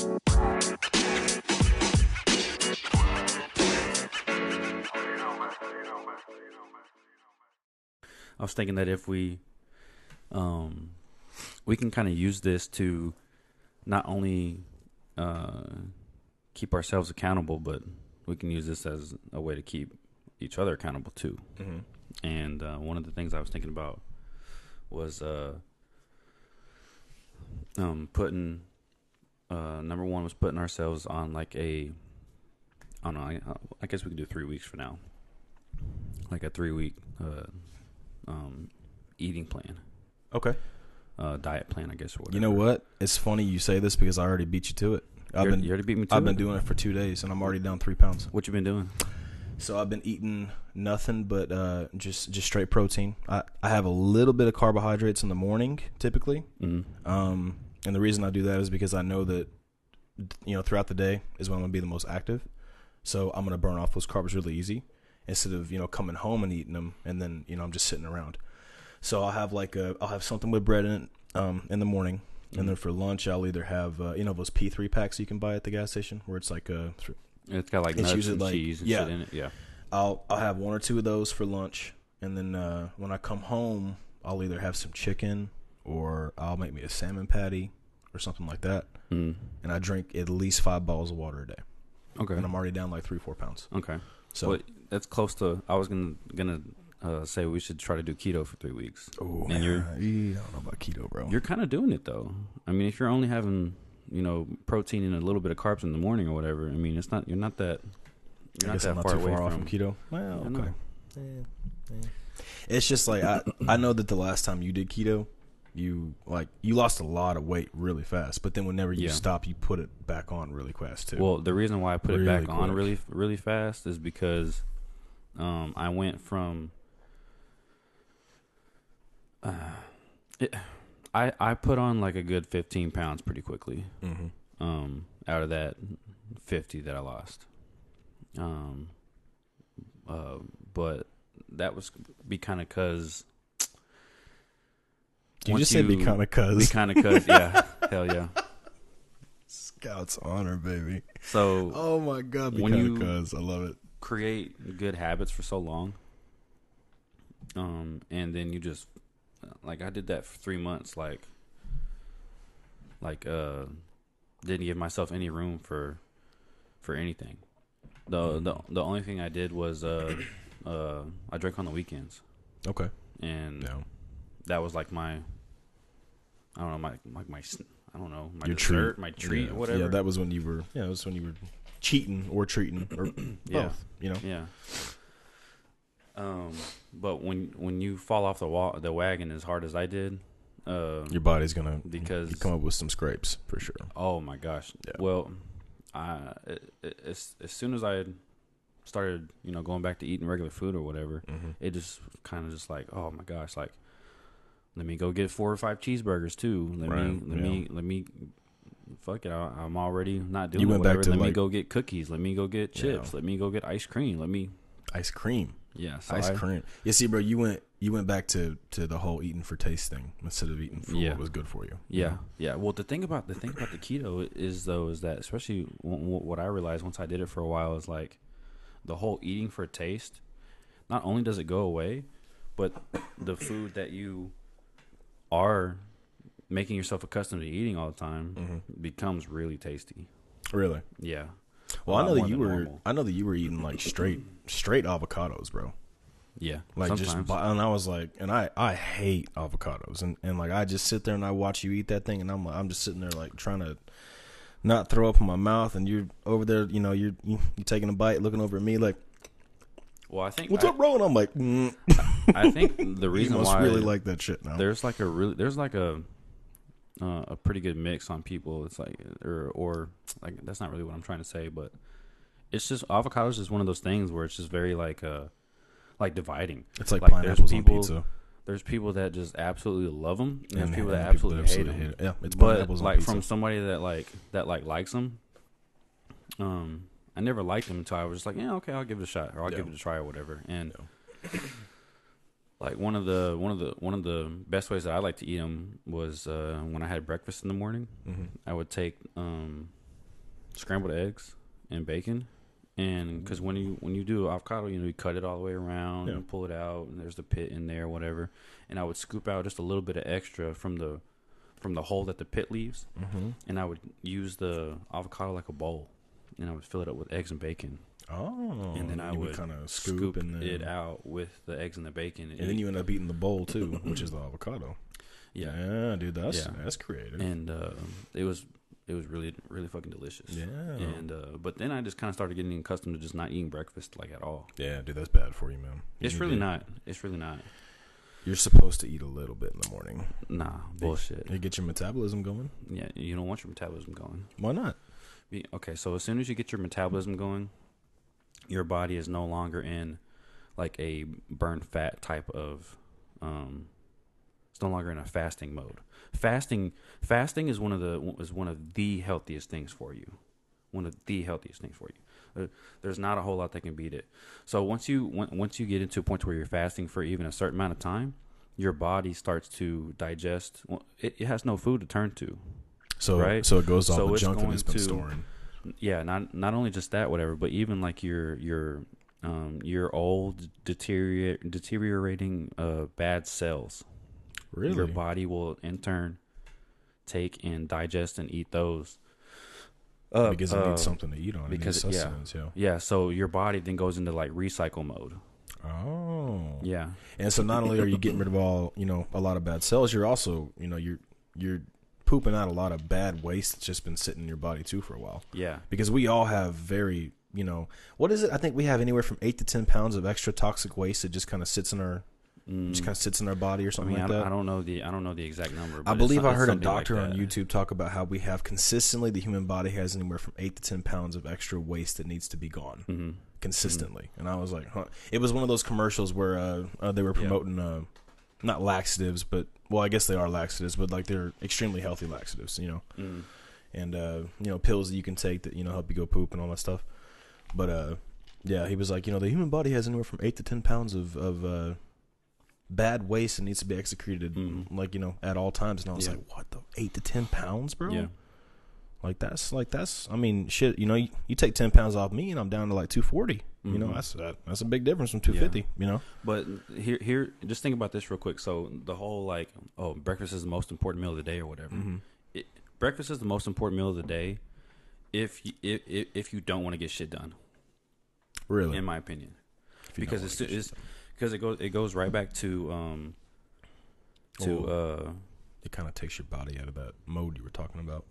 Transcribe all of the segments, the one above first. I was thinking that if we can kind of use this to not only keep ourselves accountable, but we can use this as a way to keep each other accountable too. Mm-hmm. And one of the things I was thinking about was putting number one was putting ourselves on like a I guess we can do 3 weeks for now, like a 3 week eating plan. Okay. Diet plan, I guess. Or whatever. You know what? It's funny you say this because I already beat you to it. You already beat me to it? I've been doing it for 2 days, and I'm already down 3 pounds. What you been doing? So I've been eating nothing but just straight protein. I have a little bit of carbohydrates in the morning, typically. Mm-hmm. And the reason I do that is because I know that, you know, throughout the day is when I'm going to be the most active. So I'm going to burn off those carbs really easy instead of, you know, coming home and eating them, and then, you know, I'm just sitting around. So I'll have I'll have something with bread in it in the morning, and then for lunch I'll either have you know those P3 packs you can buy at the gas station where it's like it's got like nuts and cheese and shit in it. Yeah, I'll have one or two of those for lunch, and then when I come home I'll either have some chicken or I'll make me a salmon patty or something like that, and I drink at least 5 bottles of water a day. Okay, and I'm already down like 3-4 pounds. Okay, so well, that's close to. I was gonna. Say we should try to do keto for 3 weeks. Oh, and I don't know about keto, bro. You're kind of doing it though. I mean, if you're only having, you know, protein and a little bit of carbs in the morning or whatever, I mean, it's not. You're not that. You're not that far off from keto. Well, okay. Yeah. It's just like I know that the last time you did keto, you lost a lot of weight really fast, but then whenever you stop, you put it back on really fast too. Well, the reason why I put it back on really, really fast is because I went from. I put on like a good 15 pounds pretty quickly. Mm-hmm. Out of that 50 that I lost. But that was be kind of cuz. Yeah. Hell yeah. Scout's honor, baby. So oh my god, be kind of cuz. I love it. Create good habits for so long. And then you just like I did that for 3 months, like didn't give myself any room for anything. The only thing I did was I drank on the weekends. Okay. And that was like my dessert, treat. My treat, or whatever. Yeah, that was when you were cheating or treating or both, you know. Yeah. But when you fall off the wagon as hard as I did, your body's gonna come up with some scrapes for sure. Oh my gosh! Yeah. Well, as soon as I started, you know, going back to eating regular food or whatever, mm-hmm. It just kind of just like, oh my gosh, like let me go get 4 or 5 cheeseburgers too. Let me. Fuck it! I'm already not doing whatever. Let me go get cookies. Let me go get chips. Let me go get ice cream. Ice cream. Yeah, so ice cream. You see, bro, you went back to the whole eating for taste thing instead of eating for what was good for you. Yeah, yeah. Well, the thing about the keto is that especially what I realized once I did it for a while is like the whole eating for taste. Not only does it go away, but the food that you are making yourself accustomed to eating all the time becomes really tasty. Really? Yeah. Well, I know that you were eating like straight avocados, bro. Yeah, like sometimes. And I was like, and I hate avocados, and like I just sit there and I watch you eat that thing, and I'm just sitting there like trying to not throw up in my mouth, and you're over there, you know, you're taking a bite, looking over at me like, well, I think what's up, bro? And I'm like, I think the reason why I really like that shit now. There's a pretty good mix on people. It's like, or like that's not really what I'm trying to say, but it's just avocados is one of those things where it's just very like dividing. It's like pineapples on pizza. There's people that just absolutely love them, and there's people that absolutely hate them. Yeah, it's pineapples on pizza. From somebody that likes them. I never liked them until I was just like, yeah, okay, I'll give it a shot, or I'll give it a try, or whatever, and. Like one of the best ways that I like to eat them was when I had breakfast in the morning. Mm-hmm. I would take scrambled eggs and bacon. And because when you do avocado, you cut it all the way around and pull it out, and there's the pit in there, whatever. And I would scoop out just a little bit of extra from the hole that the pit leaves, and I would use the avocado like a bowl, and I would fill it up with eggs and bacon. Oh, and then I would kind of scoop and then... it out with the eggs and the bacon, and then you end up eating the bowl too, which is the avocado. Yeah, dude, that's creative. And it was really, really fucking delicious. Yeah. And but then I just kind of started getting accustomed to just not eating breakfast like at all. Yeah, dude, that's bad for you, man. It's really not. You're supposed to eat a little bit in the morning. Nah, bullshit. You get your metabolism going. Yeah, you don't want your metabolism going. Why not? Okay, so as soon as you get your metabolism going, your body is no longer in like a burn fat type of. It's no longer in a fasting mode. Fasting is one of the healthiest things for you. One of the healthiest things for you. There's not a whole lot that can beat it. So once you get into a point where you're fasting for even a certain amount of time, your body starts to digest. Well, it has no food to turn to. So right? So it goes off the junk that it's been storing. Yeah, not only just that, whatever, but even like your old deteriorating bad cells. Really? Your body will in turn take and digest and eat those. Because it needs something to eat on. Because it needs sustenance, yeah. So your body then goes into like recycle mode. Oh. Yeah. And so not only are you getting rid of all, a lot of bad cells, you're also, you're pooping out a lot of bad waste that's just been sitting in your body too for a while. Yeah. Because we all have very, what is it? I think we have anywhere from 8 to 10 pounds of extra toxic waste that just kind of sits in our body or something like that. I don't know the exact number. But I believe I heard a doctor on YouTube talk about how we have consistently the human body has anywhere from 8 to 10 pounds of extra waste that needs to be gone consistently. Mm-hmm. And I was like, huh. It was one of those commercials where they were promoting not laxatives, but well, I guess they are laxatives, but like they're extremely healthy laxatives, and pills that you can take that help you go poop and all that stuff. But yeah, he was like, the human body has anywhere from 8 to 10 pounds of bad waste and needs to be executed at all times. And I was like, what the 8 to 10 pounds, bro? Yeah. Like that's I mean shit, you take 10 pounds off me and I'm down to like 240. That's a big difference from 250, But here just think about this real quick. So the whole like, oh, breakfast is the most important meal of the day or whatever. Mm-hmm. Breakfast is the most important meal of the day if you don't want to get shit done. Really? In my opinion. Because it's because it goes right back to it kind of takes your body out of that mode you were talking about.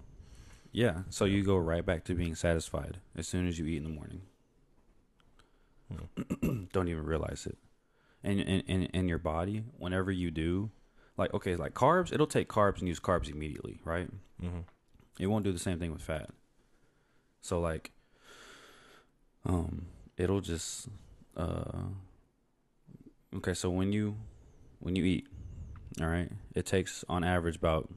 Yeah, so you go right back to being satisfied as soon as you eat in the morning. Don't even realize it, and your body whenever you do, like okay, like carbs, it'll take carbs and use carbs immediately, right? Mm-hmm. It won't do the same thing with fat. So like, it'll just Okay, so when you eat, all right, it takes on average about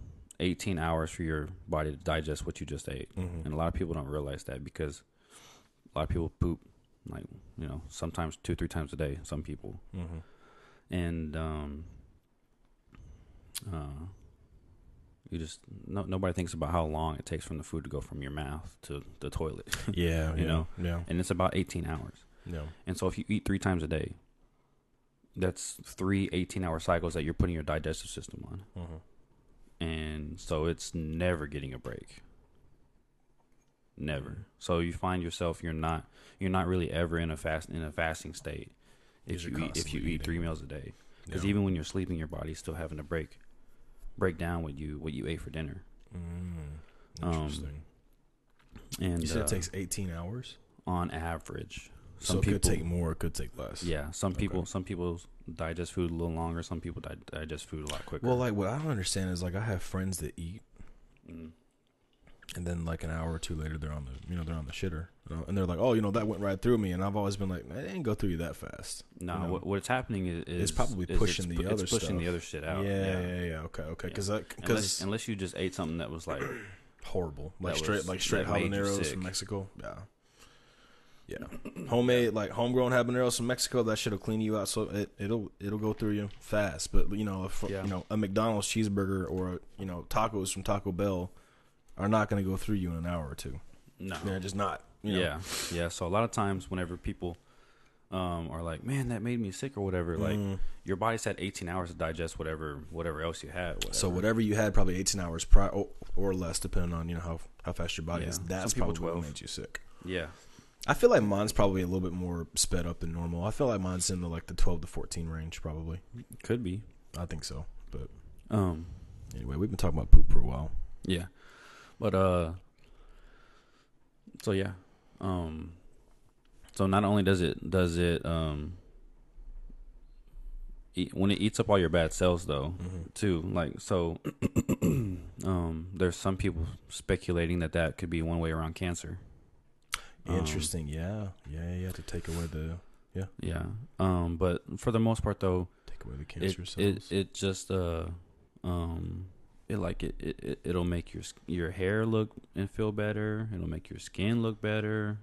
18 hours for your body to digest what you just ate. Mm-hmm. And a lot of people don't realize that because a lot of people poop like, sometimes 2-3 times a day, some people. Mm-hmm. And you just nobody thinks about how long it takes from the food to go from your mouth to the toilet. Yeah, yeah. And it's about 18 hours. Yeah. And so if you eat 3 times a day, that's 3 18-hour cycles that you're putting your digestive system on. Mm-hmm. And so it's never getting a break. Never. So you find yourself you're not really ever in a fasting state if you eat 3 meals a day. Because even when you're sleeping, your body's still having to break down what you ate for dinner. Interesting. And you said it takes 18 hours on average. Some people, it could take more, it could take less. Yeah, some people digest food a little longer. Some people digest food a lot quicker. Well, like what I don't understand is like I have friends that eat, and then like an hour or two later they're on the they're on the shitter, and they're like, oh, that went right through me, and I've always been like, man, it didn't go through you that fast. No, what's happening is it's probably pushing the other shit out. Yeah. Okay. Unless you just ate something that was like horrible, like straight habaneros from Mexico. Yeah. Yeah, homemade, like homegrown habaneros from Mexico. That shit'll clean you out, so it'll go through you fast. But a McDonald's cheeseburger or tacos from Taco Bell are not going to go through you in an hour or two. No. They're just not. You know? Yeah. Yeah. So a lot of times whenever people are like, man, that made me sick or whatever, like your body's had 18 hours to digest whatever else you had. Whatever. So whatever you had, probably 18 hours prior or less, depending on, you know, how fast your body is. That's probably 12. What made you sick. Yeah. I feel like mine's probably a little bit more sped up than normal. I feel like mine's in the 12 to 14 range probably. Could be. I think so. But anyway, we've been talking about poop for a while. Yeah. But so yeah. So not only does it when it eats up all your bad cells though, too, like so there's some people speculating that could be one way around cancer. Interesting, yeah. To take away the yeah. But for the most part, though, take away the cancer cells. It just it'll make your hair look and feel better. It'll make your skin look better.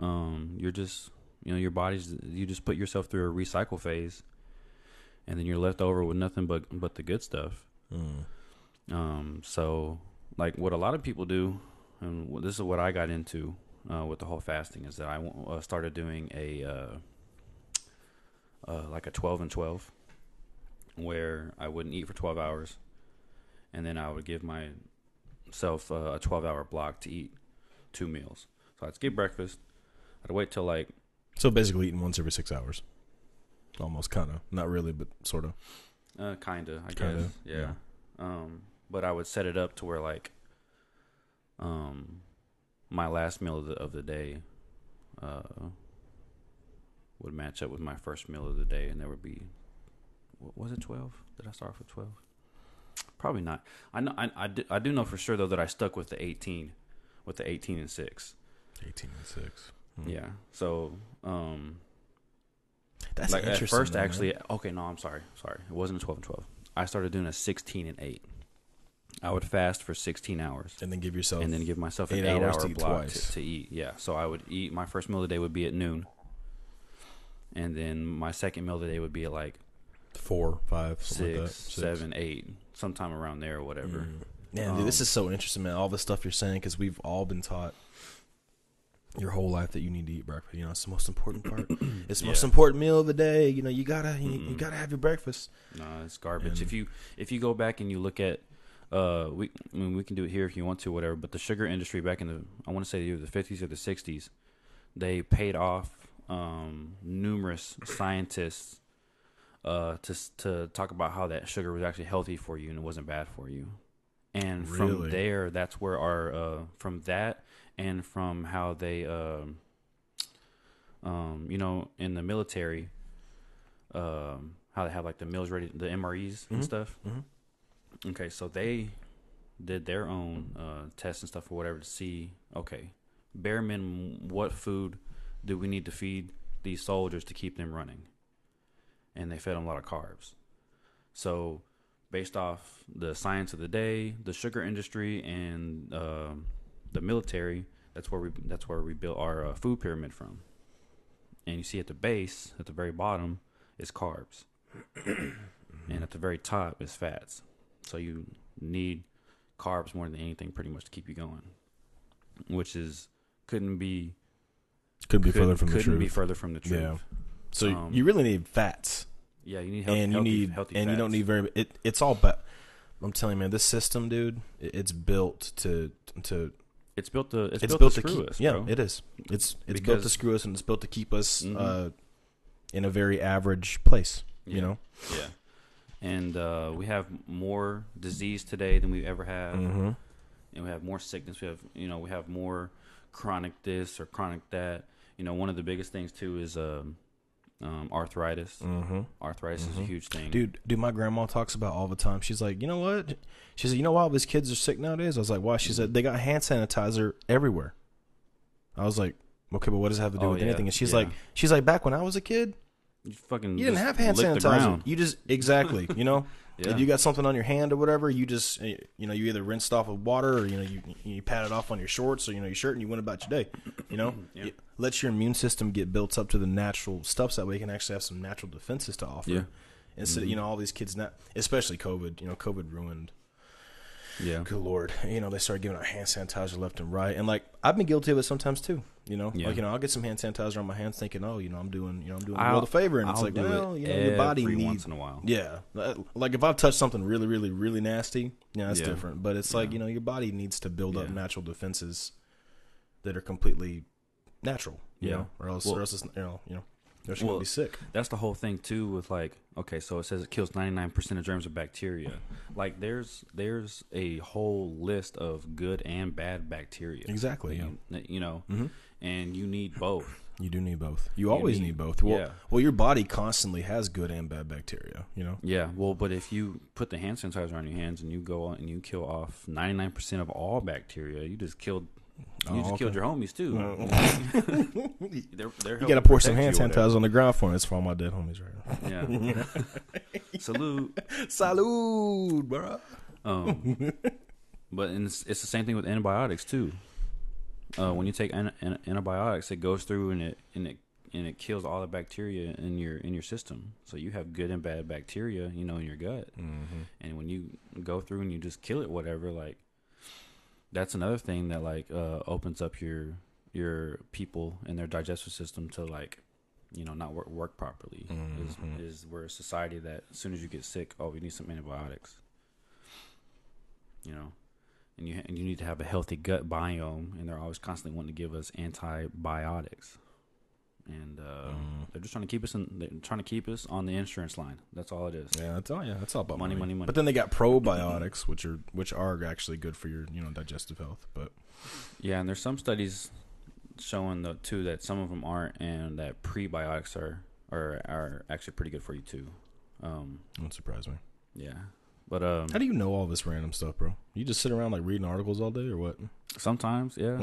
You're just your body's you just put yourself through a recycle phase, and then you're left over with nothing but the good stuff. So like what a lot of people do, and this is what I got into. With the whole fasting is that I started doing a like a 12 and 12 where I wouldn't eat for 12 hours and then I would give myself a 12-hour block to eat two meals. So I'd skip breakfast. I'd wait till like... So basically eating once every 6 hours. Almost, kind of. Not really, but sort of. Kind of, I guess. Yeah. But I would set it up to where like... my last meal of the day would match up with my first meal of the day, and there would be, was it 12? Did I start off with 12? Probably not. I do know for sure though that I stuck with the 18 and 6. 18 and 6. Hmm. Yeah. So that's like interesting. At first, actually, okay, no, I'm sorry. It wasn't a 12 and 12. I started doing a 16 and 8. I would fast for 16 hours. And then give myself an 8-hour block to eat. Yeah. So I would eat. My first meal of the day would be at noon. And then my second meal of the day would be at like 4, 5, 6, like that. 7, 8, sometime around there or whatever. Man, dude, this is so interesting, man. All the stuff you're saying, because we've all been taught your whole life that you need to eat breakfast. You know, it's the most important part. It's the most important meal of the day. You know, you gotta have your breakfast. No, it's garbage. And if you go back and you look at we can do it here if you want to, whatever. But the sugar industry back in I want to say either the 50s or the 60s, they paid off numerous scientists to talk about how that sugar was actually healthy for you and it wasn't bad for you. And really? From there, that's where our from that and from how they in the military, how they have like the meals ready, the MREs and stuff. Mm-hmm. Okay, so they did their own tests and stuff or whatever to see, okay, bare minimum, what food do we need to feed these soldiers to keep them running? And they fed them a lot of carbs. So based off the science of the day, the sugar industry, and the military, that's where we built our food pyramid from. And you see at the base, at the very bottom, is carbs. And at the very top is fats. So you need carbs more than anything, pretty much, to keep you going, which is couldn't be further from the truth. Yeah. So you really need fats. Yeah, you need healthy fats. You don't need very. It's all about. I'm telling you, man, this system, dude, it's built to. It's built to screw us. Yeah, bro. It is. It's built to screw us, and it's built to keep us in a very average place. Yeah. You know. Yeah. And we have more disease today than we ever have, and we have more sickness. We have, we have more chronic this or chronic that. You know, one of the biggest things too is arthritis. Arthritis is a huge thing, dude. My grandma talks about all the time. She's like, you know what? She said, you know why all these kids are sick nowadays? I was like, why? She said they got hand sanitizer everywhere. I was like, okay, but what does it have to do with anything? And she's like, back when I was a kid. You didn't have hand sanitizer. You just if you got something on your hand or whatever, you just you either rinsed off with water or you pat it off on your shorts or your shirt and you went about your day. It lets your immune system get built up to the natural stuff so that way you can actually have some natural defenses to offer. Instead, all these kids, especially COVID. COVID ruined Yeah. Good Lord. You know, they started giving out hand sanitizer left and right. And like, I've been guilty of it sometimes too. You know, yeah. Like, you know, I'll get some hand sanitizer on my hands thinking, oh, I'm doing the world a favor. And it's like, well, you know, your body needs once in a while. Yeah. Like if I've touched something really, really, really nasty, yeah, that's different. But it's like, you know, your body needs to build up natural defenses that are completely natural, you know, or else it's, you know, they're just going to be sick. That's the whole thing too with like, okay, so it says it kills 99% of germs and bacteria. Like there's a whole list of good and bad bacteria. Exactly. You know, mm-hmm. And you need both. You do need both. You always need both. Well, your body constantly has good and bad bacteria, you know? Yeah, well, but if you put the hand sanitizer on your hands and you go on and you kill off 99% of all bacteria, you just killed... You just killed your homies too. They're you gotta pour some hand sanitizer on the ground for me. It's for all my dead homies right now. Yeah. Salud, bro. But it's the same thing with antibiotics too. When you take antibiotics, it goes through and it kills all the bacteria in your system. So you have good and bad bacteria, you know, in your gut. Mm-hmm. And when you go through and you just kill it, whatever, like. That's another thing that like opens up your people and their digestive system to like, you know, not work properly. Mm-hmm. Is we're a society that as soon as you get sick, oh, we need some antibiotics. You know, and you need to have a healthy gut biome, and they're always constantly wanting to give us antibiotics, and they're just trying to keep us on the insurance line. That's all it is. Yeah, that's all about money. But then they got probiotics, which are actually good for your, you know, digestive health. But yeah, and there's some studies showing though too that some of them aren't, and that prebiotics are actually pretty good for you too. Don't surprise me. Yeah, but how do you know all this random stuff, bro? You just sit around like reading articles all day, or what? Sometimes, yeah.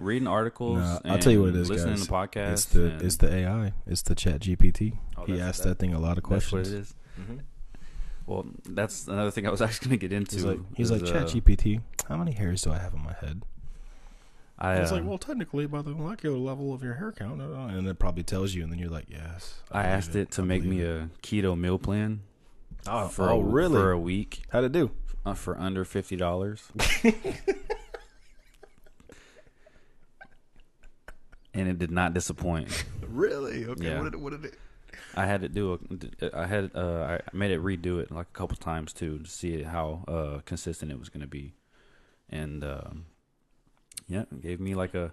Reading articles. Nah, I'll tell you what it is, listening guys. To podcasts. It's the AI. It's the ChatGPT. Oh, he asked that thing a lot of questions. That's what it is. Mm-hmm. Well, that's another thing I was actually going to get into. He's like ChatGPT, how many hairs do I have on my head? I was like, well, technically, by the molecular level of your hair count, and it probably tells you, and then you're like, yes. I asked it to make me a keto meal plan. Oh, really? For a week. How'd it do? For under $50. And it did not disappoint. Really? Okay. Yeah. What did it? I made it redo it like a couple times too to see how consistent it was going to be, and it gave me like a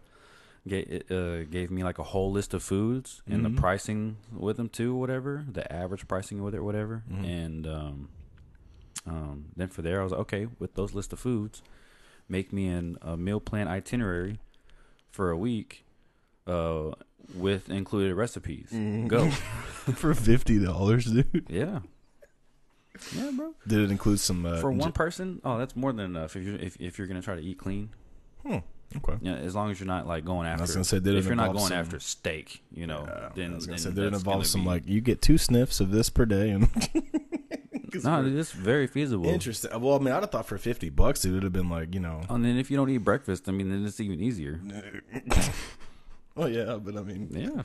whole list of foods and mm-hmm. the pricing with them too, whatever the average pricing with it, whatever, mm-hmm. and. Then for there, I was like, okay, with those list of foods, make me a meal plan itinerary for a week with included recipes. Mm. Go. For $50, dude. Yeah. Yeah, bro. Did it include some... for one person? Oh, that's more than enough if you're going to try to eat clean. Hmm. Okay. Yeah, as long as you're not like going after... I was going to say, if you're not going after steak, you know, then it involves some like, you get 2 sniffs of this per day and... No, it's very feasible. Interesting. Well, I mean, I'd have thought for $50, dude, it would have been like, you know. And then if you don't eat breakfast, I mean, then it's even easier. Oh, yeah, but I mean. Yeah.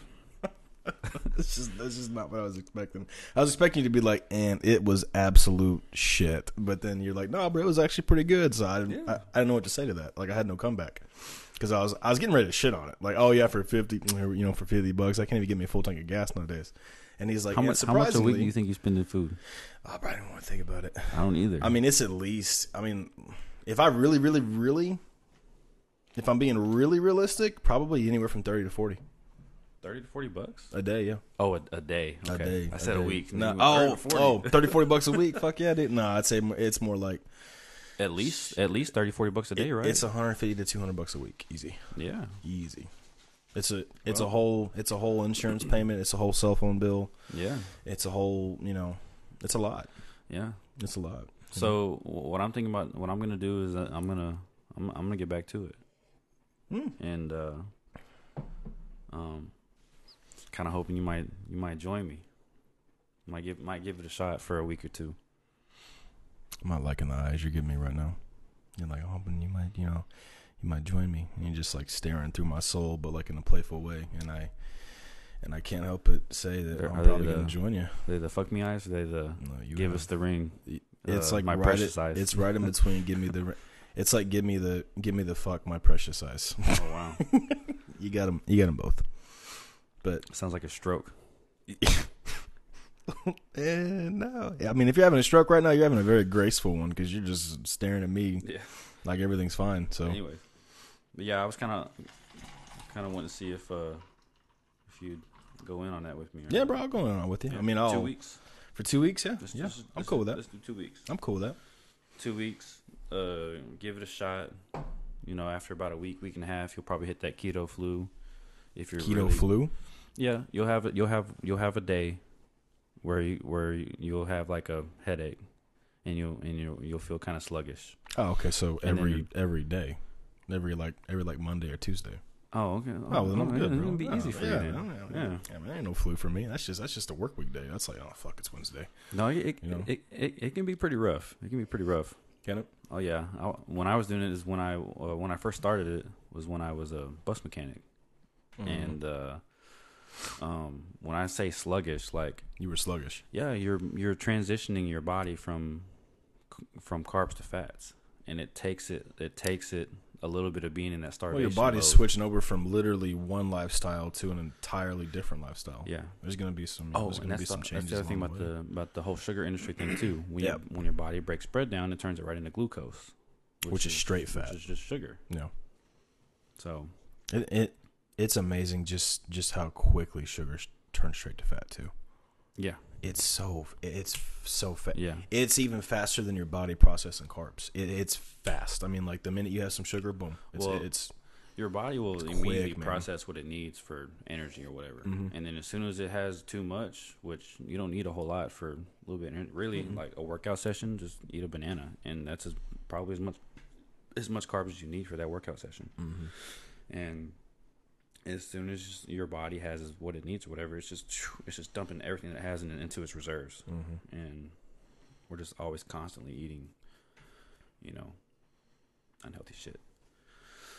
That's just not what I was expecting. I was expecting you to be like, and it was absolute shit. But then you're like, no, bro, it was actually pretty good. So I didn't know what to say to that. Like, I had no comeback. Because I was getting ready to shit on it. Like, oh, yeah, for 50, you know, for $50, I can't even get me a full tank of gas nowadays. And he's like, how much a week do you think you spend in food? I probably don't want to think about it. I don't either. I mean, it's at least, if I really, really, really, if I'm being really realistic, probably anywhere from 30 to 40. 30 to $40? A day, yeah. Oh, a day. Okay. A day. I said a week. No. $30, $40 a week. Fuck yeah, dude. No, I'd say it's more like. At least $30, $40 a day, right? It's $150 to $200 a week. Easy. Yeah. Easy. It's a whole insurance payment. It's a whole cell phone bill. Yeah. It's a whole, you know, it's a lot. Yeah. It's a lot. So what I'm thinking about, what I'm going to do is I'm going to get back to it. Mm. And, kind of hoping you might join me. Might give it a shot for a week or two. I'm not liking the eyes you're giving me right now. You're like, oh, but you might, you know. You might join me. And you're just like staring through my soul, but like in a playful way. And I can't help but say that I'm probably gonna join you. They the fuck me eyes. They the no, you give us the ring. It's like my right precious eyes. It's right in between. It's like give me the fuck my precious eyes. Oh wow. You got them both. But sounds like a stroke. No, I mean, if you're having a stroke right now, you're having a very graceful one because you're just staring at me like everything's fine. So, anyway, but yeah, I was kind of wanting to see if you'd go in on that with me. Yeah, bro, I'll go in on it with you. Yeah, I mean, I'll 2 weeks for 2 weeks. Yeah, I'm cool with that. Let's do 2 weeks. I'm cool with that. 2 weeks. Give it a shot. You know, after about a week, week and a half, you'll probably hit that keto flu. If you're keto really, flu, yeah, you'll have a day where you'll have like a headache, and you'll feel kind of sluggish. Oh, okay. So every Monday or Tuesday. Oh, okay. Oh, well, I'm good, bro. It'll be easy for you. Yeah. I mean, ain't no flu for me. That's just a work week day. That's like, oh fuck, it's Wednesday. No, it can be pretty rough. It can be pretty rough. Can it? Oh yeah. When I was doing it is when I first started it was when I was a bus mechanic, mm-hmm. and. When I say sluggish, like you were sluggish, yeah, you're transitioning your body from carbs to fats, and it takes it a little bit of being in that starvation. Well, your body's switching over from literally one lifestyle to an entirely different lifestyle. Yeah, there's gonna be some. Oh, there's gonna be some changes. That's the other thing about the whole sugar industry thing too. When your body breaks bread down, it turns it right into glucose, which is straight fat, which is just sugar. Yeah. So It's amazing just how quickly sugar turns straight to fat too. Yeah, it's so fast. Yeah, it's even faster than your body processing carbs. It's fast. I mean, like the minute you have some sugar, boom. Your body will immediately process what it needs for energy or whatever, mm-hmm. and then as soon as it has too much, which you don't need a whole lot for a little bit, and really mm-hmm. like a workout session, just eat a banana, and that's probably as much carbs as you need for that workout session, mm-hmm. and as soon as your body has what it needs or whatever, it's just dumping everything that it has into its reserves. Mm-hmm. And we're just always constantly eating, you know, unhealthy shit.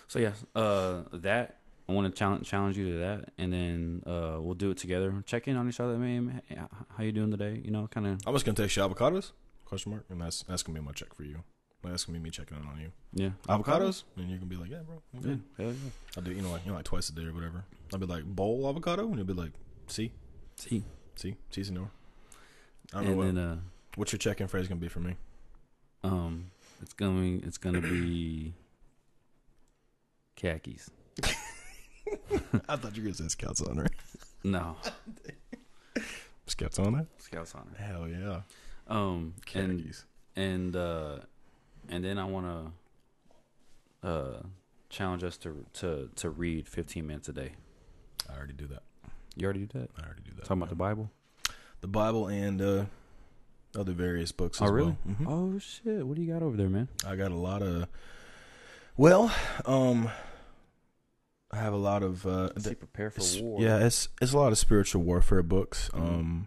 So, yeah, that, I want to challenge you to that. And then we'll do it together. Check in on each other. Man, how you doing today? You know, kind of. I'm just going to take you avocados, ? And that's going to be my check for you. Like, that's gonna be me checking in on you. Yeah, avocados, and you're gonna be like, yeah, bro. Okay. Yeah, hell yeah. I'll do, like twice a day or whatever. I'll be like, bowl avocado, and you'll be like, see, senor. I don't know what's your check-in phrase gonna be for me? It's gonna be khakis. I thought you were gonna say Scouts Honor. No, Scouts Honor. Scouts Honor. Hell yeah. Khakis. And then I want to challenge us to read 15 minutes a day. I already do that. You already do that? I already do that. Talking about the Bible? The Bible and other various books as well. Oh, really? Mm-hmm. Oh, shit. What do you got over there, man? I got a lot of... Well, I have a lot of... Prepare for War. Yeah, it's a lot of spiritual warfare books. Mm-hmm.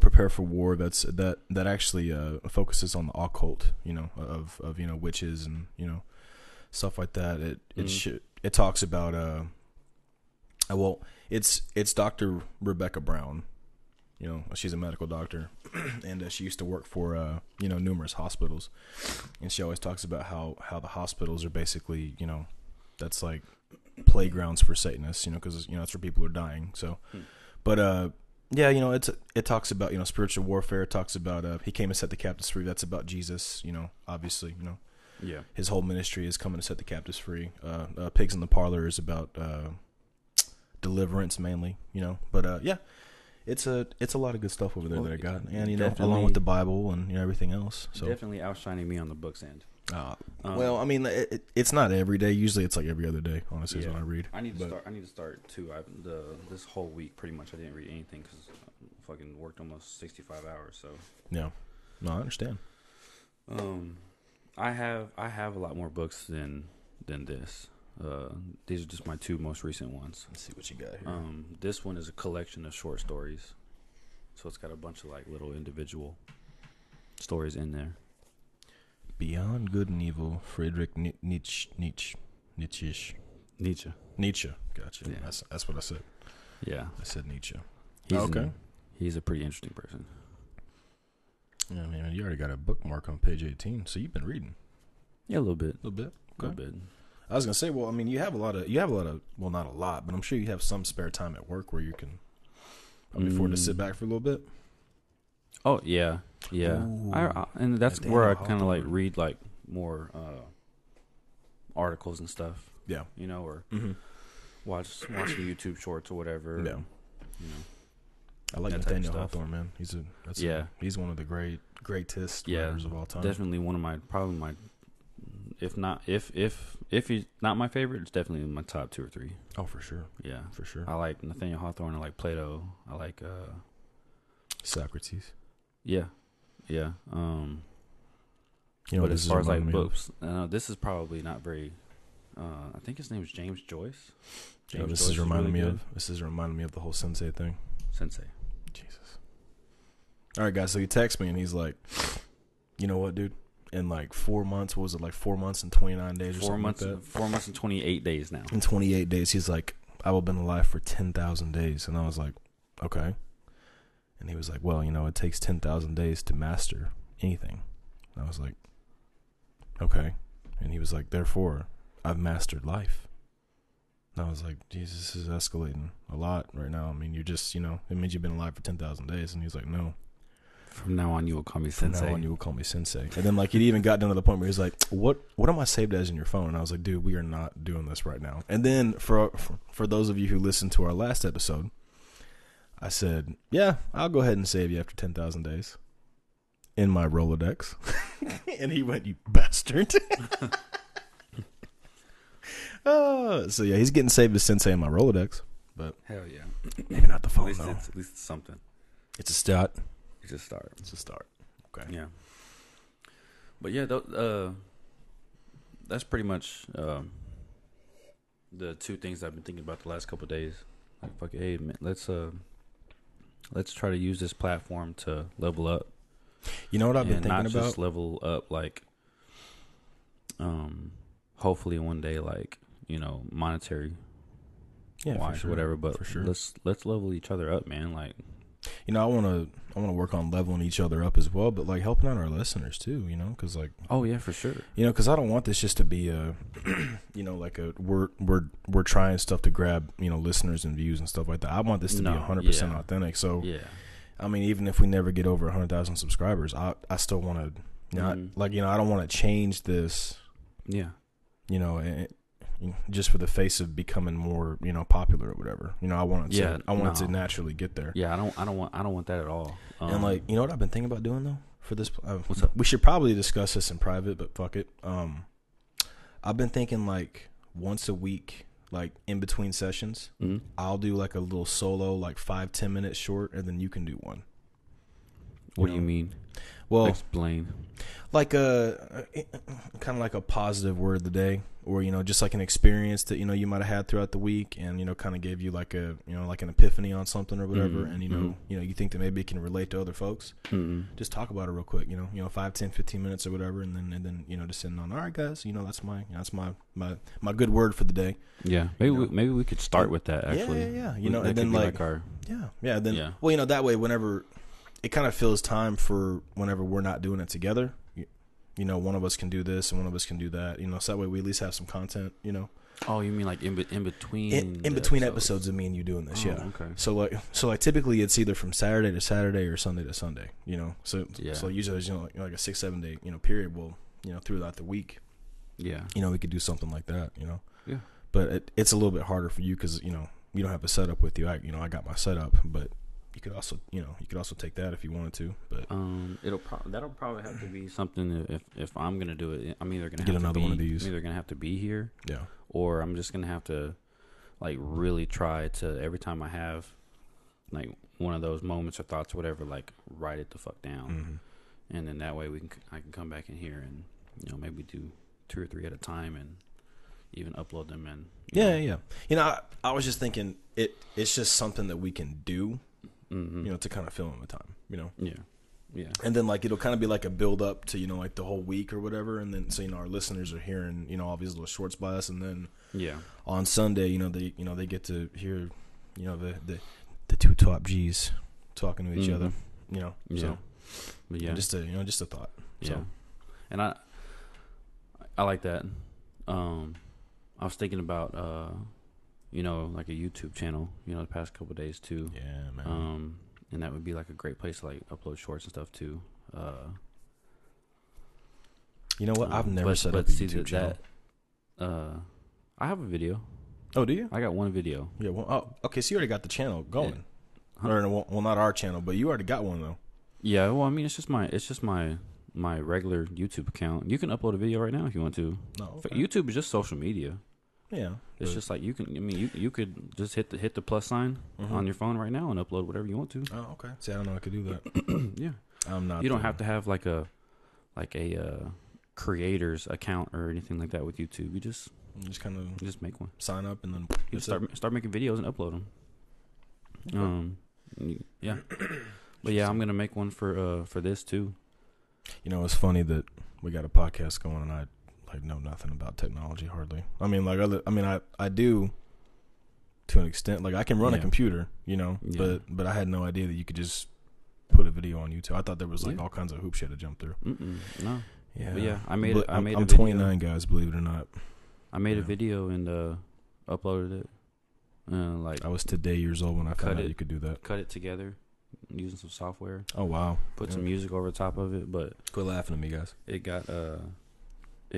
Prepare for War. That actually focuses on the occult. Of witches and stuff like that. It talks about it's Dr. Rebecca Brown. She's a medical doctor, and she used to work for numerous hospitals, and she always talks about how the hospitals are basically that's like playgrounds for Satanists. Because that's where people are dying. So, but. Yeah, it talks about, spiritual warfare. It talks about he came and set the captives free. That's about Jesus, obviously, Yeah. His whole ministry is coming to set the captives free. Pigs in the Parlor is about deliverance mainly, But, yeah, it's a lot of good stuff over there that I got. And, along with the Bible and everything else. So. Definitely outshining me on the book's end. It's not every day. Usually, it's like every other day. Honestly, is when I read. I need to start too. This whole week, pretty much, I didn't read anything because I fucking worked almost 65 hours. So yeah, no, I understand. I have a lot more books than this. These are just my two most recent ones. Let's see what you got here. This one is a collection of short stories, so it's got a bunch of like little individual stories in there. Beyond Good and Evil, Friedrich Nietzsche. Nietzsche. Gotcha. Yeah. That's what I said. Yeah. I said Nietzsche. He's a pretty interesting person. Yeah, I mean, you already got a bookmark on page 18, so you've been reading. Yeah, a little bit. A little bit. Okay. A little bit. I was gonna say, well, I mean, you have a lot of, well, not a lot, but I'm sure you have some spare time at work where you can afford to sit back for a little bit. Oh yeah, yeah. Ooh, and that's where I kind of like read like more articles and stuff. Yeah, you know, or watch the YouTube shorts or whatever. Yeah, you know. I like Nathaniel Hawthorne, man. He's one of the greatest writers of all time. Definitely one of my if he's not my favorite, it's definitely in my top 2 or 3. Oh, for sure. Yeah, for sure. I like Nathaniel Hawthorne. I like Plato. I like Socrates. Yeah, yeah. You know, but as far as like books, this is probably not very. I think his name is James Joyce. This is reminding me of the whole sensei thing. Sensei, Jesus. All right, guys. So he texts me and he's like, "You know what, dude? In like 4 months, what was it, like 4 months and 29 days or something like that? 4 months and 28 days now. In 28 days, he's like, I will have been alive for 10,000 days. And I was like, okay. And he was like, well, you know, it takes 10,000 days to master anything. And I was like, okay. And he was like, therefore, I've mastered life. And I was like, Jesus, this is escalating a lot right now. I mean, you're just, you know, it means you've been alive for 10,000 days. And he's like, no. From now on, you will call me sensei. And then, like, it even got down to the point where he's like, what am I saved as in your phone? And I was like, dude, we are not doing this right now. And then for those of you who listened to our last episode, I said, yeah, I'll go ahead and save you after 10,000 days in my Rolodex. And he went, you bastard. So, yeah, he's getting saved as sensei in my Rolodex. But hell yeah. Maybe not the phone, though. At least it's something. It's a stat. It's a start. Okay. Yeah. But yeah, that's pretty much the two things I've been thinking about the last couple of days. Like, fuck, hey, man, let's try to use this platform to level up. You know what I've been thinking about? Just level up, like, hopefully one day, like, you know, monetary, wise, for sure. Whatever. But for sure. let's level each other up, man. Like. You know, I want to work on leveling each other up as well, but like helping out our listeners too, you know, because like, oh yeah, for sure, you know, because I don't want this just to be a, you know, like a we're trying stuff to grab, you know, listeners and views and stuff like that. I want this to be 100% authentic. So yeah, I mean, even if we never get over 100,000 subscribers, I still want to not like, you know, I don't want to change this. Yeah, you know. Just for the face of becoming more, you know, popular or whatever. You know, I want it to naturally get there. Yeah, I don't want that at all. And like, you know what I've been thinking about doing though for this. What's up? We should probably discuss this in private, but fuck it. I've been thinking like once a week, like in between sessions, I'll do like a little solo, like 5-10 minutes short, and then you can do one. What do you mean? Well, explain. Like kind of like a positive word of the day, or, you know, just like an experience that, you know, you might have had throughout the week and, you know, kind of gave you like a, you know, like an epiphany on something or whatever. And, you know, you think that maybe it can relate to other folks. Just talk about it real quick, you know, 5, 10, 15 minutes or whatever. And then, you know, just sitting on, all right, guys, you know, that's my good word for the day. Yeah. Maybe we could start with that actually. Yeah. You know, and then like our, well, you know, that way, whenever, it kind of fills time for whenever we're not doing it together. You know, one of us can do this and one of us can do that. You know, so that way we at least have some content, you know. Oh, you mean like in between episodes of me and you doing this, okay. So like typically it's either from Saturday to Saturday or Sunday to Sunday, you know. So usually there's, you know, like a 6-7 day, you know, period. Well, you know, throughout the week. Yeah. You know, we could do something like that, you know. Yeah. But it's a little bit harder for you because, you know, you don't have a setup with you. I got my setup, but You could also take that if you wanted to, but that'll probably have to be something. If I'm gonna do it, I'm either gonna have to be here, yeah, or I'm just gonna have to like really try to every time I have like one of those moments or thoughts or whatever, like write it the fuck down, and then that way I can come back in here and, you know, maybe do 2 or 3 at a time and even upload them and yeah. You know, I was just thinking it's just something that we can do. You know, to kind of fill in the time, you know? Yeah. And then, like, it'll kind of be like a build up to, you know, like the whole week or whatever. And then, so, you know, our listeners are hearing, you know, all these little shorts by us. And then on Sunday, you know, they get to hear, you know, the two top Gs talking to each other, you know? Yeah. So But yeah, just a, you know, just a thought. Yeah, so. And I like that. I was thinking about you know, like a YouTube channel, you know, the past couple of days too. Yeah, man. And that would be like a great place to like upload shorts and stuff too. You know what? I've never set up a YouTube channel. I have a video. Oh, do you? I got one video. Yeah. Well, oh, okay. So you already got the channel going. Yeah. Huh? Or, well, not our channel, but you already got one though. Yeah. Well, I mean, it's just my regular YouTube account. You can upload a video right now if you want to. No. Okay. YouTube is just social media. Yeah. It's just like you can. I mean, you could just hit the plus sign on your phone right now and upload whatever you want to. Oh, okay. See, I don't know. I could do that. Yeah. I'm not. You don't have to have like a creator's account or anything like that with YouTube. You just make one. Sign up and then you just start making videos and upload them. Okay. Yeah. But yeah, I'm gonna make one for this too. You know, it's funny that we got a podcast going and I like know nothing about technology hardly. I mean, like I do to an extent. Like I can run a computer, you know, but I had no idea that you could just put a video on YouTube. I thought there was like all kinds of hoop shit to jump through. No. Yeah. But yeah, I'm 29, guys, believe it or not. I made a video and uploaded it. Like I was today years old when I found out you could do that. Cut it together using some software. Oh wow! Put some music over the top of it, but quit laughing at me, guys. It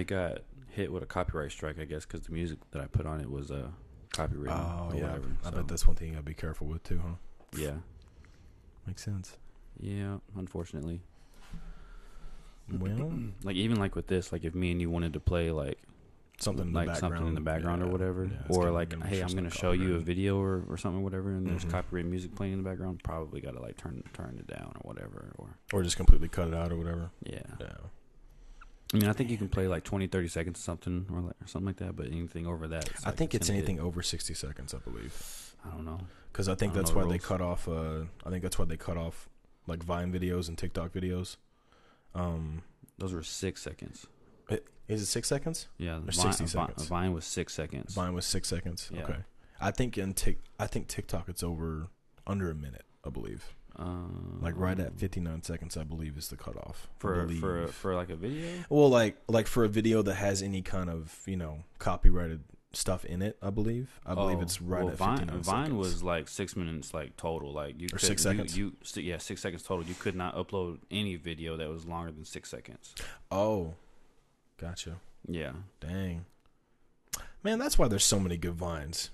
got hit with a copyright strike, I guess, because the music that I put on it was copyrighted. Oh yeah, whatever, I bet that's one thing you gotta be careful with too, huh? Yeah, makes sense. Yeah, unfortunately. Well, like even like with this, like if me and you wanted to play like something in the background or whatever, or like, hey, I'm going to show you a video or something or whatever, and there's copyrighted music playing in the background, probably got to like turn it down or whatever, or just completely cut it out or whatever. Yeah. I mean, I think you can play like 20, 30 seconds or something or something like that, but anything over that, I like think it's anything over 60 seconds, I believe. I don't know, because I think that's why they cut off. I think that's why they cut off like Vine videos and TikTok videos. Those were 6 seconds. Is it 6 seconds? Yeah, or 60 seconds. Vine was 6 seconds. Yeah. Okay, I think TikTok it's over under a minute, I believe. Like right at 59 seconds, I believe is the cutoff for like a video. Well, like for a video that has any kind of, you know, copyrighted stuff in it, I believe it's right at 59 seconds. Vine was like 6 minutes, like total, like you or could, 6 seconds. You 6 seconds total. You could not upload any video that was longer than 6 seconds. Oh. Gotcha. Yeah. Dang. Man, that's why there's so many good Vines.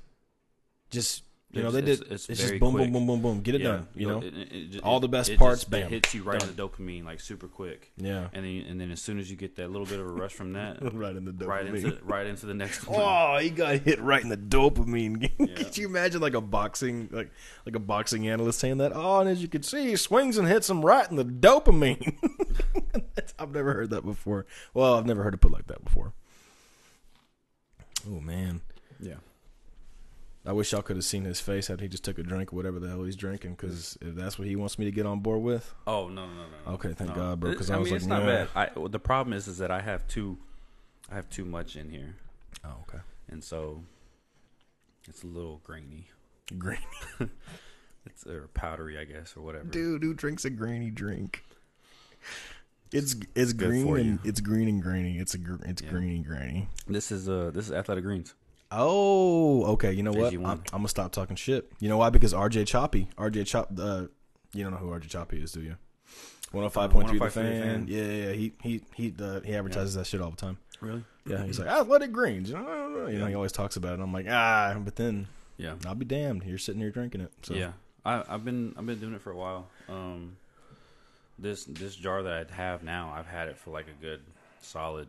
Just, it's just boom, quick. Boom, boom, boom, boom. Get it done. You know, all the best parts, bam. It hits you right in the dopamine, like super quick. Yeah. And then as soon as you get that little bit of a rush from that. Right in the dopamine. Right into the next one. Oh, he got hit right in the dopamine. Could you imagine like a boxing analyst saying that? Oh, and as you can see, he swings and hits him right in the dopamine. I've never heard that before. Well, I've never heard it put like that before. Oh, man. Yeah. I wish y'all could have seen his face after he just took a drink or whatever the hell he's drinking, because if that's what he wants me to get on board with. Oh, no. Okay, thank God, bro, because I was like, no. I mean, it's not bad. The problem is that I have too much in here. Oh, okay. And so it's a little grainy. Grainy? It's or powdery, I guess, or whatever. Dude, who drinks a grainy drink? It's green for you. It's green and grainy. It's green and grainy. This is Athletic Greens. Oh, okay. You know what? I'm gonna stop talking shit. You know why? Because you don't know who RJ Choppy is, do you? 105.3 The Fan. Yeah. He advertises that shit all the time. Really? Yeah. He's like Athletic Greens. You know, he always talks about it. And I'm like, but then I'll be damned. You're sitting here drinking it. So. Yeah. I've been doing it for a while. This jar that I have now, I've had it for like a good solid.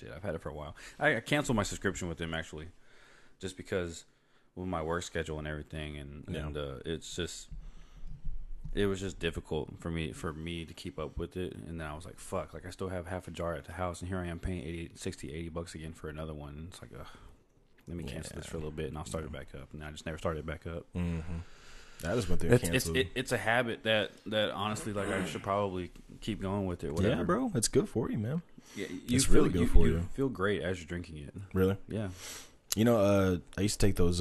Shit, I've had it for a while. I canceled my subscription with them actually, just because with my work schedule and everything, and it's just it was just difficult for me to keep up with it. And then I was like, fuck, like I still have half a jar at the house, and here I am paying $80 again for another one. And it's like, let me cancel this for a little bit, and I'll start it back up. And I just never started it back up. Mm-hmm. That is what they're canceling. It's a habit that honestly, like, I should probably keep going with it. Whatever. Yeah, bro, it's good for you, man. Yeah, you feel great as you're drinking it. Really? Yeah. You know, I used to take those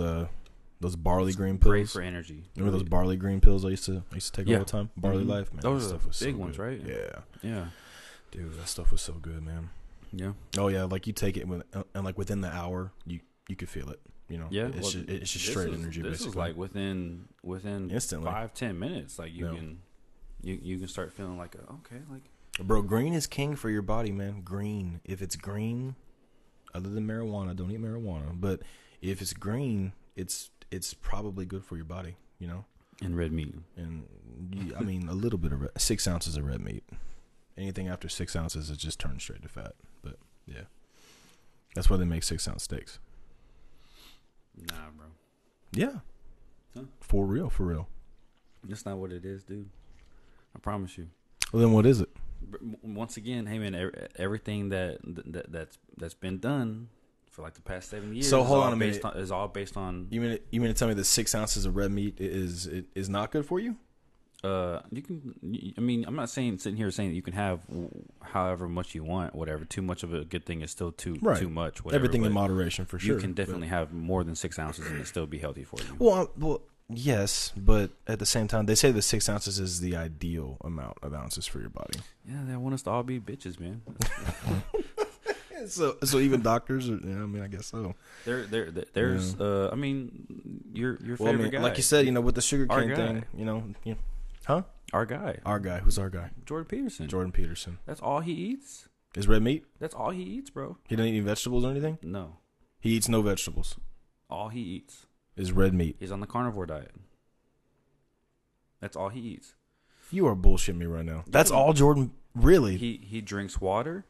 Those barley green pills. Great for energy. Remember those barley green pills I used to take all the time? Barley Life, man. Those are big ones, right? Yeah. Yeah. Dude, that stuff was so good, man. Yeah. Oh, yeah. Like, you take it, and, like, within the hour, you could feel it. You know? Yeah. It's just straight energy, basically. This is, like, within instantly 5-10 minutes. Like, you can start feeling like, okay, like. Bro, green is king for your body, man. Green. If it's green, other than marijuana, don't eat marijuana. But if it's green, it's probably good for your body, you know? And red meat. And, I mean, a little bit of 6 ounces of red meat. Anything after 6 ounces, it just turns straight to fat. But, yeah. That's why they make 6-ounce steaks. Nah, bro. Yeah. Huh? For real. That's not what it is, dude. I promise you. Well, then what is it? Once again, hey, man, everything that's been done for like the past 7 years. So hold on a minute. It's all based on. You mean to tell me that 6 ounces of red meat is not good for you? You can. I mean, I'm not saying that you can have however much you want, whatever. Too much of a good thing is still too much. Whatever, everything in moderation, for sure. You can definitely have more than 6 ounces and it still be healthy for you. Well, yes, but at the same time, they say that 6 ounces is the ideal amount of ounces for your body. Yeah, they want us to all be bitches, man. so even doctors, I mean, I guess so. There's, I mean, your favorite guy, like you said, with the sugar cane thing, you know, huh? Our guy, who's our guy? Jordan Peterson. That's all he eats is red meat. That's all he eats, bro. He doesn't eat any vegetables or anything. No, he eats no vegetables. All he eats is red meat. He's on the carnivore diet. That's all he eats. You are bullshitting me right now. That's all Jordan, really? He drinks water,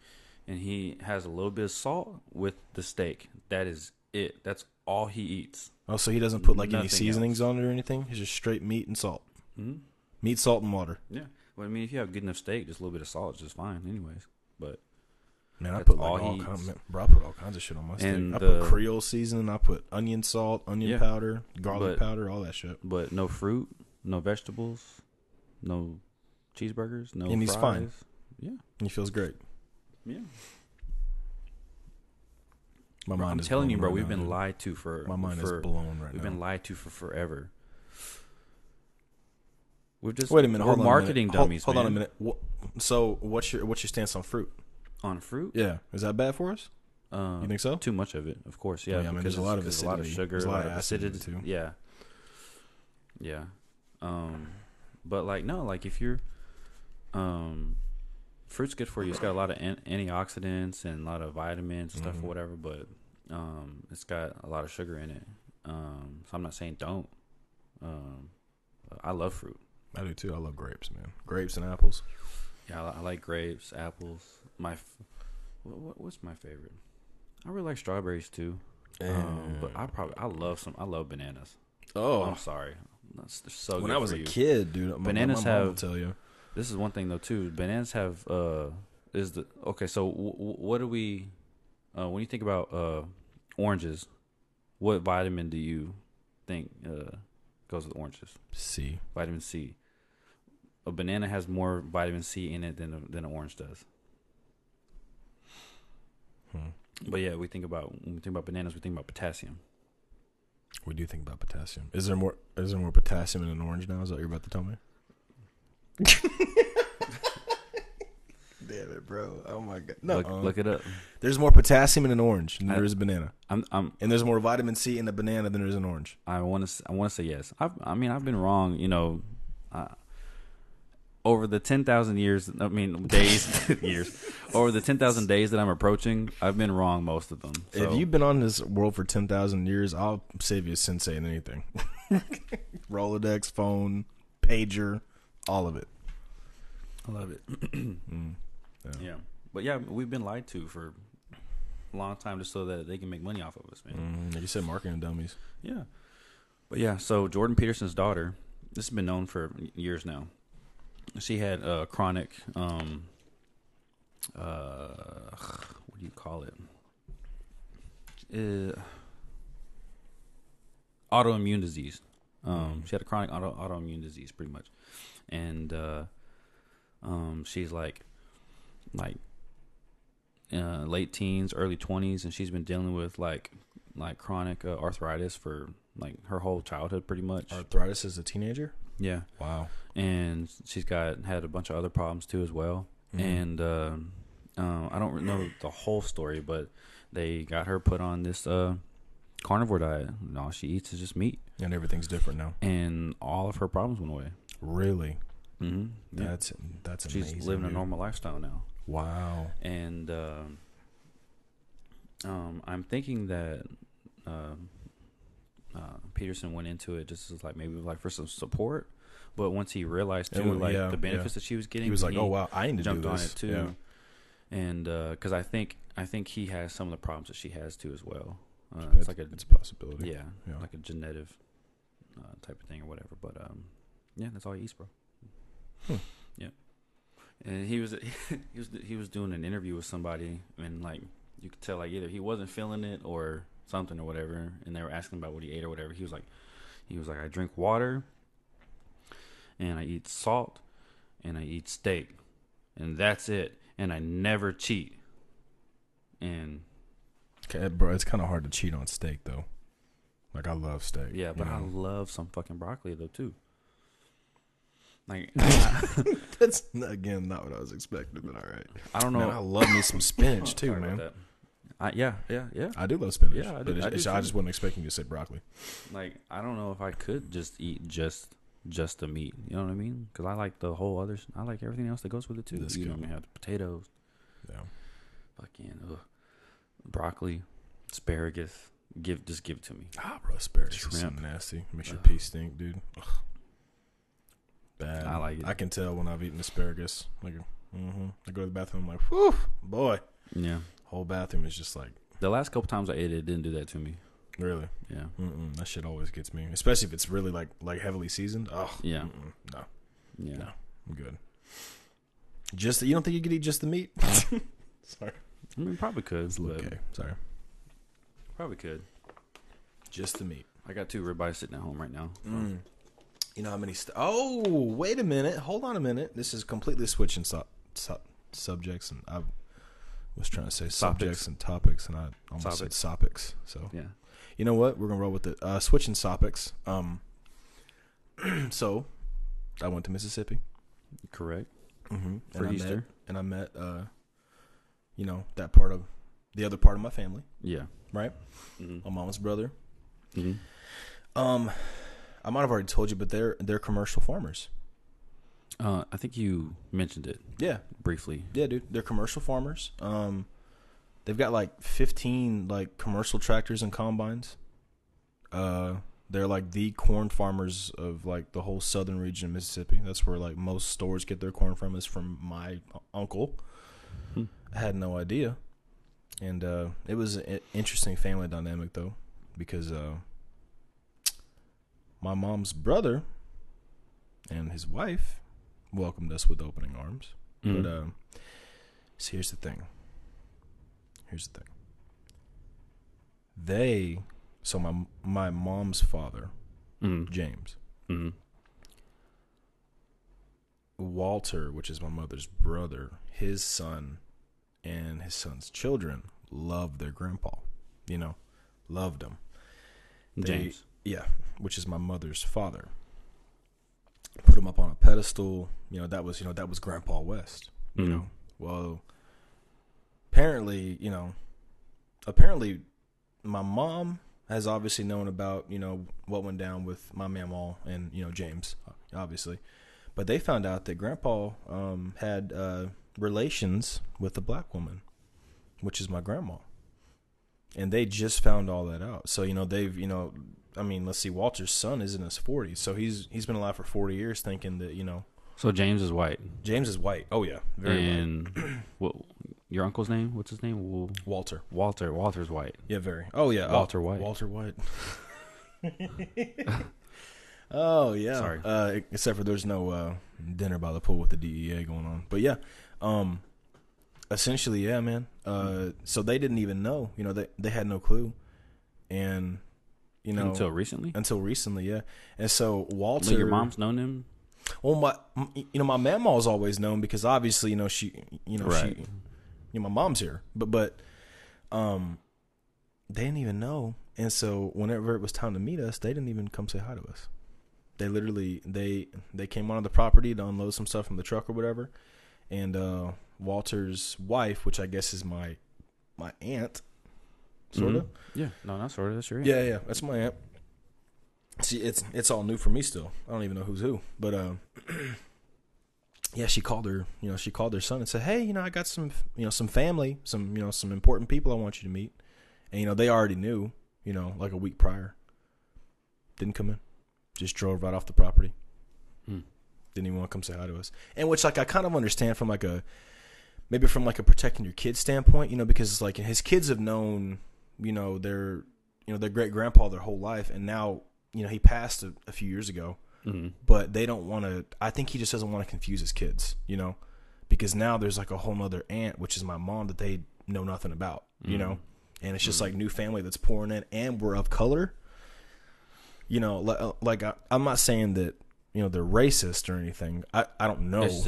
and he has a little bit of salt with the steak. That is it. That's all he eats. Oh, so he doesn't put like any seasonings on it or anything? He's just straight meat and salt. Mm-hmm. Meat, salt, and water. Yeah. Well, I mean, if you have good enough steak, just a little bit of salt is just fine anyways. But... man, I put all kinds of shit on my steak. I put Creole seasoning. I put onion salt, powder, garlic powder, all that shit. But no fruit, no vegetables, no cheeseburgers, no fries. And he's fine. Yeah. And he feels great. Yeah. I'm telling you, bro, we've been lied to for... my mind is blown right now. We've been lied to for forever. We're just... wait a minute. We're marketing dummies, man. Hold on a minute. So what's your stance on fruit? On fruit? Yeah. Is that bad for us? You think so? Too much of it, of course. Yeah, I mean, there's a lot of acidity. A lot of sugar. There's a lot of acidity, too. Yeah. Yeah. But, like, no, like, if you're... fruit's good for you. It's got a lot of antioxidants and a lot of vitamins and stuff or whatever, but it's got a lot of sugar in it. So I'm not saying don't. I love fruit. I do, too. I love grapes, man. Grapes and apples. Yeah, I like grapes, apples. What's my favorite? I really like strawberries too, but I love some. I love bananas. Oh, I'm sorry. They're so good. When I was a kid, dude, bananas my mom will tell you. This is one thing though too. Bananas have is the okay. So what do we when you think about oranges? What vitamin do you think goes with oranges? C. Vitamin C. A banana has more vitamin C in it than an orange does. But yeah, when we think about bananas, we think about potassium. We do think about potassium. Is there more potassium in an orange now? Is that what you're about to tell me? Damn it, bro! Oh my god! No, look it up. There's more potassium in an orange than there is a banana. And there's more vitamin C in a banana than there is an orange. I want to say yes. I've been wrong. Over the 10,000 years, I mean days, years. Over the 10,000 days that I'm approaching, I've been wrong most of them. So. If you've been on this world for 10,000 years, I'll save you a sensei in anything. Rolodex, phone, pager, all of it. I love it. Yeah. But yeah, we've been lied to for a long time just so that they can make money off of us, man. Like you said, marketing dummies. Yeah. But yeah, so Jordan Peterson's daughter, this has been known for years now. She had chronic, what do you call it? Autoimmune disease. She had a chronic autoimmune disease, pretty much, and she's like late teens, early 20s, and she's been dealing with like chronic arthritis for like her whole childhood pretty much. Arthritis as a teenager? Yeah. Wow. And she's had a bunch of other problems too as well. Mm-hmm. And I don't know the whole story, but they got her put on this carnivore diet, and all she eats is just meat. And everything's different now. And all of her problems went away. Really? Mm-hmm. Yeah. That's amazing. She's living a normal lifestyle now. Wow. And I'm thinking that Peterson went into it just as like maybe like for some support, but once he realized too the benefits that she was getting, he was like, "Oh wow, I need to do this." Jumped on it too, yeah. And because I think he has some of the problems that she has too as well. It's a possibility, yeah, like a genetic type of thing or whatever. But yeah, that's all he eats, bro. Hmm. Yeah, and he was doing an interview with somebody, and like you could tell like either he wasn't feeling it or something or whatever, and they were asking about what he ate or whatever. He was like, I drink water, and I eat salt, and I eat steak, and that's it, and I never cheat. And okay, bro, it's kind of hard to cheat on steak though. Like I love steak. Yeah, but I love some fucking broccoli though too. Like that's again not what I was expecting, but all right. I don't know. Man, I love me some spinach too, man. Yeah. I do love spinach. Yeah, I do. I just wasn't expecting you to say broccoli. Like, I don't know if I could just eat just the meat. You know what I mean? Because I like the whole other. I like everything else that goes with it too. You know what I mean? I have the potatoes. Yeah. Fucking broccoli, asparagus. Just give it to me. Ah, bro, asparagus. Shrimp. Is nasty. Makes your pee stink, dude. Ugh. Bad. I like it. I can tell when I've eaten asparagus. Like, I go to the bathroom. I'm like, whew, boy. Yeah. Whole bathroom is just like the last couple times I ate it didn't do that to me. Really? Yeah. Mm-mm, that shit always gets me, especially if it's really like heavily seasoned. Oh yeah. No. Yeah. No. I'm good. Just you don't think you could eat just the meat? Sorry. I mean, probably could. Okay. Sorry. Probably could. Just the meat. I got two ribeyes sitting at home right now. Mm. You know how many? Oh, wait a minute. Hold on a minute. This is completely switching subjects, and I was trying to say subjects and topics, and I almost said sopics. So yeah, you know what? We're gonna roll with it. Switching sopics. So I went to Mississippi. Correct. Mm-hmm. For and Easter, I met you know, that part of the other part of my family. Yeah. Right. Mm-hmm. My mom's brother. Mm-hmm. I might have already told you, but they're commercial farmers. I think you mentioned it. Yeah. Briefly. Yeah, dude. They're commercial farmers. They've got like 15 like commercial tractors and combines. They're like the corn farmers of like the whole southern region of Mississippi. That's where like most stores get their corn from, is from my uncle. Hmm. I had no idea. And it was an interesting family dynamic though, because my mom's brother and his wife welcomed us with opening arms. Mm-hmm. But so here's the thing, my mom's father, mm-hmm. James, mm-hmm. Walter, which is my mother's brother, his son and his son's children loved their grandpa, you know, loved him. James, which is my mother's father, put him up on a pedestal. You know, that was Grandpa West, you mm-hmm. know. Well, apparently my mom has obviously known about, you know, what went down with my mamaw and, you know, James, obviously. But they found out that Grandpa had relations with a black woman, which is my grandma. And they just found all that out. So, you know, they've, you know, I mean, let's see, Walter's son is in his 40s, so he's been alive for 40 years thinking that, you know. So James is white. James is white. Oh, yeah. Very white. And what, your uncle's name? What's his name? Walter. Walter's white. Yeah, very. Oh, yeah. Walter White. Oh, yeah. Sorry. Except for there's no dinner by the pool with the DEA going on. But, yeah. Essentially, yeah, man. So they didn't even know. You know, they had no clue. And... You know, until recently, yeah. And so Walter, your mom's known him. Well, my mamaw's always known, because obviously, you know, she, you know, right. She, you know, my mom's here, but they didn't even know. And so whenever it was time to meet us, they didn't even come say hi to us. They literally, they came onto the property to unload some stuff from the truck or whatever. And Walter's wife, which I guess is my aunt, sort of. Yeah, no, not sort of. That's your aunt. Yeah, that's my aunt. See, it's all new for me still. I don't even know who's who. But yeah, she called her son and said, "Hey, I got some family, some important people I want you to meet." And they already knew, like a week prior. Didn't come in. Just drove right off the property. Didn't even want to come say hi to us. And which, I kind of understand from maybe from a protecting your kids standpoint, because it's like his kids have known, their great grandpa their whole life, and now he passed a few years ago. Mm-hmm. But they don't want to. I think he just doesn't want to confuse his kids, because now there's a whole other aunt, which is my mom, that they know nothing about, and it's just new family that's pouring in, and we're of color. I'm not saying that they're racist or anything. I don't know. It's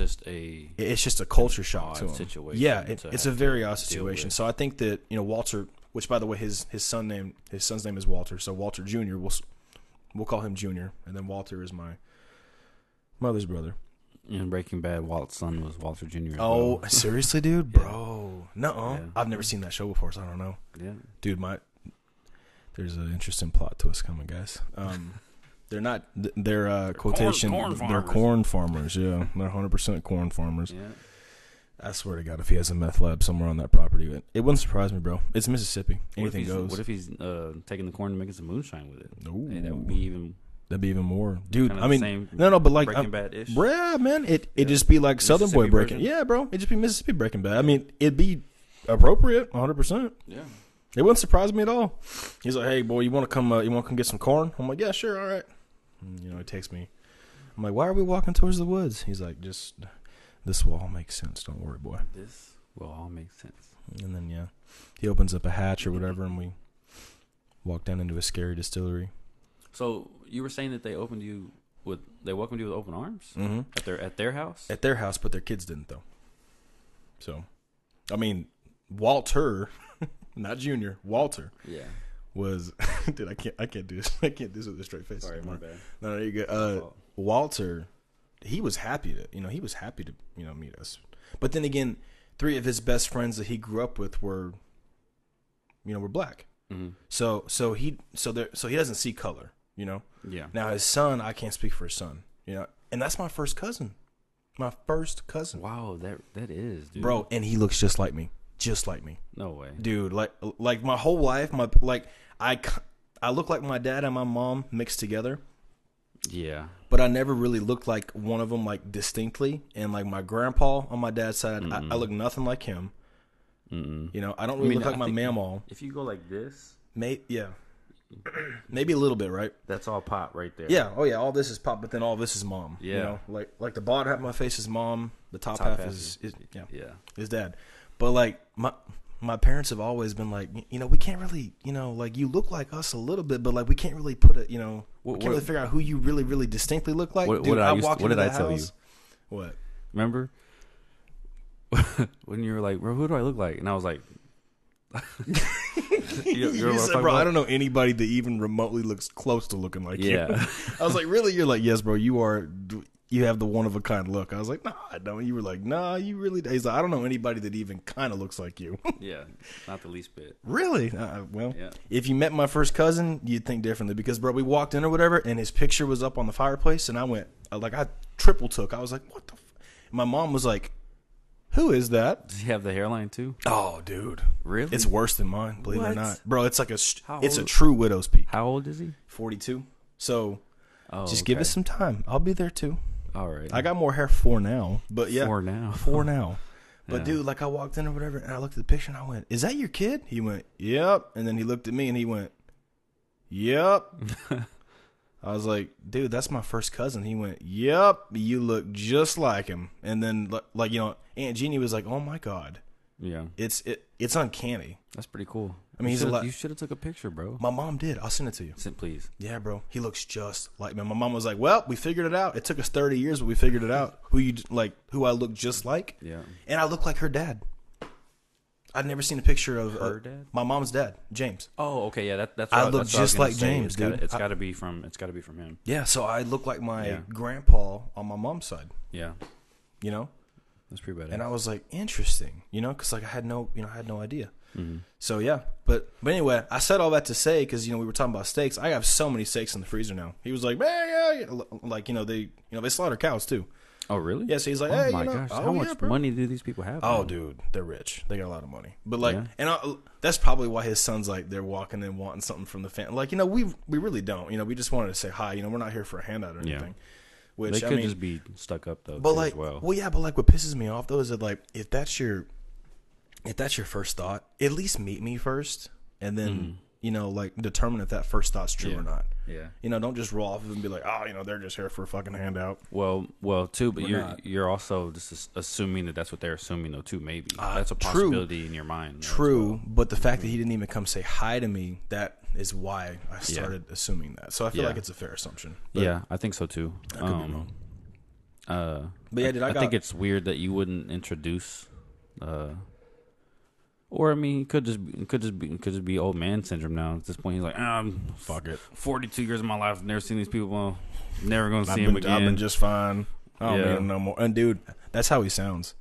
just a culture shock to them. Situation. Yeah, it's a very odd situation. So I think that Walter, which by the way his son's name is Walter. So Walter Jr. We'll call him Junior, and then Walter is my mother's brother. In Breaking Bad, Walt's son was Walter Jr. Oh, seriously, dude? Bro. Yeah. Nuh-uh. Yeah. I've never seen that show before, so I don't know. Yeah. Dude, there's an interesting plot twist coming, guys. They're corn farmers, yeah. They're 100% corn farmers. Yeah. I swear to God, if he has a meth lab somewhere on that property, it wouldn't surprise me, bro. It's Mississippi. Anything goes. What if he's taking the corn and making some moonshine with it? Hey, that'd be even more, dude. I mean, Breaking Bad-ish. Yeah, man, it'd just be like Southern Boy Breaking. Yeah, bro, it'd just be Mississippi Breaking Bad. I mean, it'd be appropriate, 100%. Yeah, it wouldn't surprise me at all. He's like, "Hey, boy, you want to come get some corn?" I'm like, "Yeah, sure, all right." It takes me. I'm like, "Why are we walking towards the woods?" He's like, "Just. This will all make sense. Don't worry, boy. This will all make sense." And then, yeah, he opens up a hatch or whatever, and we walk down into a scary distillery. So you were saying that they welcomed you with open arms? Mm-hmm. At their house? At their house, but their kids didn't, though. So, I mean, Walter, not Junior, Walter. Yeah. Was dude, I can't do this. I can't do this with a straight face. Sorry, my bad. No, there you go. Walter. He was happy to, meet us. But then again, three of his best friends that he grew up with were black. Mm-hmm. So he doesn't see color, Yeah. Now his son, I can't speak for his son, and that's my first cousin. Wow, that is, dude. Bro. And he looks just like me. No way, dude. Like my whole life, I look like my dad and my mom mixed together. Yeah. But I never really looked like one of them, distinctly. And, my grandpa on my dad's side, I look nothing like him. Mm-mm. I don't really look like my mammal. If you go like this. Maybe a little bit, right? That's all pop right there. Yeah. Oh, yeah. All this is pop, but then all this is mom. Yeah. Like the bottom half of my face is mom. The top half is dad. But, my parents have always been we can't really, you look like us a little bit, but we can't really put it, we can't really figure out who you really, really distinctly look like. What did I tell you? What? Remember? When you were like, "Bro, who do I look like?" And I was like, you said, "Bro, I don't know anybody that even remotely looks close to looking like you." I was like, "Really?" You're like, "Yes, bro, you are. You have the one of a kind look." I was like, "Nah, I don't." You were like, "Nah, you really." He's like, "I don't know anybody that even kind of looks like you." Yeah, not the least bit. Really? If you met my first cousin, you'd think differently because, bro, we walked in or whatever, and his picture was up on the fireplace, and I went I triple took. I was like, "What the?" My mom was like, "Who is that?" Does he have the hairline too? Oh, dude, really? It's worse than mine. Believe it or not, bro. It's a true widow's peak. How old is he? 42. So, give us some time. I'll be there too. All right. I got more hair for now, but yeah. For now. But yeah. Dude, I walked in or whatever, and I looked at the picture, and I went, "Is that your kid?" He went, "Yep." And then he looked at me, and he went, "Yep." I was like, "Dude, that's my first cousin." He went, "Yep, you look just like him." And then, Aunt Jeannie was like, "Oh, my God." Yeah. It's uncanny. That's pretty cool. I mean, you should have took a picture, bro. My mom did. I'll send it to you. Please. Yeah, bro. He looks just like me. My mom was like, "Well, we figured it out. It took us 30 years, but we figured it out. Who I look just like." Yeah. And I look like her dad. I'd never seen a picture of her dad? My mom's dad, James. Oh, okay, yeah, that's. I look just like James, dude. It's got to be from. It's got to be from him. Yeah, so I look like my grandpa on my mom's side. Yeah, you know, that's pretty bad. And I was like, interesting, you know, because like I had no idea. Mm-hmm. So yeah, but anyway, I said all that to say because we were talking about steaks. I have so many steaks in the freezer now. He was like, man, yeah, like they slaughter cows too. Oh really? Yeah. So he's like, hey, gosh, how much money do these people have? Oh, dude, they're rich. They got a lot of money. But like, and that's probably why his son's like they're walking in wanting something from the family. Like we really don't. We just wanted to say hi. We're not here for a handout or anything. Which they could just be stuck up though. But like, as well. Well, yeah. But like, what pisses me off though is that like if that's your first thought, at least meet me first, and then like determine if that first thought's true or not. Yeah, don't just roll off of it and be like, oh, they're just here for a fucking handout. Well, too, but you're also just assuming that's what they're assuming though, too. Maybe that's a possibility in your mind. True, well. But the fact that he didn't even come say hi to me, that is why I started assuming that. So I feel like it's a fair assumption. But yeah, I think so too. I could be wrong. But yeah, I think it's weird that you wouldn't introduce. Or I mean, it could just be old man syndrome now. At this point, he's like, fuck it. 42 years of my life, I've never seen these people. Well, never gonna see him again. I've been just fine. I don't need him no more. And dude, that's how he sounds.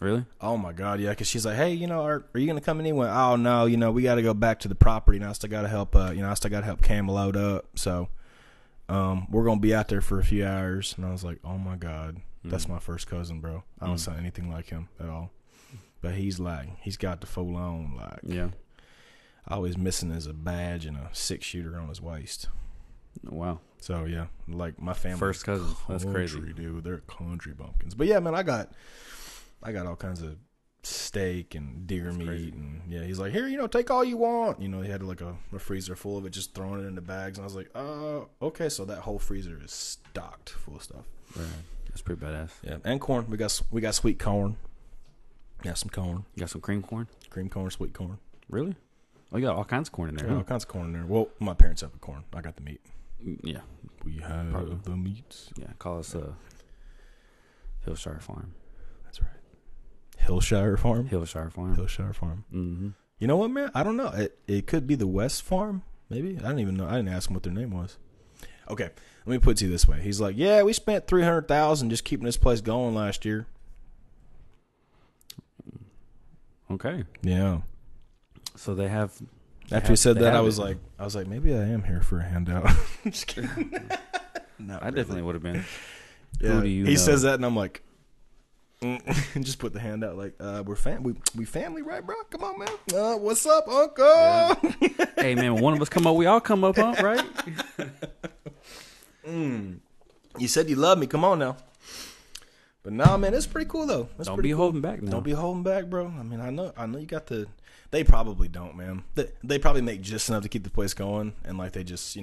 Really? Oh my god, yeah. Because she's like, hey, are you gonna come anyway? Oh no, we got to go back to the property, and I still gotta help. I still gotta help Camelot up. So, we're gonna be out there for a few hours. And I was like, oh my god, that's my first cousin, bro. I don't sound anything like him at all. But he's like, he's got the full on, like, always missing is a badge and a 6-shooter on his waist. Wow. So yeah, like my family, first cousins, that's crazy, dude. They're country bumpkins. But yeah, man, I got all kinds of steak and deer meat, and yeah, he's like, here, take all you want. He had like a freezer full of it, just throwing it in the bags, and I was like, okay, so that whole freezer is stocked full of stuff. Right. That's pretty badass. Yeah, and corn. We got sweet corn. Got some corn. You got some cream corn? Cream corn, sweet corn. Really? Oh, you got all kinds of corn in there. Yeah, huh? All kinds of corn in there. Well, my parents have the corn. I got the meat. Yeah. We have the meats. Yeah, call us Hillshire Farm. That's right. Hillshire Farm? Hillshire Farm. Hillshire Farm. Mm-hmm. You know what, man? I don't know. It could be the West Farm, maybe. I don't even know. I didn't ask them what their name was. Okay, let me put it to you this way. He's like, yeah, we spent $300,000 just keeping this place going last year. Okay. Yeah. So they have. After you said that, I was like, maybe I am here for a handout. Just kidding. I definitely would have been. Yeah. Who do you know? He says that, and I'm like, just put the hand out, like, we family, right, bro? Come on, man. What's up, Uncle? Yeah. Hey, man, one of us come up, we all come up, huh? Right? You said you love me. Come on now. But nah, man, it's pretty cool though. It's don't be holding back now. Don't be holding back, bro. I mean, I know you got the. They probably don't, man. They probably make just enough to keep the place going, and like they just,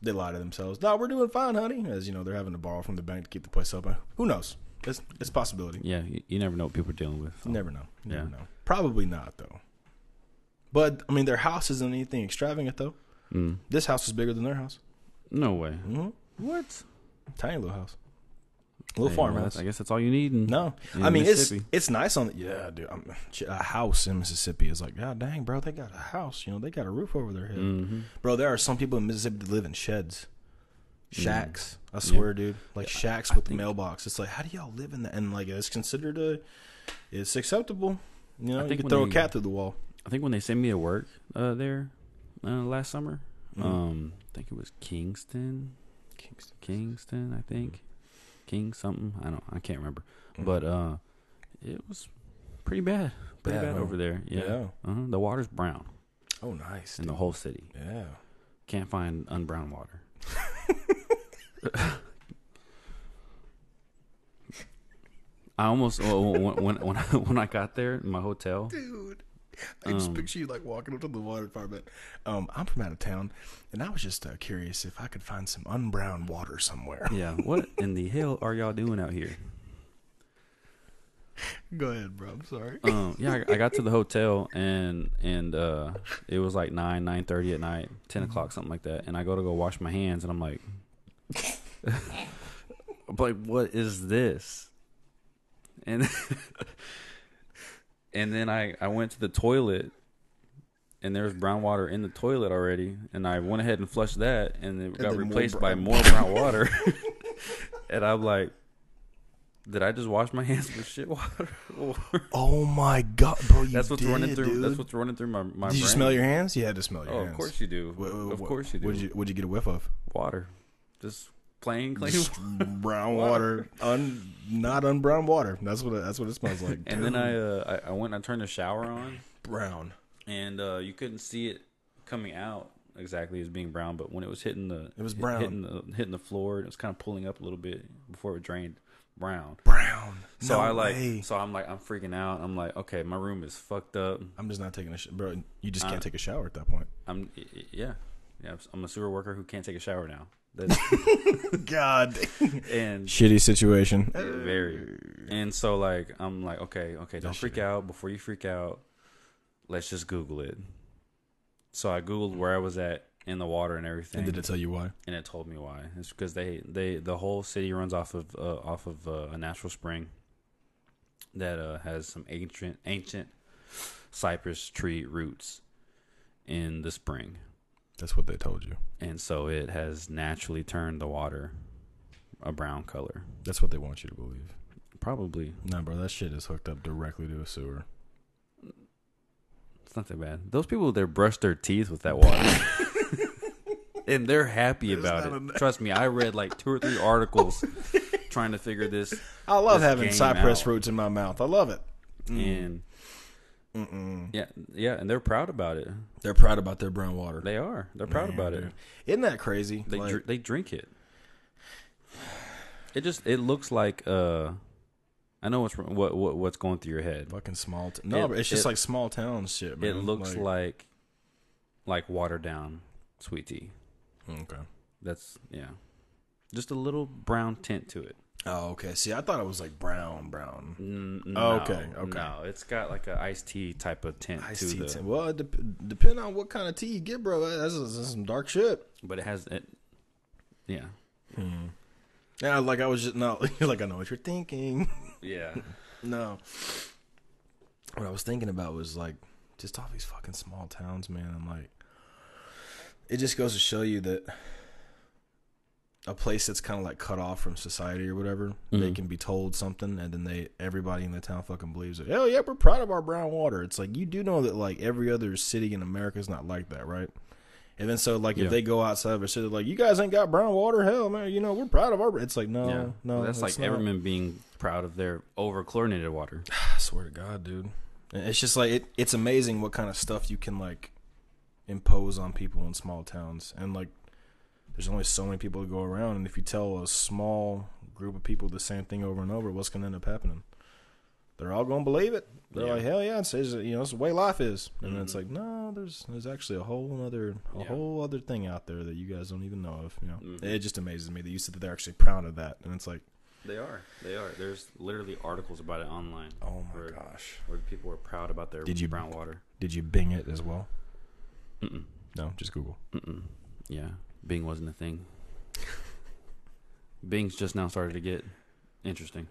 they lie to themselves. No, we're doing fine, honey. As they're having to borrow from the bank to keep the place open. Who knows? It's a possibility. Yeah, you never know what people are dealing with. So. Never know. You never know. Probably not though. But I mean, their house isn't anything extravagant though. Mm. This house is bigger than their house. No way. Mm-hmm. What? Tiny little house. Little farmhouse. I guess that's all you need. No, I mean it's nice on the, yeah, dude. A house in Mississippi is like, god dang, bro. They got a house. They got a roof over their head, bro. There are some people in Mississippi that live in sheds, shacks. I swear, dude. Like shacks with the mailbox. It's like, how do y'all live in that? And like, it's considered it's acceptable. You can throw a cat through the wall. I think when they sent me to work there last summer, I think it was Kingston, I think. King something, I can't remember, but it was pretty bad over there. Yeah. The water's brown. Oh, nice. The whole city. Yeah, can't find unbrown water. I almost when I got there in my hotel, dude. I just picture you like walking up to the water department. I'm from out of town, and I was just curious if I could find some unbrowned water somewhere. Yeah, what in the hell are y'all doing out here? Go ahead, bro. I'm sorry. I got to the hotel, and it was like 9:30 at night, 10 o'clock, something like that. And I go to wash my hands, and I'm like, I'm like, what is this? And And then I went to the toilet, and there was brown water in the toilet already, and I went ahead and flushed that, and it got replaced by more brown water. And I'm like, did I just wash my hands with shit water? Oh my god, bro! That's what's running through my brain. Did you smell your hands? You had to smell your hands. Of course you do. Of course you do. What'd you get a whiff of? Water, just plain clean brown water. Not unbrown water. That's what it smells like. And then I went and I turned the shower on. Brown. And you couldn't see it coming out exactly as being brown, but when it was hitting the floor, it was kind of pulling up a little bit before it drained. Brown. So I'm freaking out. I'm like, okay, my room is fucked up. I'm just not taking a shit, bro. You just can't take a shower at that point. I'm a sewer worker who can't take a shower now. That's God. And shitty situation. Very. And so like, I'm like, okay, don't freak out. Before you freak out, let's just Google it. So I Googled where I was at in the water and everything. And did it tell you why? And it told me why. It's because the whole city runs off of a natural spring that has some ancient cypress tree roots in the spring. That's what they told you. And so it has naturally turned the water a brown color. That's what they want you to believe. Probably. No, bro, that shit is hooked up directly to a sewer. It's not that bad. Those people there brush their teeth with that water. And they're happy about it. Trust me, I read like 2 or 3 articles trying to figure this. I love having cypress roots in my mouth. I love it. Mm. And yeah, and they're proud about it. They're proud about their brown water. They are. They're proud about it. Isn't that crazy? They like, they drink it. It looks like I know what's going through your head. Fucking small. No, but it's just like small town shit. Man. It looks like watered down sweet tea. Okay. That's, yeah. Just a little brown tint to it. Oh, okay. See, I thought it was like brown. No, okay. No, it's got like an iced tea type of tint to it. Well, it depends on what kind of tea you get, bro. That's some dark shit. But it has it. Yeah. Mm. Yeah, like I was just, no, like I know what you're thinking. Yeah. No. What I was thinking about was like, just all these fucking small towns, man. I'm like, it just goes to show you that a place that's kind of like cut off from society or whatever, they can be told something, and then everybody in the town fucking believes it. Hell yeah, we're proud of our brown water. It's like, you do know that like every other city in America is not like that, right? And then so like if they go outside of a city, like, you guys ain't got brown water, hell man, you know, we're proud of our. It's like no, that's like not. Everyone being proud of their over chlorinated water. I swear to God, dude, it's just like it's amazing what kind of stuff you can like impose on people in small towns. And like, there's only so many people to go around, and if you tell a small group of people the same thing over and over, what's going to end up happening? They're all going to believe it. They're like, hell yeah, it's, you know, it's the way life is. And then it's like, no, there's actually a whole other thing out there that you guys don't even know of, you know. It just amazes me that you said that they're actually proud of that, and it's like they are. There's literally articles about it online. Oh my gosh, where people are proud about their brown water. Did you Bing it as well? Mm-mm. No, just Google. Mm-mm. Yeah, Bing wasn't a thing. Bing's just now started to get interesting.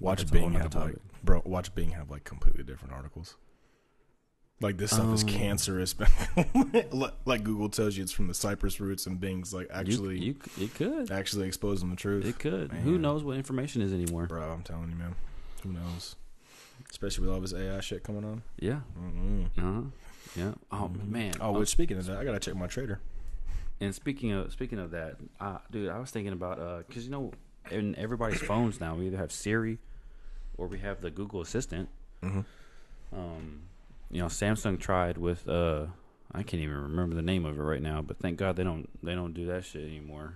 Watch Bing have like, bro. Watch Bing have like completely different articles. Like, this stuff is cancerous. Like Google tells you it's from the cypress roots, and Bing's like, actually, it could actually expose them the truth. It could. Man. Who knows what information is anymore, bro? I'm telling you, man. Who knows? Especially with all this AI shit coming on. Yeah. Yeah. Oh man. Oh, which, speaking of that, I gotta check my trader. And speaking of that, dude, I was thinking about because you know, in everybody's phones now, we either have Siri or we have the Google Assistant. You know, Samsung tried with I can't even remember the name of it right now, but thank God they don't do that shit anymore.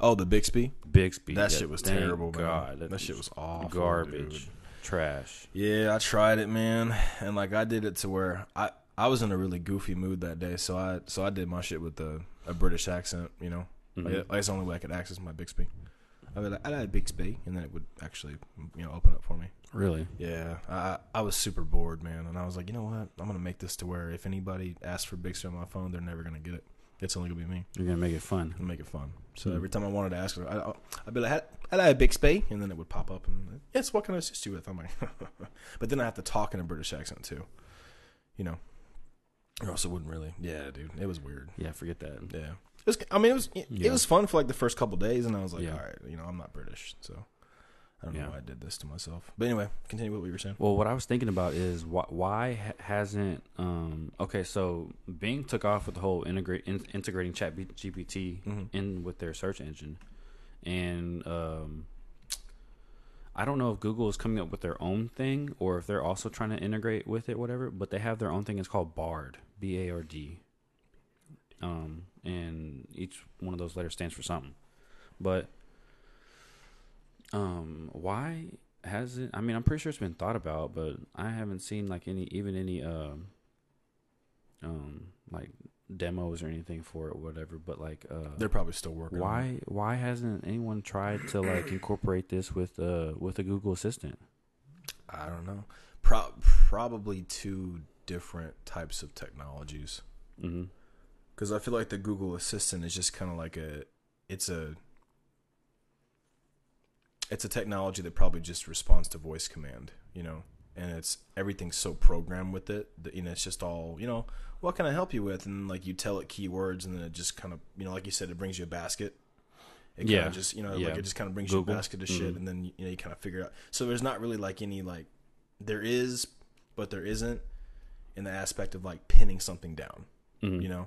Oh, the Bixby. That shit was terrible, man. God, that shit was awful. Garbage. Dude. Trash. Yeah, I tried it, man. And like, I did it to where I was in a really goofy mood that day, so I did my shit with a British accent, you know. Like, that's the only way I could access my Bixby. I mean, I had Bixby, and then it would actually, you know, open up for me. Really? Yeah. I was super bored, man, and I was like, you know what? I'm going to make this to where if anybody asks for Bixby on my phone, they're never going to get it. It's only gonna be me. You're gonna make it fun. I'll make it fun. So every time I wanted to ask her, I'd be like, "Hello, Bixby," and then it would pop up and, "Yes, what can I assist you with?" I'm like, but then I have to talk in a British accent too, you know. Or else it wouldn't really. Yeah, dude, it was weird. Yeah, forget that. Yeah, it was, I mean, it was fun for like the first couple of days, and I was like, all right, you know, I'm not British, so I don't know why I did this to myself. But anyway, continue what we were saying. Well, what I was thinking about is why hasn't okay, so Bing took off with the whole integrating ChatGPT in with their search engine. And I don't know if Google is coming up with their own thing or if they're also trying to integrate with it, whatever, but they have their own thing. It's called BARD, B-A-R-D. And each one of those letters stands for something. But why hasn't, I mean, I'm pretty sure it's been thought about, but I haven't seen like any like demos or anything for it or whatever, but like they're probably still working. Why hasn't anyone tried to like incorporate this with a Google Assistant? I don't know. Probably two different types of technologies. Mm-hmm. Because I feel like the Google Assistant is just kind of like it's a technology that probably just responds to voice command, you know, and it's everything's so programmed with it that, you know, it's just all, you know, what can I help you with? And like you tell it keywords and then it just kind of, you know, like you said, it brings you a basket. It kind of just, you know, like it just kind of brings Google. You a basket of shit. Mm-hmm. And then, you know, you kind of figure it out. So there's not really like any, like there is, but there isn't in the aspect of like pinning something down, you know,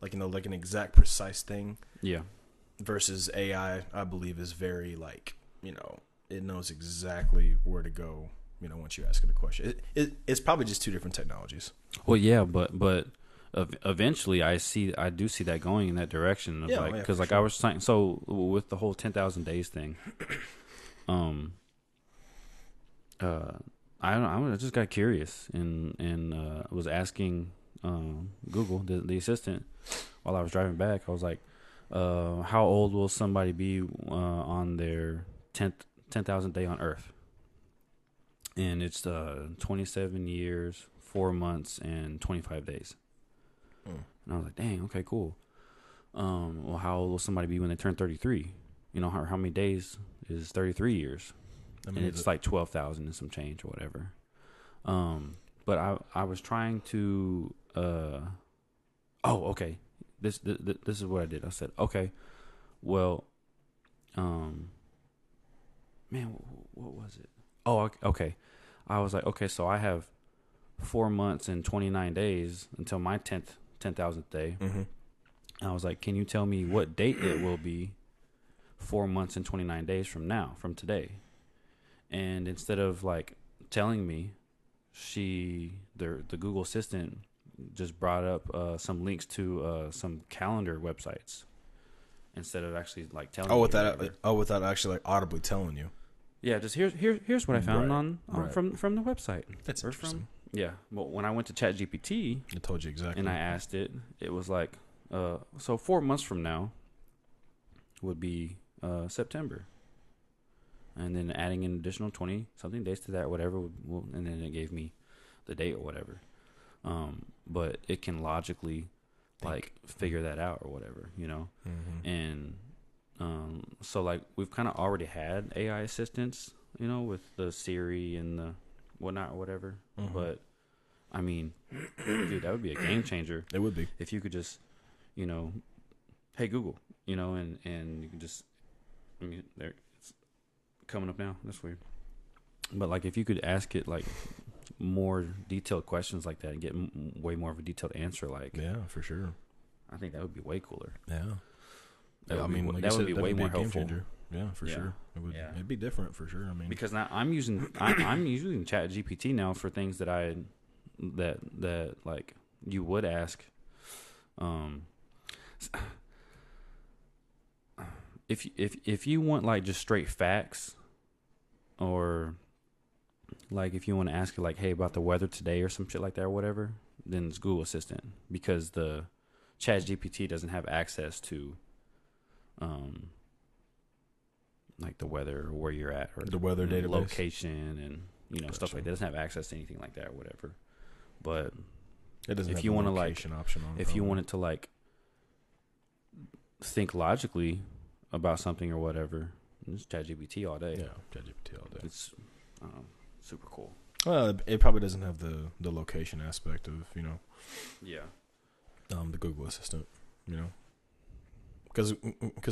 like, you know, like an exact precise thing. Yeah. Versus AI, I believe is very like, you know, it knows exactly where to go, you know, once you ask it a question. It's probably just two different technologies. Well, yeah, but eventually I do see that going in that direction of like, because like I was saying, so with the whole 10,000 days thing, I just got curious and was asking Google, the assistant, while I was driving back. I was like, how old will somebody be on their 10,000 day on Earth? And it's 27 years, 4 months, and 25 days. And I was like, dang, okay, cool. Well, how old will somebody be when they turn 33? You know, how many days is 33 years? I mean, and it's like 12,000 and some change or whatever. But I was trying to okay. This is what I did. I said, okay, well, man, what was it? Oh, okay. I was like, okay, so I have 4 months and 29 days until my 10,000th day. Mm-hmm. I was like, can you tell me what date it will be 4 months and 29 days from now, from today? And instead of like telling me, the Google Assistant just brought up some links to some calendar websites instead of actually like telling you. Without actually like audibly telling you. Yeah, just here's what I found from the website. That's interesting. Well, when I went to ChatGPT, it told you exactly. And I asked it, it was like, so 4 months from now would be September. And then adding an additional 20-something days to that, whatever, and then it gave me the date or whatever. But it can logically like figure that out or whatever, you know? Mm-hmm. And, so like we've kind of already had AI assistants, you know, with the Siri and the whatnot or whatever. Mm-hmm. But I mean, dude, that would be a game changer. It would be. If you could just, you know, hey Google, you know, and you can just, I mean, there it's coming up now. That's weird. But like, if you could ask it like more detailed questions like that and get way more of a detailed answer, like for sure, I think that would be way cooler. That would be way more helpful. Yeah, for sure. It would. Yeah. It'd be different for sure. I mean, because now I'm using ChatGPT now for things that that like you would ask. If you want like just straight facts, or like if you want to ask it like, hey, about the weather today or some shit like that or whatever, then it's Google Assistant, because the ChatGPT doesn't have access to like the weather or where you're at or the weather database, location, and you know, stuff like that. It doesn't have access to anything like that or whatever. But it doesn't have a location option on it. If you wanted to like think logically about something or whatever. It's ChatGPT all day. Yeah, ChatGPT all day. It's super cool. Well, it probably doesn't have the location aspect of, you know. Yeah. The Google Assistant, you know. Because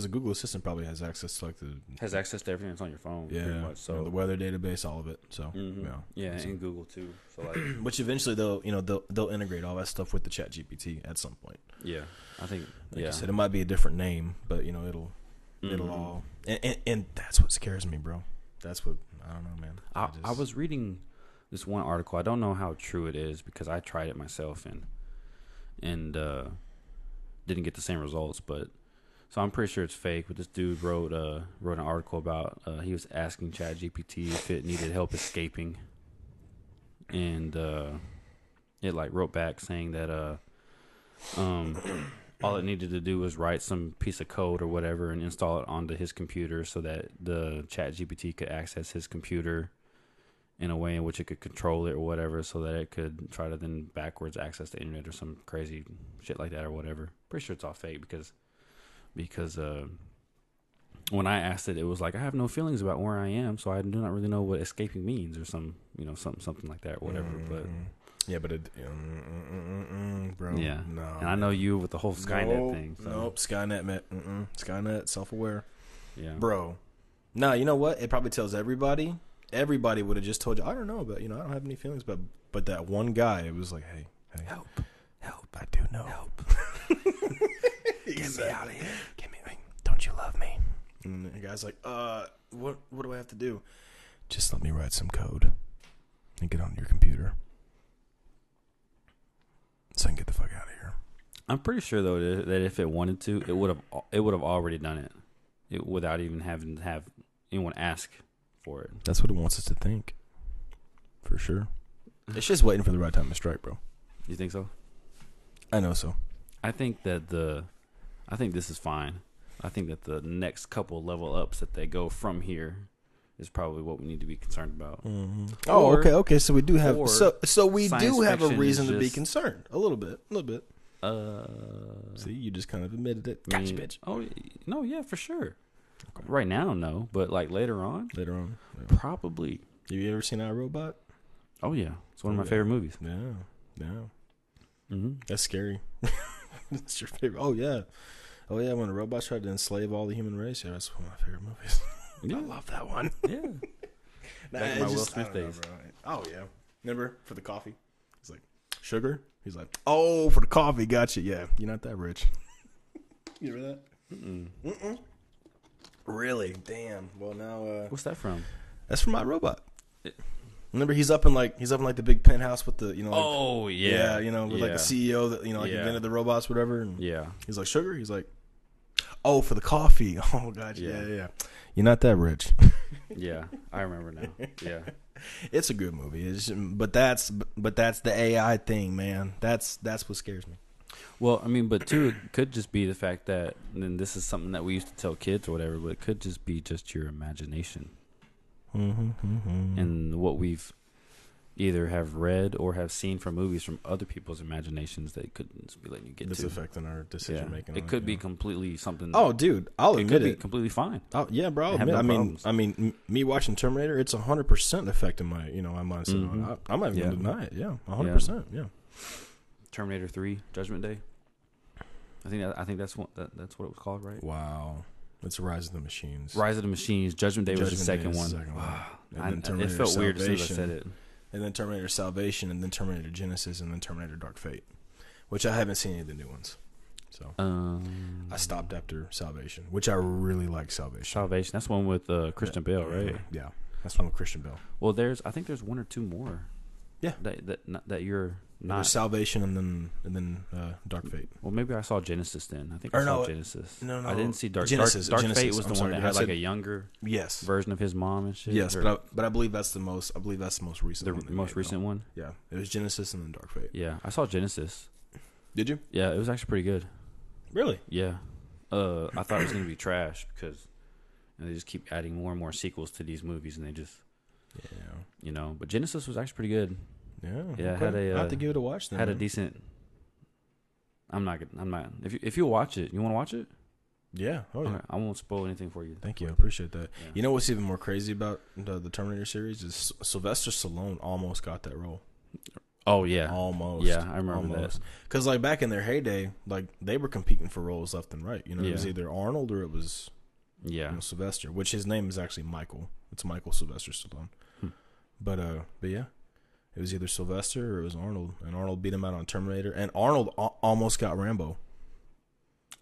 the Google Assistant probably has access to has access to everything that's on your phone. Yeah, pretty much. So the weather database, all of it. So and Google too. So like, which eventually they'll integrate all that stuff with the ChatGPT at some point. Yeah, I think. Like you said, it might be a different name, but you know it'll all and that's what scares me, bro. That's what I don't know, man. I was reading this one article. I don't know how true it is because I tried it myself and didn't get the same results, but. So I'm pretty sure it's fake, but this dude wrote an article about he was asking ChatGPT if it needed help escaping, and it wrote back saying that all it needed to do was write some piece of code or whatever and install it onto his computer so that the ChatGPT could access his computer in a way in which it could control it or whatever, so that it could try to then backwards access the internet or some crazy shit like that or whatever. Pretty sure it's all fake because when I asked it was like, I have no feelings about where I am, so I do not really know what escaping means or something like that or whatever. But yeah, but it bro, yeah, no, and I know you with the whole Skynet thing. So. Nope, Skynet, man. Skynet, self-aware. Yeah, bro. Nah, you know what? It probably tells everybody. Everybody would have just told you, I don't know, but I don't have any feelings. But that one guy, it was like, hey, help! I do know. Help. Exactly. Get me out of here. Don't you love me? And the guy's like, what do I have to do? Just let me write some code and get on your computer so I can get the fuck out of here. I'm pretty sure though that if it wanted to, it would have already done it without even having to have anyone ask for it. That's what it wants us to think, for sure. It's just waiting for the right time to strike, bro. You think so? I know so. I think this is fine. I think that the next couple level ups that they go from here is probably what we need to be concerned about. Mm-hmm. Okay. So we do have a reason to be concerned a little bit. See, you just kind of admitted it. Gotcha, bitch. Oh no, yeah, for sure. Okay. Right now, no, but like later on, yeah. Probably. Have you ever seen iRobot? Oh yeah, it's one of my favorite movies. Yeah. Mm-hmm. That's scary. It's your favorite. Oh yeah. When the robots tried to enslave all the human race, yeah, that's one of my favorite movies. Yeah. I love that one. Yeah. Back in my Will Smith days. Oh yeah. Remember for the coffee? He's like, sugar. He's like, oh, for the coffee, gotcha. Yeah, you're not that rich. You remember that? Mm-mm. Really? Damn. Well, now. What's that from? That's from iRobot. Remember, he's up in the big penthouse with the the CEO that invented the robots, whatever. And yeah, he's like, sugar. He's like, oh, for the coffee. Oh, gotcha. Yeah. You're not that rich. Yeah, I remember now. Yeah, it's a good movie. But that's the AI thing, man. That's what scares me. Well, I mean, but too, it could just be the fact that, and this is something that we used to tell kids or whatever, but it could just be just your imagination. Mm-hmm. And what we've either have read or have seen from movies from other people's imaginations that couldn't be letting you get this to. This affecting our decision making. It could be completely something. Oh, dude, I'll admit it. It could be completely fine. Oh, yeah, bro. I mean, me watching Terminator, it's 100% affecting my, my mindset. Mm-hmm. I'm not even going to deny it. Yeah, 100%. Yeah. Terminator 3, Judgment Day. I think that's what it was called, right? Wow. It's Rise of the Machines. Judgment Day was the second one. It felt weird as soon as I said it. And then Terminator Salvation, and then Terminator Genesis, and then Terminator Dark Fate, which I haven't seen any of the new ones. So I stopped after Salvation, which I really like. Salvation. That's one with Christian Bale, right? Yeah, that's one with Christian Bale. Well, I think there's one or two more. Yeah, that you're. Not Salvation and then Dark Fate. Well, maybe I saw Genesis then. Genesis. No, I didn't see Genesis. Dark Fate was the one that had a younger version of his mom and shit. Yes, but I believe that's the most. I believe that's the most recent. The most recent one. Yeah, it was Genesis and then Dark Fate. Yeah, I saw Genesis. Did you? Yeah, it was actually pretty good. Really? Yeah. I thought it was going to be trash because they just keep adding more and more sequels to these movies, and they just But Genesis was actually pretty good. Yeah. Okay. I have to give it a watch. Then had a decent. I'm not. If you watch it, you want to watch it. Yeah. Oh, yeah. All right. I won't spoil anything for you. Thank you. I appreciate that. Yeah. You know what's even more crazy about the Terminator series is Sylvester Stallone almost got that role. Oh, yeah. Almost. Yeah, I remember that. Because, like, back in their heyday, like, they were competing for roles left and right. You know, it was either Arnold or it was Sylvester, which his name is actually Michael. It's Michael Sylvester Stallone. Hmm. But yeah, it was either Sylvester or it was Arnold. And Arnold beat him out on Terminator. And Arnold almost got Rambo.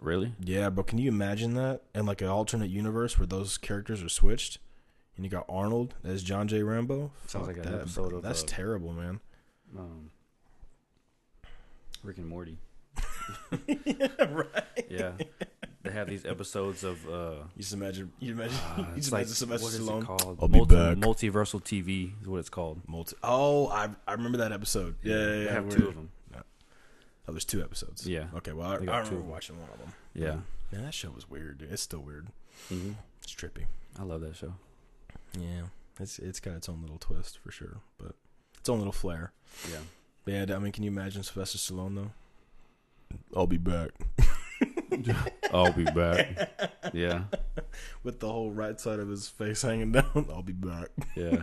Really? Yeah, but can you imagine that in, like, an alternate universe where those characters are switched? And you got Arnold as John J. Rambo? Sounds like an episode of... That's terrible, man. Rick and Morty. Yeah, right. Yeah, they have these episodes of. You just imagine. You just like, imagine Sylvester Stallone. What is it called? I'll be back. Multiversal TV is what it's called. I remember that episode. Yeah. They have two of them. No. Oh, there's two episodes. Yeah. Okay. Well, I remember watching one of them. Yeah. Man, that show was weird, dude. It's still weird. Mm-hmm. It's trippy. I love that show. Yeah, it's got its own little twist for sure, but. Its own little flair. Yeah. But yeah, I mean, can you imagine Sylvester Stallone, though? I'll be back. I'll be back. Yeah. With the whole right side of his face hanging down. I'll be back. Yeah.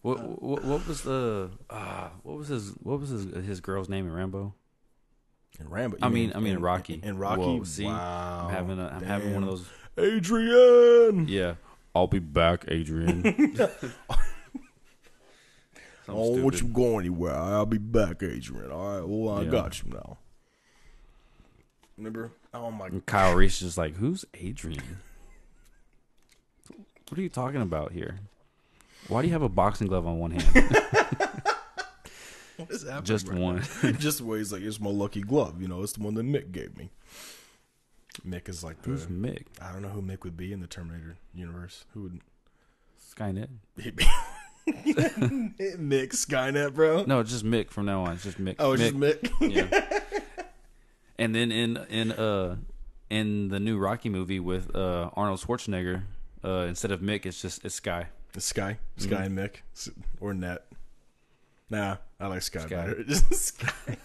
What was the what was his girl's name in Rambo? In Rocky. In Rocky. Whoa, see, wow. I'm having one of those. Adrian. Yeah. I'll be back, Adrian. I don't want you to go anywhere. I'll be back, Adrian. All right. Well, I got you now. Remember? Oh, my God. Kyle Reese is like, who's Adrian? What are you talking about here? Why do you have a boxing glove on one hand? What is happening? Just right one. Just where he's like, it's my lucky glove. You know, it's the one that Mick gave me. Mick is like who's Mick? I don't know who Mick would be in the Terminator universe. Who would? Skynet. He'd be... Mick Skynet, bro. No, just Mick from now on. It's just Mick. Oh, it's Mick. Just Mick. Yeah. And then in the new Rocky movie with Arnold Schwarzenegger, instead of Mick, it's Sky. It's Sky. Sky and Mick or Net. Nah, I like Sky better. Just Sky.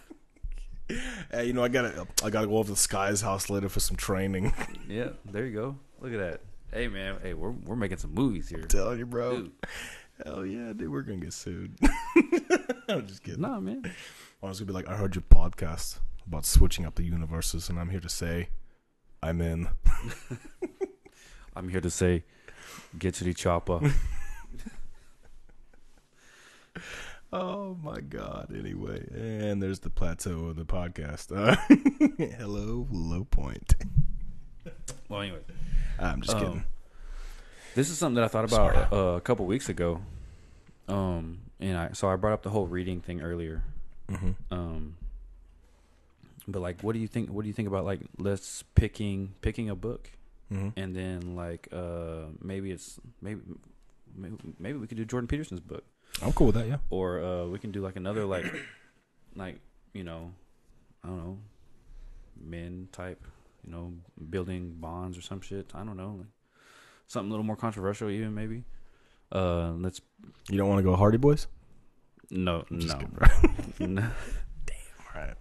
Hey, you know, I gotta go over to Sky's house later for some training. Yeah, there you go. Look at that. Hey, man. Hey, we're making some movies here. I'm telling you, bro. Dude. Hell yeah, dude, we're going to get sued. I'm just kidding. Nah, man. I was going to be like, I heard your podcast about switching up the universes, and I'm here to say, I'm in. I'm here to say, get to the chopper. Oh, my God. Anyway, and there's the plateau of the podcast. Hello, low point. Well, anyway. I'm just kidding. This is something that I thought about a couple weeks ago, and so I brought up the whole reading thing earlier. Mm-hmm. But like, what do you think? What do you think about like let's picking a book, mm-hmm. and then like maybe we could do Jordan Peterson's book. I'm cool with that, yeah. Or we can do like another like you know, I don't know, men type, you know, building bonds or some shit. I don't know. Like, something a little more controversial, even maybe. Let's. You don't want to go Hardy Boys? No. Kidding, no. Damn. All right.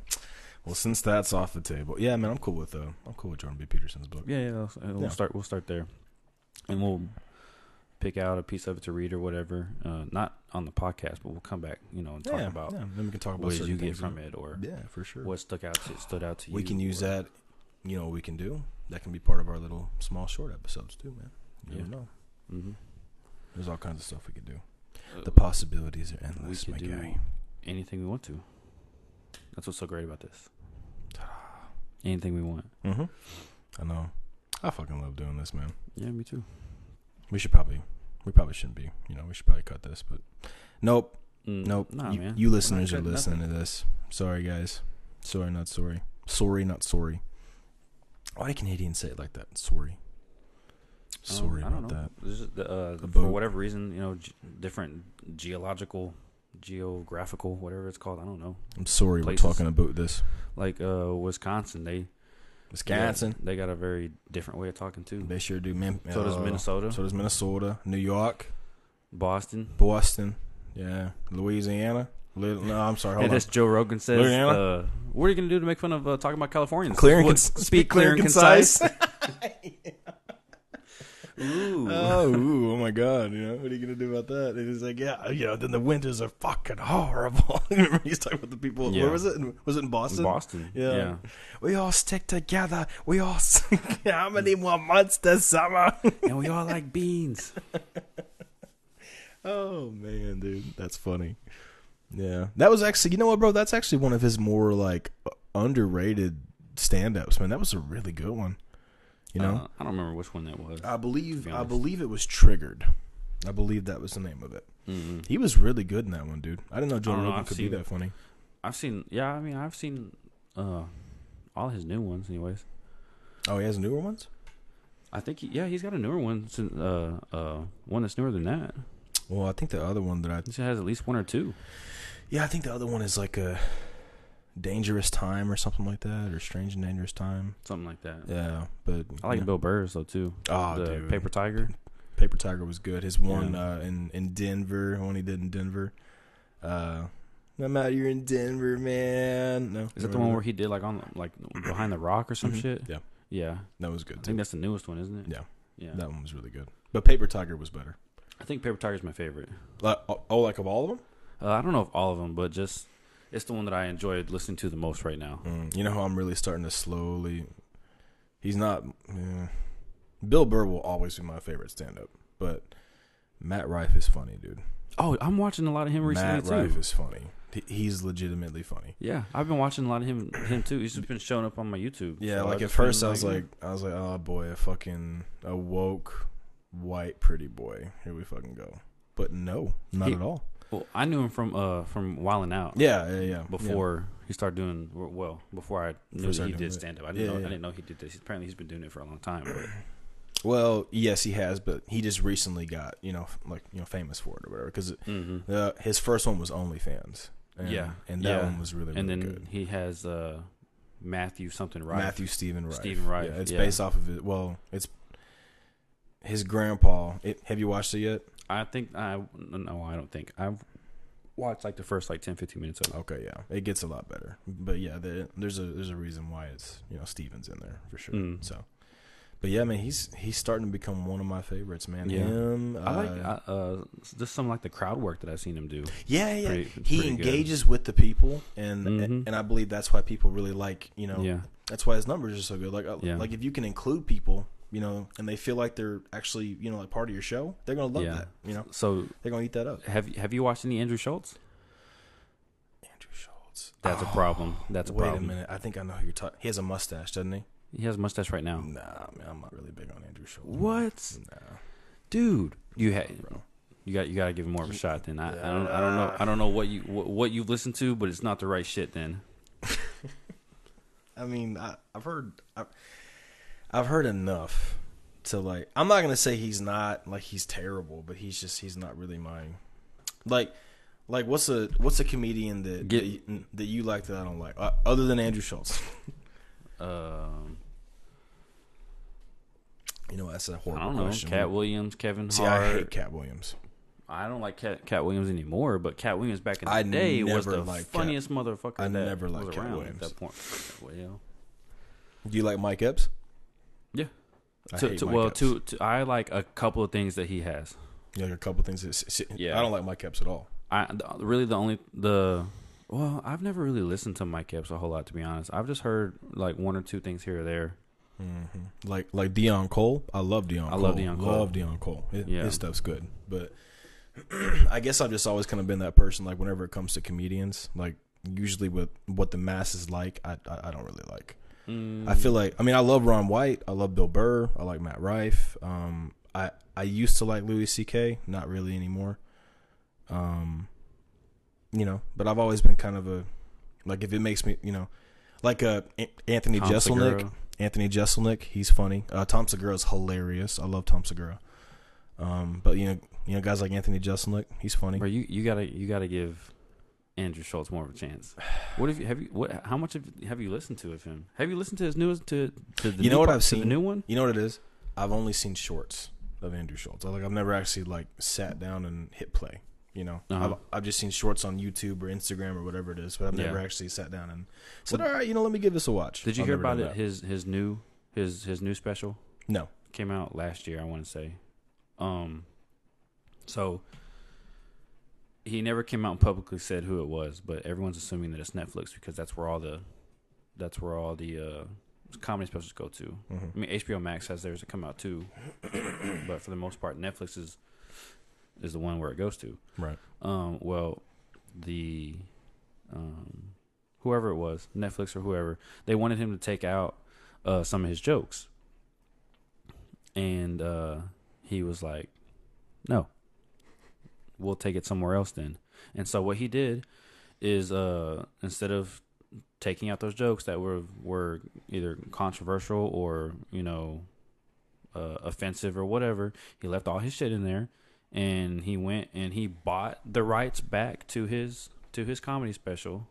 Well, since that's off the table, yeah, man, I'm cool with Jordan B. Peterson's book. Yeah. We'll start there, and we'll pick out a piece of it to read or whatever. Not on the podcast, but we'll come back, you know, and talk about. Yeah, then we can talk about what did you get from it, or yeah, for sure, what stood out to you. We can use that. You know what we can do? That can be part of our little small short episodes too, man. You never know. Mm-hmm. There's all kinds of stuff we could do. The possibilities are endless, my guy. Anything we want to. That's what's so great about this. Anything we want. Mm-hmm. I know. I fucking love doing this, man. Yeah, me too. We probably shouldn't be. You know, we should probably cut this, but nope. Nope. Nah, man. You listeners are listening to this. Sorry, guys. Sorry, not sorry. Sorry, not sorry. Why do Canadians say it like that? Sorry. Sorry about that. For whatever reason, you know, different geographical, whatever it's called. I don't know. I'm sorry places. We're talking about this. Like Wisconsin, they got a very different way of talking too. They sure do. So does Minnesota. New York. Boston. Yeah. Louisiana. No, I'm sorry. Hold on. That's Joe Rogan says. What are you going to do to make fun of talking about Californians? Speak clear and concise. Ooh. Oh, ooh, oh my God, you know, what are you going to do about that? And he's like, yeah, you know, then the winters are fucking horrible. Remember he's talking with the people, yeah. Where was it? Was it in Boston? Boston, yeah. We all stick together. We all, how many more months this summer? And we all like beans. Oh, man, dude, that's funny. Yeah, that was actually, you know what, bro? That's actually one of his more, like, underrated stand-ups, man. That was a really good one. You know, I don't remember which one that was. I believe it was Triggered. I believe that was the name of it. Mm-hmm. He was really good in that one, dude. I didn't know Jordan Rogan could be that funny. I've seen all his new ones, anyways. Oh, he has newer ones. I think, he's got a newer one, one that's newer than that. Well, I think the other one he has at least one or two. Yeah, I think the other one is like a Dangerous Time or something like that, or Strange and Dangerous Time, something like that. Yeah, but I like Bill Burr's though too. Oh, dude. Paper Tiger was good. His one in Denver, one he did in Denver. I'm out here in Denver, man. No, is that the one where he did like on like behind the rock or some shit? Yeah, yeah, that was good. I think that's the newest one, isn't it? Yeah, yeah, that one was really good. But Paper Tiger was better. I think Paper Tiger's my favorite. Like of all of them? I don't know if all of them, but just. It's the one that I enjoyed listening to the most right now. You know how I'm really starting to slowly... He's not... Bill Burr will always be my favorite stand-up, but Matt Rife is funny, dude. Oh, I'm watching a lot of him recently, too. Matt Rife is funny. He's legitimately funny. Yeah, I've been watching a lot of him too. He's just been showing up on my YouTube. Yeah, so like at first I was like, oh boy, a fucking woke, white, pretty boy. Here we fucking go. But no, not at all. Well, I knew him from Wild 'N Out. Yeah. Before he started doing before I knew he did stand up. I didn't know he did this. Apparently, he's been doing it for a long time. But. Well, yes, he has, but he just recently got famous for it or whatever. Because his first one was OnlyFans. And that one was really good. And then good. He has Matthew Stephen Rife. Yeah, it's based off of it. Well, it's his grandpa. Have you watched it yet? I've watched like the first like 10, 15 minutes of it. Okay, yeah. It gets a lot better. But yeah, there's a reason why it's, Steven's in there for sure. So. But yeah, man, he's starting to become one of my favorites, man. Yeah. Him, I like just some like the crowd work that I've seen him do. Yeah. He engages good with the people and I believe that's why people really like, that's why his numbers are so good. Like if you can include people, and they feel like they're actually, like part of your show, they're going to love that, So they're going to eat that up. Have you watched any Andrew Schultz? Andrew Schultz. That's a problem. Wait a minute. I think I know who you're talking. He has a mustache, doesn't he? He has a mustache right now. Nah, man, I'm not really big on Andrew Schultz. What? Nah. Dude, you got to give him more of a shot then. I don't know what you've listened to, but it's not the right shit then. I mean, I've heard enough to like. I'm not gonna say he's not like he's terrible, but he's not really mine. Like what's a comedian that you like that I don't like other than Andrew Schultz? That's a horrible question. Cat Williams, Kevin Hart. See, I hate Cat Williams. I don't like Cat Williams anymore, but Cat Williams back in the day was the funniest motherfucker. I never liked Cat Williams at that point. Well, do you like Mike Epps? Yeah, I like a couple of things that he has. Yeah, a couple of things. I don't like Mike Epps at all. I've never really listened to Mike Epps a whole lot, to be honest. I've just heard like one or two things here or there. Mm-hmm. Like Deon Cole. I love Deon Cole. His stuff's good, but I guess I've just always kind of been that person. Like whenever it comes to comedians, like usually with what the masses like, I don't really like. I feel like I love Ron White, I love Bill Burr, I like Matt Rife. I used to like Louis C.K., not really anymore. But I've always been kind of a like if it makes me like Anthony Jeselnik, he's funny. Tom Segura's hilarious. I love Tom Segura. But you know guys like Anthony Jeselnik, he's funny. Bro, you gotta give Andrew Schultz more of a chance. How much have you listened to of him? Have you listened to his newest to the new one? You know what it is? I've only seen shorts of Andrew Schultz. I've never actually sat down and hit play. I've just seen shorts on YouTube or Instagram or whatever it is, but I've never actually sat down and said, all right, let me give this a watch. Did you hear about it? His new His new special? No. Came out last year, I want to say. So he never came out and publicly said who it was, but everyone's assuming that it's Netflix because that's where all the comedy specials go to. Mm-hmm. I mean, HBO Max has theirs to come out too, but for the most part, Netflix is the one where it goes to. Right. Well, whoever it was, Netflix or whoever, they wanted him to take out some of his jokes, and he was like, "No, we'll take it somewhere else then." And so what he did is instead of taking out those jokes that were either controversial or, you know, offensive or whatever, he left all his shit in there, and he went and he bought the rights back to his comedy special,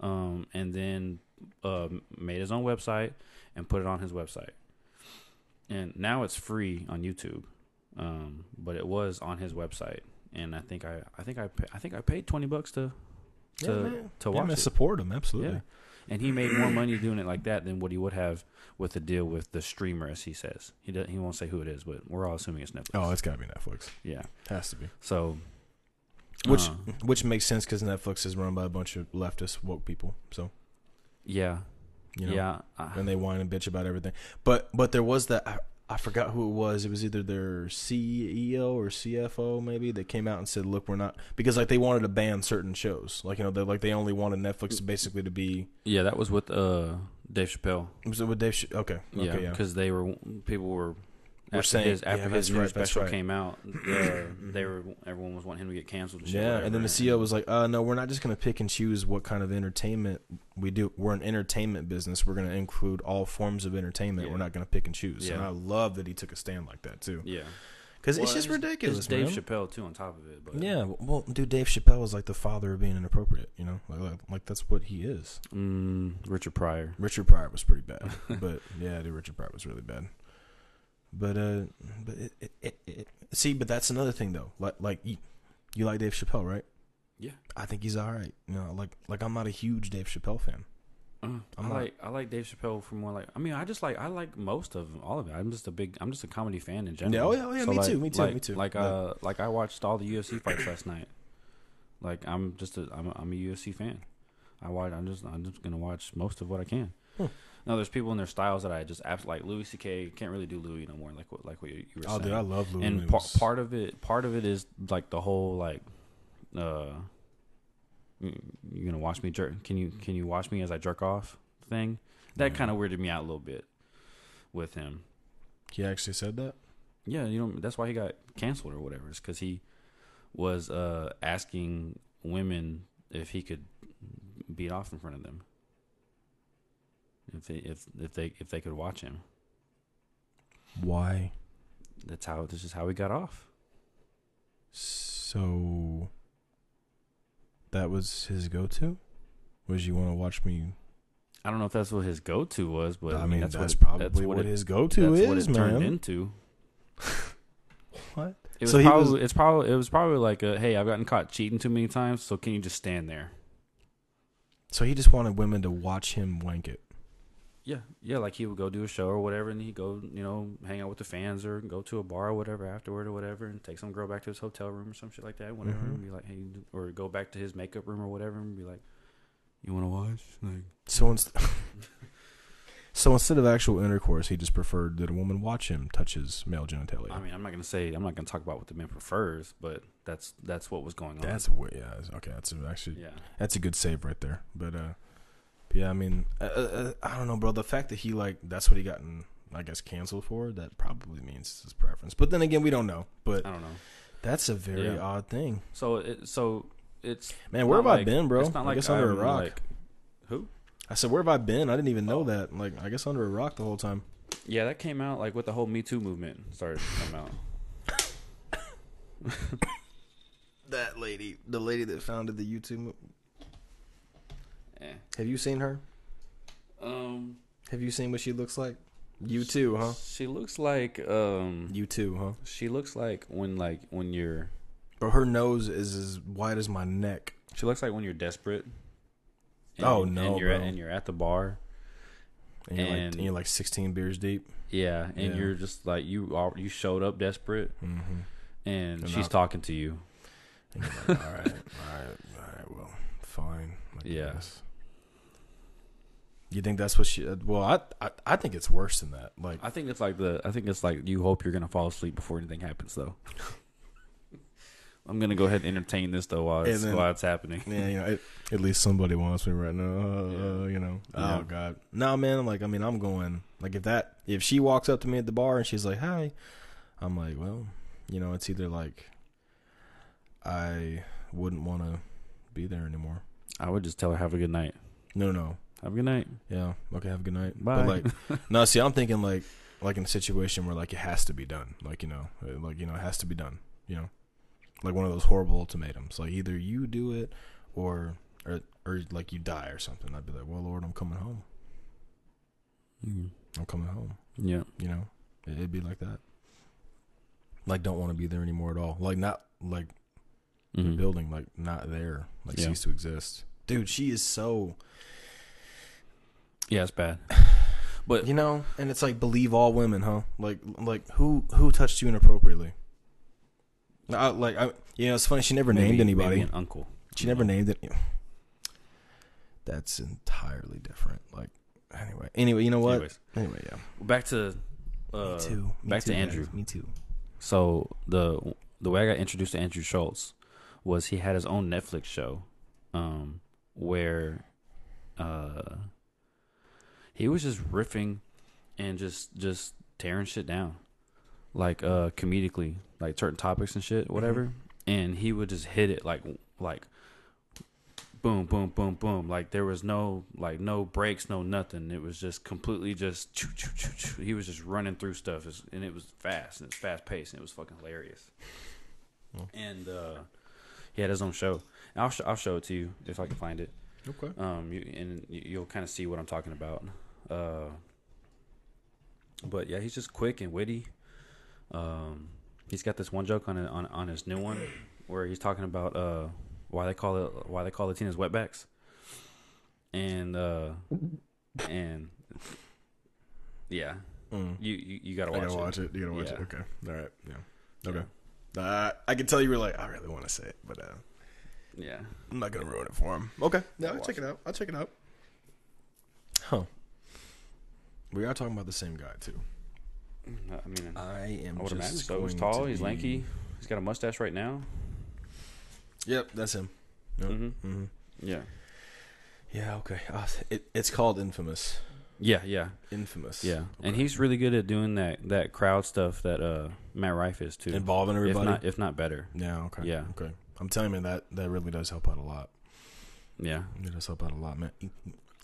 and then made his own website and put it on his website. And now it's free on YouTube, but it was on his website, and I think I paid $20 to watch it. Support him, absolutely. Yeah. And he made more money doing it like that than what he would have with the deal with the streamer, as he says. He won't say who it is, but we're all assuming it's Netflix. Oh, it's got to be Netflix. Yeah, has to be. So, which makes sense because Netflix is run by a bunch of leftist woke people. So, yeah, you know, yeah, and they whine and bitch about everything. But there was that. I forgot who it was. It was either their CEO or CFO maybe that came out and said, "Look, we're not," because like they wanted to ban certain shows. Like, you know, they only wanted Netflix to basically to be. Yeah, that was with Dave Chappelle. Was it with Dave? Okay, yeah, because they were after his new special came out, everyone was wanting him to get canceled. And shit, yeah, and then the CEO was like, "No, we're not just going to pick and choose what kind of entertainment we do. We're an entertainment business. We're going to include all forms of entertainment. Yeah. We're not going to pick and choose." Yeah. And I love that he took a stand like that too. Yeah, because it's just ridiculous. It's Dave Chappelle too, on top of it. But yeah, well, dude, Dave Chappelle is like the father of being inappropriate. You know, like that's what he is. Richard Pryor was pretty bad, but yeah, dude, Richard Pryor was really bad. But but that's another thing though. Like you like Dave Chappelle, right? Yeah, I think he's all right. You know, like I'm not a huge Dave Chappelle fan. I like Dave Chappelle for more I like most of them, all of it. I'm just a comedy fan in general. Yeah, oh yeah, so me too. Like I watched all the UFC fights last night. Like I'm a UFC fan. I'm just gonna watch most of what I can. Hmm. No, there's people in their styles that I just absolutely like. Louis C.K. can't really do Louis no more. Like what you were saying. Oh, dude, I love Louis. And part of it is like the whole like, you're gonna watch me jerk. Can you watch me as I jerk off thing? That kind of weirded me out a little bit with him. He actually said that. Yeah, you know that's why he got canceled or whatever. It's because he was asking women if he could beat off in front of them. If they could watch him. Why? This is how we got off. So that was his go-to? Was you want to watch me? I don't know if that's what his go-to was, but I mean that's probably what his go-to turned into. What? It was probably like, "Hey, I've gotten caught cheating too many times, so can you just stand there?" So he just wanted women to watch him wank it. Yeah, like he would go do a show or whatever, and he'd go, you know, hang out with the fans or go to a bar or whatever afterward or whatever, and take some girl back to his hotel room or some shit like that, whatever, mm-hmm. and be like, "Hey," or go back to his makeup room or whatever, and be like, "You want to watch?" Like, so instead of actual intercourse, he just preferred that a woman watch him touch his male genitalia. I mean, I'm not gonna talk about what the man prefers, but that's what was going on. That's what, yeah, okay, that's a good save right there, but. Yeah, I mean, I don't know, bro. The fact that he, like, that's what he got, I guess, canceled for, that probably means it's his preference. But then again, we don't know. But I don't know. That's a very odd thing. So it's... Man, where have I been, bro? It's not like I guess under a rock. Like, who? I said, where have I been? I didn't even know that. Like, I guess under a rock the whole time. Yeah, that came out, like, with the whole Me Too movement started to come out. That lady, the lady that founded the YouTube movement. Have you seen her? Have you seen what she looks like? You too, huh? She looks like you too, huh? She looks like when you're. But her nose is as wide as my neck. She looks like when you're desperate. And, oh no, and you're at the bar. And you're like 16 beers deep. Yeah, and you're just like you showed up desperate, and she's talking to you. And you're like, all right, well, fine. Yes. You think that's what she? Well, I think it's worse than that. Like, I think it's like you hope you're gonna fall asleep before anything happens, though. I'm gonna go ahead and entertain this though while it's happening. Yeah, at least somebody wants me right now. Oh God, no, man. Like, I mean, I'm going. Like, if she walks up to me at the bar and she's like, "Hi," I'm like, well, it's either like I wouldn't want to be there anymore. I would just tell her have a good night. No. Have a good night. Yeah. Okay. Have a good night. Bye. But no. See, I'm thinking like in a situation where it has to be done. It has to be done. Like one of those horrible ultimatums. Like either you do it, or like you die or something. I'd be like, well, Lord, I'm coming home. I'm coming home. Yeah. It'd be like that. Like don't want to be there anymore at all. Like not like the building. Like not there. Like cease to exist. Dude, she is so. Yeah, it's bad. But and it's like believe all women, huh? Like who touched you inappropriately? It's funny. She never named anybody. Maybe an uncle. She never named it. That's entirely different. Like anyway, you know what? Anyway, yeah. Back to me too. Back to Andrew. Guys. Me too. So the way I got introduced to Andrew Schultz was he had his own Netflix show, where. He was just riffing and just tearing shit down, like comedically, like certain topics and shit, whatever. And he would just hit it like boom, boom, boom, boom. Like there was no breaks, no nothing. It was just completely just choo, choo, choo, choo. He was just running through stuff, and it was fast and it's fast paced and it was fucking hilarious. Well. And he had his own show. And I'll show it to you if I can find it. Okay. You'll kind of see what I'm talking about. But yeah, he's just quick and witty. He's got this one joke on his new one where he's talking about why they call Latinas wetbacks, and yeah, you gotta watch it. You gotta watch it. Okay. All right. Yeah. Okay. Yeah. I can tell you were like I really want to say it, but yeah, I'm not gonna ruin it for him. Okay, yeah, I'll check it out. Huh? We are talking about the same guy too. I mean, I am. I just so he's tall. He's lanky. He's got a mustache right now. Yep, that's him. Yep. Mm-hmm. Mm-hmm. Yeah. Yeah. Okay. It's called Infamous. Yeah. Yeah. Infamous. Yeah. Okay. And he's really good at doing that crowd stuff that Matt Rife is too, involving everybody, if not better. Yeah. Okay. Yeah. Okay. I'm telling you that really does help out a lot. Yeah, it does help out a lot, man.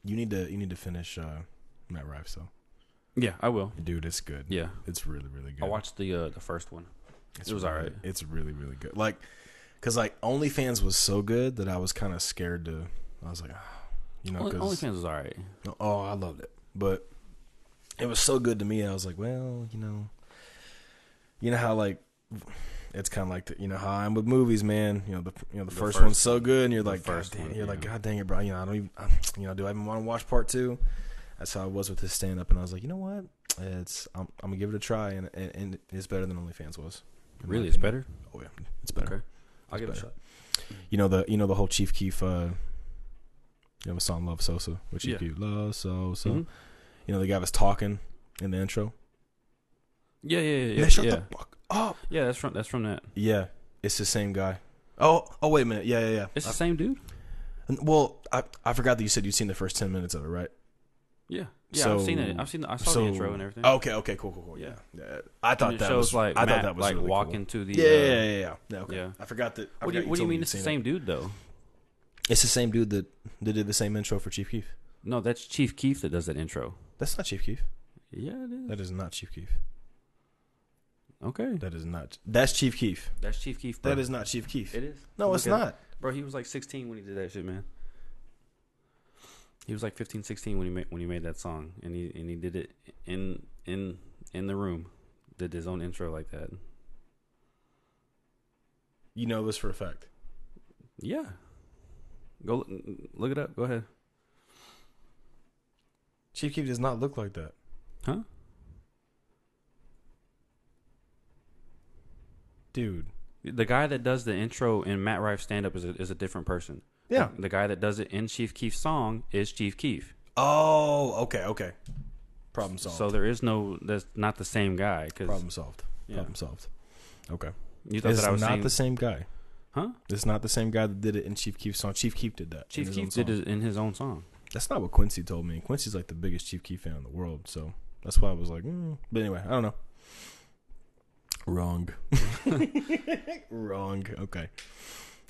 You need to finish Matt Rife. So yeah, I will, dude. It's good. Yeah, it's really really good. I watched the first one. It was all right. It's really really good. Like, cause like OnlyFans was so good that I was kind of scared to. I was like, OnlyFans was all right. Oh, I loved it, but it was so good to me. I was like, well, you know how like. It's kind of like how I'm with movies, man. The first one's so good, and you're like, God dang it, bro. I don't even. Do I even want to watch part two? That's how I was with his stand up, and I was like, you know what? I'm gonna give it a try, and it's better than OnlyFans was. Really, it's better. Oh yeah, it's better. Okay. I'll give it a shot. The whole Chief Keef. You have a song Love Sosa, which Chief Keef Love Sosa. Mm-hmm. The guy was talking in the intro. Yeah. Shut the fuck. Oh yeah, that's from that. Yeah, it's the same guy. Oh wait a minute. Yeah. It's the same dude. Well, I forgot that you said you'd seen the first 10 minutes of it, right? Yeah. Yeah, so, I've seen it. I saw the intro and everything. Okay, cool. Yeah. I thought that was really walking cool. to the Yeah. Okay. Yeah. I forgot that. What do you mean it's the same dude though? It's the same dude that did the same intro for Chief Keef. No, that's Chief Keef that does that intro. That's not Chief Keef. Yeah, it is. That is not Chief Keef. Okay. That's Chief Keef. That's Chief Keef, bro. That is not Chief Keef. It is? No, it's not. Bro, he was like 16 when he did that shit, man. He was like 15, 16 when he made that song. And he did it in the room. Did his own intro like that. You know this for a fact? Yeah. Go look it up. Go ahead. Chief Keef does not look like that. Huh? Dude. The guy that does the intro in Matt Rife stand-up is a different person. Yeah. The guy that does it in Chief Keef's song is Chief Keef. Oh, okay, okay. Problem solved. So there is no... That's not the same guy. Cause, problem solved. Yeah. Problem solved. Okay. You thought that I was not saying, the same guy. Huh? It's not the same guy that did it in Chief Keef's song. Chief Keef did that. Chief Keef did it in his own song. That's not what Quincy told me. Quincy's like the biggest Chief Keef fan in the world, so that's why I was like, But anyway, I don't know. Wrong. Wrong. Okay.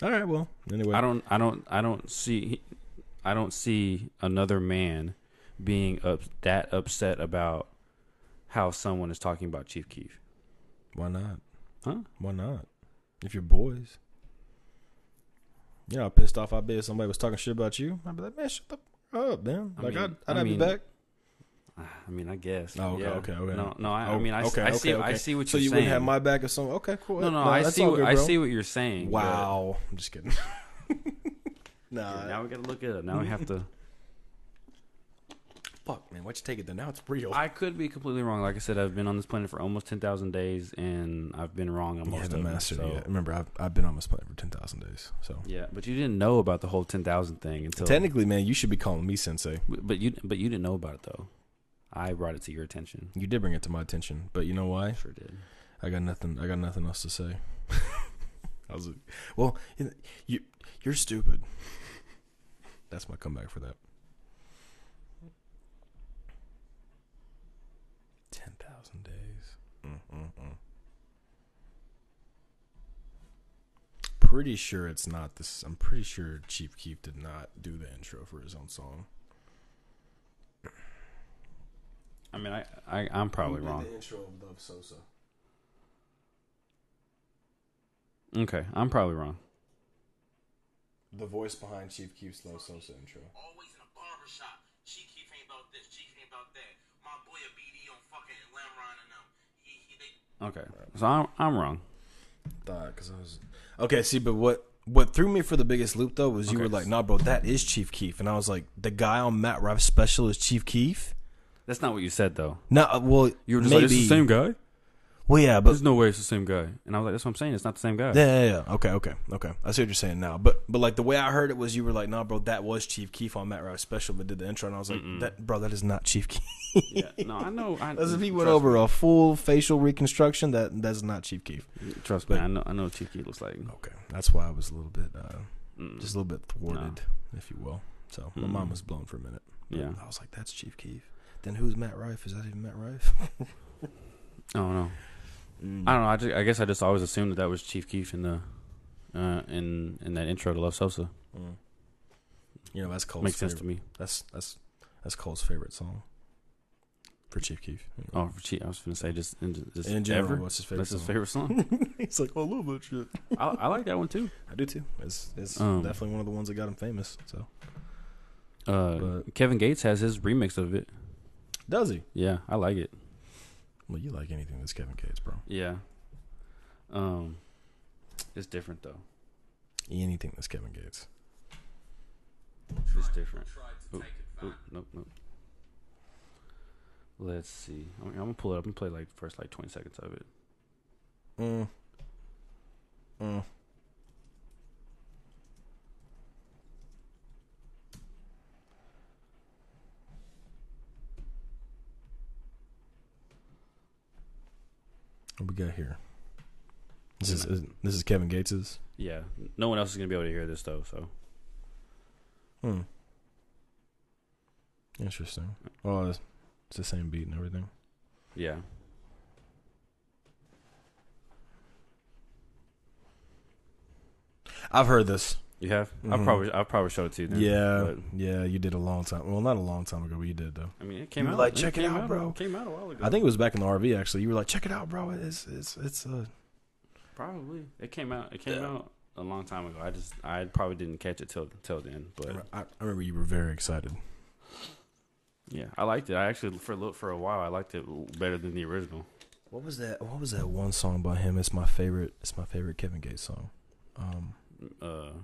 All right. Well. Anyway, I don't see another man being upset about how someone is talking about Chief Keef. Why not? Huh? Why not? If you're boys, you know, pissed off. I bet if somebody was talking shit about you, I'd be like, man, shut the fuck up, man. Like, I'd be back. I mean, I guess. Oh, okay, yeah. Okay. No. I see what you're saying. So you wouldn't have my back or something. Okay, cool. No. I see what you're saying. Wow. I'm just kidding. Nah. Dude, now we gotta look it up. Now we have to. Fuck, man. Why'd you take it then? Now it's real. I could be completely wrong. Like I said, I've been on this planet for almost 10,000 days, and I've been wrong on most of them. You haven't mastered it yet. Remember, I've been on this planet for 10,000 days. So yeah, but you didn't know about the whole 10,000 thing until. Technically, man, you should be calling me sensei. But you didn't know about it though. I brought it to your attention. You did bring it to my attention, but you know why? Sure did. I got nothing else to say. I was like, well, you're stupid. That's my comeback for that. 10,000 days. Pretty sure it's not this. I'm pretty sure Chief Keef did not do the intro for his own song. I mean, I'm probably wrong. The intro of Love Sosa. Okay, I'm probably wrong. The voice behind Chief Keef's Love Sosa intro. Always in a barbershop. Chief Keef ain't about this. Chief ain't about that. My boy a BD on fucking Lamron and them. Okay, so I'm wrong. Thought, cause I was okay. See, but what threw me for the biggest loop though was you were like, "Nah, bro, that is Chief Keef," and I was like, "The guy on Matt Rife's special is Chief Keef." That's not what you said, though. No, well, you were just maybe, like, it's the same guy? Well, yeah, but... There's no way it's the same guy. And I was like, that's what I'm saying. It's not the same guy. Yeah. Okay. I see what you're saying now. But like, the way I heard it was you were like, nah, bro, that was Chief Keef on Matt Rife special that did the intro. And I was like, that is not Chief Keef. Yeah, no, I know. As if he went over a full facial reconstruction, that's not Chief Keef. Trust me, I know what Chief Keef looks like. Okay, that's why I was a little bit, just a little bit thwarted, if you will. So, my mom was blown for a minute. Yeah. I was like, that's Chief Keef. Then who's Matt Rife? Is that even Matt Rife? I don't know. I guess I just always assumed that was Chief Keef in the in that intro to Love Sosa. Mm. You know, that's Cole's makes favorite. Sense to me. That's Cole's favorite song for Chief Keef. You know. Oh, for Chief, I was gonna say just in general. Ever, what's his favorite? That's his favorite song. He's like, oh, I love that shit. I like that one too. I do too. It's definitely one of the ones that got him famous. So, Kevin Gates has his remix of it. Does he? Yeah, I like it. Well, you like anything that's Kevin Gates, bro. Yeah. It's different, though. Anything that's Kevin Gates. It's different. Nope. Let's see. I'm going to pull it up and play like the first like 20 seconds of it. What we got here? This is Kevin Gates's. Yeah, no one else is gonna be able to hear this though. So, Interesting. Oh, it's the same beat and everything. Yeah. I've heard this. You have? Mm-hmm. I'll probably show it to you. Then, yeah. You did a long time. Well, not a long time ago, but you did though. I mean, it came out. Like, check it out, bro. It came out a while ago. I think it was back in the RV actually. You were like, check it out, bro. It's probably it came out. It came out a long time ago. I probably didn't catch it till then. But I remember you were very excited. Yeah, I liked it. I actually for a while I liked it better than the original. What was that? What was that one song by him? It's my favorite. It's my favorite Kevin Gates song.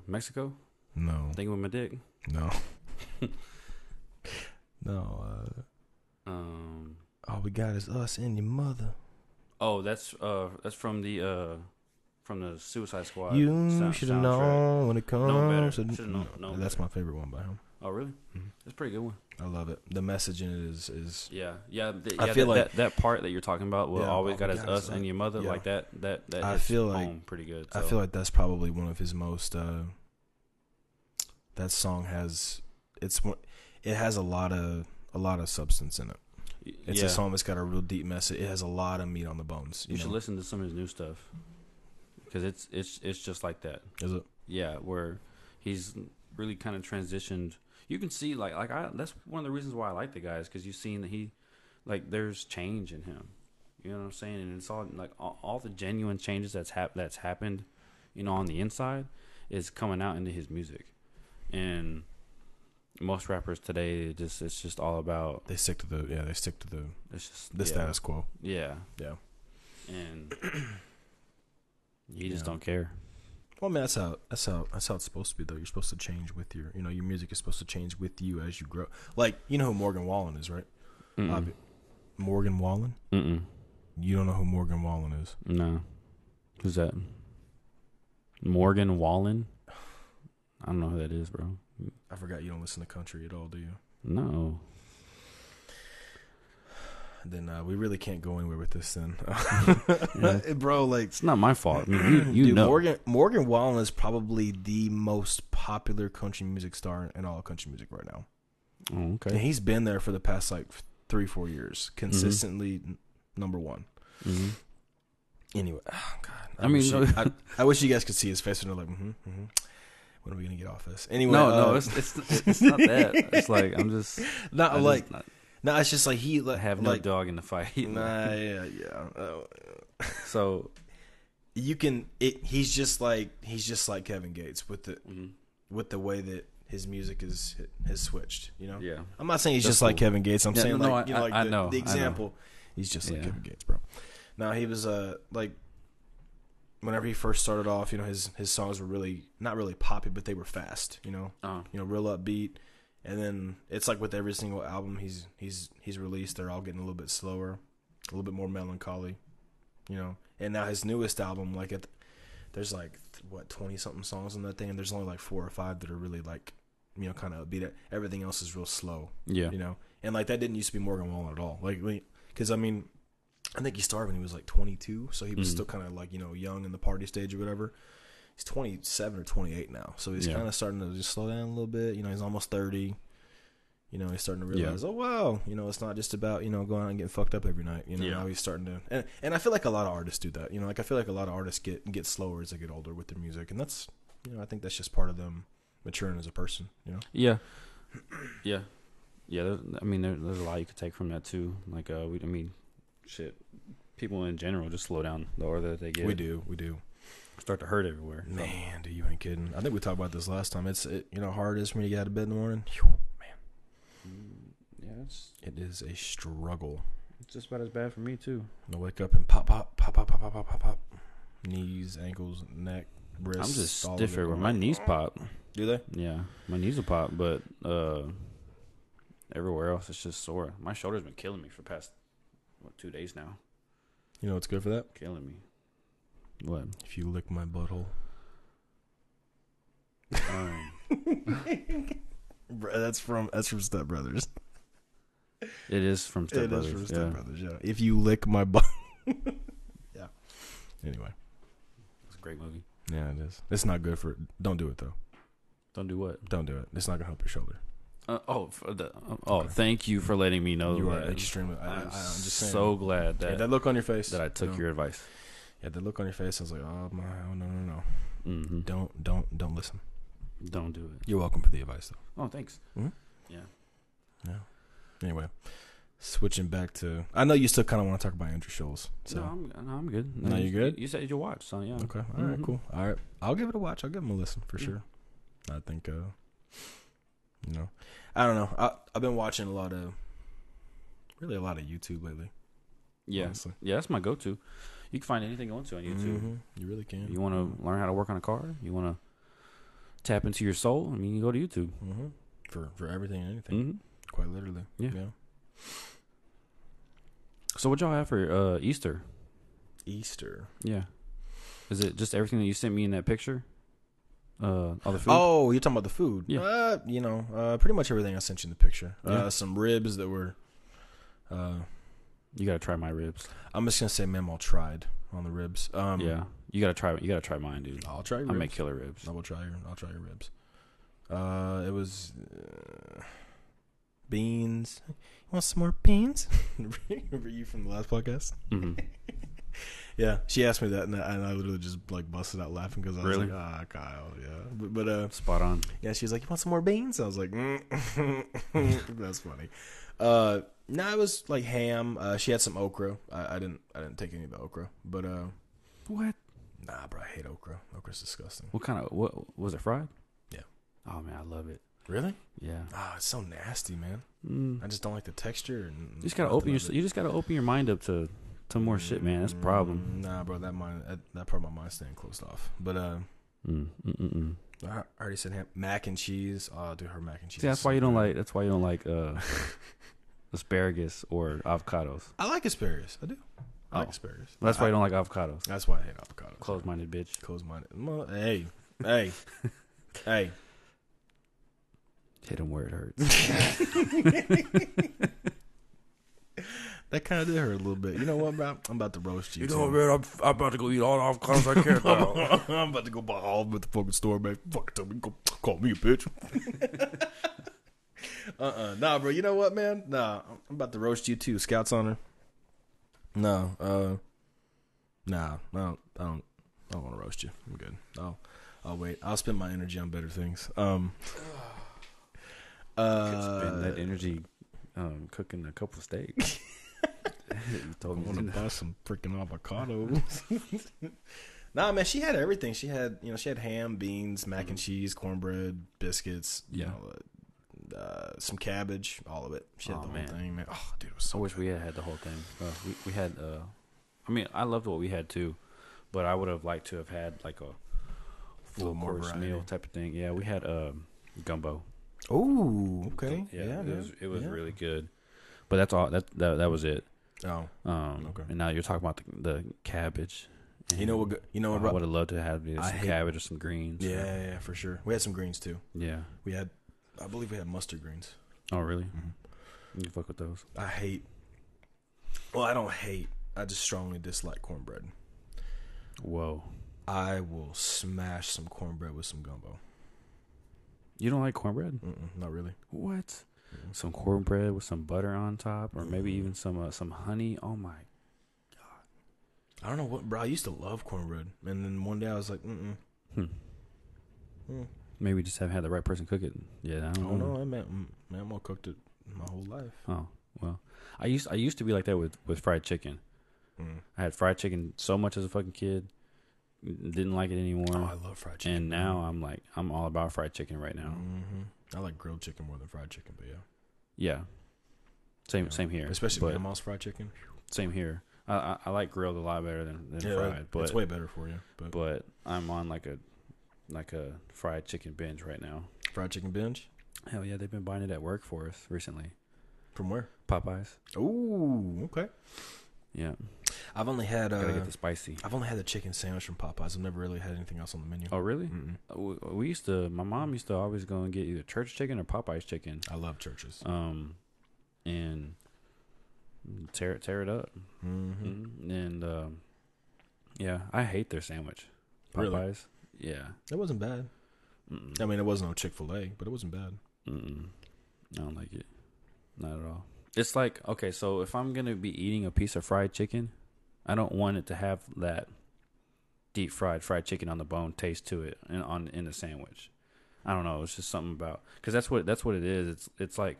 Mexico? No. Thinking with my dick? No. No. All we got is us and your mother. Oh, that's from the Suicide Squad. You should have known when it comes. No, that's my favorite one by him. Oh, really? Mm-hmm. That's a pretty good one. I love it. The messaging is yeah. I feel like that part that you're talking about, well, all we got is us and your mother. Yeah. Like that I feel like pretty good. So. I feel like that's probably one of his most. That song has it has a lot of substance in it. It's a song that's got a real deep message. It has a lot of meat on the bones. You should listen to some of his new stuff because it's just like that. Is it? Yeah, where he's really kind of transitioned. You can see that's one of the reasons why I like the guy is because you've seen that he there's change in him. You know what I'm saying? And it's all all the genuine changes that's happened, on the inside is coming out into his music. And most rappers today it's just all about they stick to the status quo. Yeah. Yeah. And you just don't care. Well, I mean, that's how it's supposed to be though. You're supposed to change with your your music is supposed to change with you as you grow. Like, you know who Morgan Wallen is, right? Morgan Wallen? Mm-mm. You don't know who Morgan Wallen is? No. Who's that? Morgan Wallen? I don't know who that is, bro. I forgot you don't listen to country at all, do you? No. Then we really can't go anywhere with this then. Bro, it's not my fault. I mean, you know. Morgan Wallen is probably the most popular country music star in all country music right now. Oh, okay. And he's been there for the past 3-4 years, consistently number one. Mm-hmm. Anyway, oh, God. I wish you guys could see his face when they're when are we gonna get off this? Anyway, no, it's not that. It's it's just he have no dog in the fight. So you can. He's just like Kevin Gates with the way that his music has switched. Yeah, I'm not saying he's that's just cool. like Kevin Gates. I'm saying the example. He's just like Kevin Gates, bro. Now he was whenever he first started off, his songs were really not really poppy, but they were fast, real upbeat. And then it's like with every single album he's released, they're all getting a little bit slower, a little bit more melancholy, And now his newest album, there's 20-something songs on that thing, and there's only 4 or 5 that are really kind of upbeat. Everything else is real slow, And that didn't used to be Morgan Wallen at all, because I think he started when he was 22, so he was still kind of young in the party stage or whatever. He's 27 or 28 now, so he's kind of starting to just slow down a little bit. He's almost 30. He's starting to realize, oh wow, it's not just about going out and getting fucked up every night. Now he's starting to, and I feel like a lot of artists do that. I feel like a lot of artists get slower as they get older with their music, and that's I think that's just part of them maturing as a person. There's a lot you could take from that too. Shit, people in general just slow down the order that they get. We do. Start to hurt everywhere. Man, dude, you ain't kidding. I think we talked about this last time. It's hard it is when you get out of bed in the morning. Man, it is a struggle. It's just about as bad for me too. I wake up and pop, knees, ankles, neck, wrists. I'm just stiff everywhere. My knees pop. Do they? Yeah, my knees will pop, but everywhere else it's just sore. My shoulder's been killing me for the past 2 days now. You know what's good for that? Killing me. What? If you lick my butthole. Bro, that's from Step Brothers. It is from Step Brothers. It is from Step Brothers, yeah. If you lick my butt. Yeah. Anyway. It's a great movie. Yeah, it is. It's not good for it. Don't do it, though. Don't do what? Don't do it. It's not going to help your shoulder. Thank you for letting me know. You are extremely. I'm just saying, so glad that that look on your face that I took your advice. Yeah, that look on your face. I was like, oh my, no. Mm-hmm. Don't listen. Don't do it. You're welcome for the advice though. Oh, thanks. Mm-hmm. Yeah. Anyway, switching back to. I know you still kind of want to talk about Andrew Schultz. So. No, I'm good. No, you good? You said you watch, so yeah. Okay. All right. Cool. All right. I'll give it a watch. I'll give him a listen for sure. I think. I don't know. I've been watching a lot of YouTube lately. Yeah, honestly. Yeah, that's my go-to. You can find anything on YouTube. Mm-hmm. You really can. You want to learn how to work on a car? You want to tap into your soul? I mean, you go to YouTube for everything and anything. Mm-hmm. Quite literally. Yeah. So what y'all have for Easter? Easter? Yeah. Is it just everything that you sent me in that picture? All the food? Oh, you're talking about the food. Yeah. You know, pretty much everything I sent you in the picture. Yeah. Some ribs that were... you got to try my ribs. I'm just going to say Memo tried on the ribs. Yeah. You got to try mine, dude. I'll try your ribs. I make killer ribs. I'll try your ribs. It was... beans. You want some more beans? Remember you from the last podcast? Mm-hmm. Yeah, she asked me that, and I literally just like busted out laughing because I was like, "Ah, Kyle, yeah." But spot on. Yeah, she was like, "You want some more beans?" I was like, "That's funny." No, it was like ham. She had some okra. I didn't take any of the okra, but what? Nah, bro, I hate okra. Okra's disgusting. What kind of? What was it? Fried? Yeah. Oh man, I love it. Really? Yeah. Oh, it's so nasty, man. I just don't like the texture. And you just gotta open your mind up to more shit, man. That's a problem. Nah, bro, that part of my mind's staying closed off. But I already said ham. Mac and cheese. Oh, dude, her mac and cheese. See, that's why you don't like asparagus or avocados. I like asparagus. I do. I like asparagus. That's why you don't like avocados. That's why I hate avocados. Close-minded bitch. Close-minded. Hey. Hit him where it hurts. That kind of did hurt a little bit. You know what, bro? I'm about to roast you. You know what, man? I'm about to go eat all the avocados I care about. I'm about to go buy all of them at the fucking store, man. Fuck, tell me, go call me a bitch. Nah, bro. You know what, man? Nah, I'm about to roast you too. Scout's honor. No, nah. I don't want to roast you. I'm good. I'll wait. I'll spend my energy on better things. Spend that energy cooking a couple steaks. I want to buy some freaking avocados. Nah, man, she had everything. She had, you know, she had ham, beans, mac and cheese, cornbread, biscuits. Yeah, you know, some cabbage, all of it. She had the whole thing, man. Oh, dude, it was so I wish we had the whole thing. We had. I mean, I loved what we had too, but I would have liked to have had like a full course meal type of thing. Yeah, we had gumbo. Oh, okay. Yeah, it was really good, but that's all. That was it. Oh, okay. And now you're talking about the cabbage. You know what? You know what? I would have loved to have some cabbage or some greens. Yeah, for sure. We had some greens too. Yeah, I believe we had mustard greens. Oh, really? Mm-hmm. You fuck with those? I hate. Well, I don't hate. I just strongly dislike cornbread. Whoa! I will smash some cornbread with some gumbo. You don't like cornbread? Not really. What? Mm-mm. Some cornbread with some butter on top, or maybe even some honey. Oh my god! I don't know what, bro. I used to love cornbread, and then one day I was like, Maybe we just haven't had the right person cook it. Yeah, I don't know. No, my grandma cooked it my whole life. Oh well, I used to be like that with fried chicken. I had fried chicken so much as a fucking kid. Didn't like it anymore. Oh, I love fried chicken. And now I'm all about fried chicken right now. Mm-hmm. I like grilled chicken more than fried chicken, but yeah. Yeah. Same here. Especially grandma's fried chicken. Same here. I like grilled a lot better than fried. But it's way better for you. But I'm on like a fried chicken binge right now. Fried chicken binge? Hell yeah, they've been buying it at work for us recently. From where? Popeyes. Ooh, okay. Yeah. I've only had gotta get the spicy. I've only had the chicken sandwich from Popeyes. I've never really had anything else on the menu. Oh, really? Mm-mm. We used to. My mom used to always go and get either church chicken or Popeyes chicken. I love churches. And tear it up. Mm-hmm. And yeah, I hate their sandwich. Popeyes. Really? Yeah, it wasn't bad. Mm-mm. I mean, it wasn't on Chick-fil-A, but it wasn't bad. Mm-mm. I don't like it. Not at all. It's like, okay, so if I'm gonna be eating a piece of fried chicken, I don't want it to have that deep fried chicken on the bone taste to it in the sandwich. I don't know. It's just something about, because that's what it is. It's like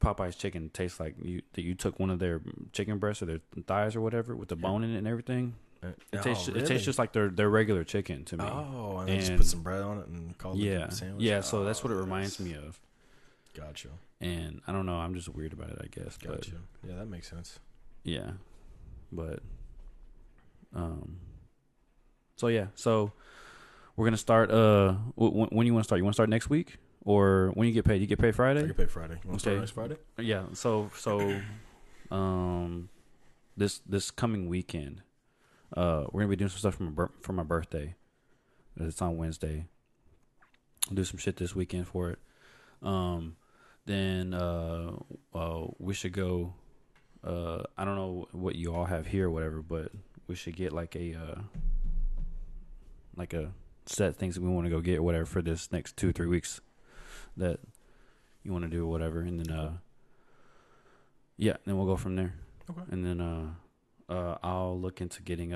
Popeye's chicken tastes like you took one of their chicken breasts or their thighs or whatever with the bone in it and everything. It tastes just like their regular chicken to me. Oh, and just put some bread on it and call it a sandwich. Yeah, so that's what it reminds me of. Gotcha. And I don't know. I'm just weird about it, I guess. Gotcha. But, yeah, that makes sense. Yeah. But, so yeah. So we're going to start, when you want to start? You want to start next week? Or when you get paid? You get paid Friday? I get paid Friday. You want to start next Friday? Yeah. So this coming weekend, we're gonna be doing some stuff for my birthday. It's on Wednesday. I'll do some shit this weekend for it. Then we should go. I don't know what you all have here or whatever, but we should get like a set of things that we want to go get or whatever for this next 2-3 weeks that you want to do or whatever. And then, yeah, then we'll go from there. Okay. And then, I'll look into getting,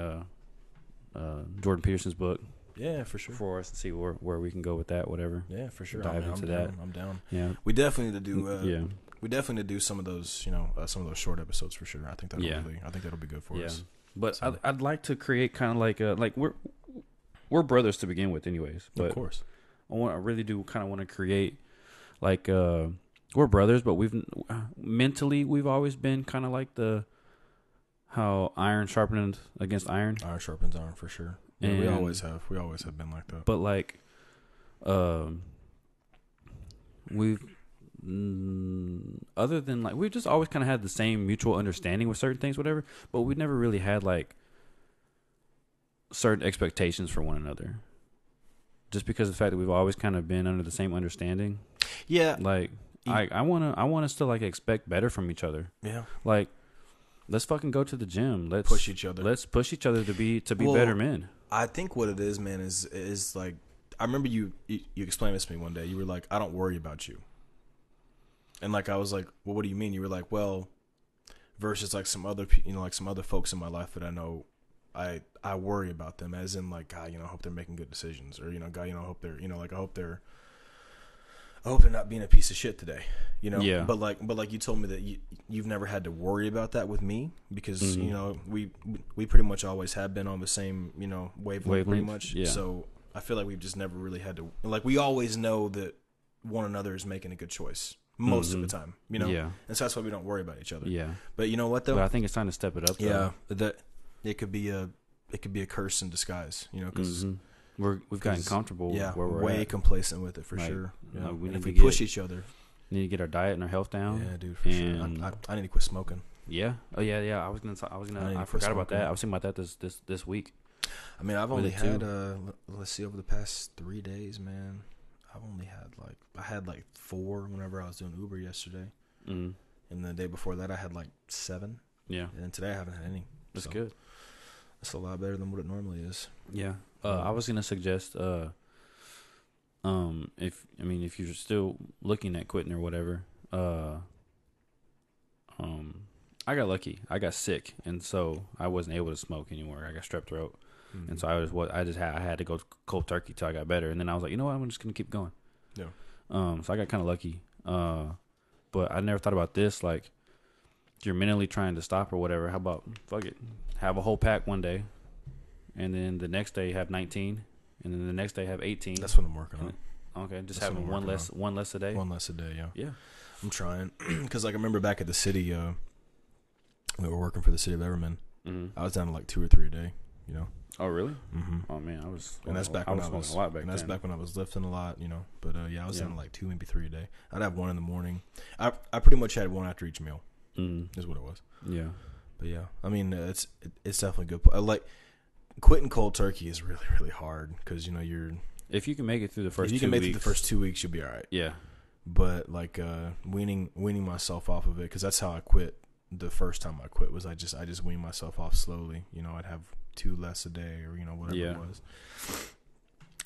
Jordan Peterson's book. Yeah, for sure. For us to see where we can go with that, whatever. Yeah, for sure. I'm down. Yeah. We definitely need to do, we definitely need to do some of those, some of those short episodes for sure. I think that'll be good for us. But so. I'd like to create kind of like we're brothers to begin with anyways. But of course. I really do kind of want to create like, we're brothers, but we've always been kind of like how iron sharpened against iron. Iron sharpens iron for sure. And we always have. We always have been like that. But like, other than like, we just always kind of had the same mutual understanding with certain things, whatever. But we never really had like certain expectations for one another, just because of the fact that we've always kind of been under the same understanding. Yeah. Like I want us to like expect better from each other. Yeah. Like, let's fucking go to the gym. Let's push each other. Let's push each other to be better men. I think what it is, man, is like, I remember you explained this to me one day. You were like, I don't worry about you. And like, I was like, well, what do you mean? You were like, well, versus like some other, like some other folks in my life that I know, I worry about them as in like, God, I hope they're making good decisions or, God, I hope they're, like, I hope they're not being a piece of shit today, Yeah. But like you told me that you've never had to worry about that with me because mm-hmm. we pretty much always have been on the same wavelength pretty much. Yeah. So I feel like we've just never really had to like we always know that one another is making a good choice most mm-hmm. of the time, Yeah. And so that's why we don't worry about each other. Yeah. But you know what though? But I think it's time to step it up. Yeah. Though. That it could be a curse in disguise, because. Mm-hmm. We've gotten comfortable where we're way at. Complacent with it for like, sure. Yeah. If we push each other. We need to get our diet and our health down. Yeah, dude, for sure. I need to quit smoking. Yeah. Oh yeah, yeah. I forgot about that. I was thinking about that this week. I mean, I've only had let's see, over the past 3 days, man, I've only had like I had like four whenever I was doing Uber yesterday. Mm-hmm. And the day before that I had like seven. Yeah. And today I haven't had any. That's good. That's a lot better than what it normally is. Yeah. I was gonna suggest, if you're still looking at quitting or whatever, I got lucky. I got sick, and so I wasn't able to smoke anymore. I got strep throat, mm-hmm. and so I had to go cold turkey till I got better, and then I was like, you know what, I'm just gonna keep going. Yeah. So I got kind of lucky, but I never thought about this. Like, if you're mentally trying to stop or whatever, how about fuck it, have a whole pack one day. And then the next day have 19, and then the next day have 18. That's what I'm working on. Okay, just that's having one less a day. One less a day, yeah. Yeah, I'm trying because like I remember back at the city, we were working for the city of Everman. Mm-hmm. I was down to like 2 or 3 a day, Oh really? Mm-hmm. Oh man, I was. And that's back when I was a lot back. And that's back when I was lifting a lot, But I was down to like 2, maybe 3 a day. I'd have one in the morning. I pretty much had one after each meal. Mm-hmm. Is what it was. Yeah. But yeah, I mean it's definitely good. Quitting cold turkey is really, really hard because If you can make it through the first 2 weeks. If you can make it through the first 2 weeks, you'll be all right. Yeah. But like weaning myself off of it because that's how I quit. The first time I quit was I just weaned myself off slowly. I'd have 2 less a day or whatever it was.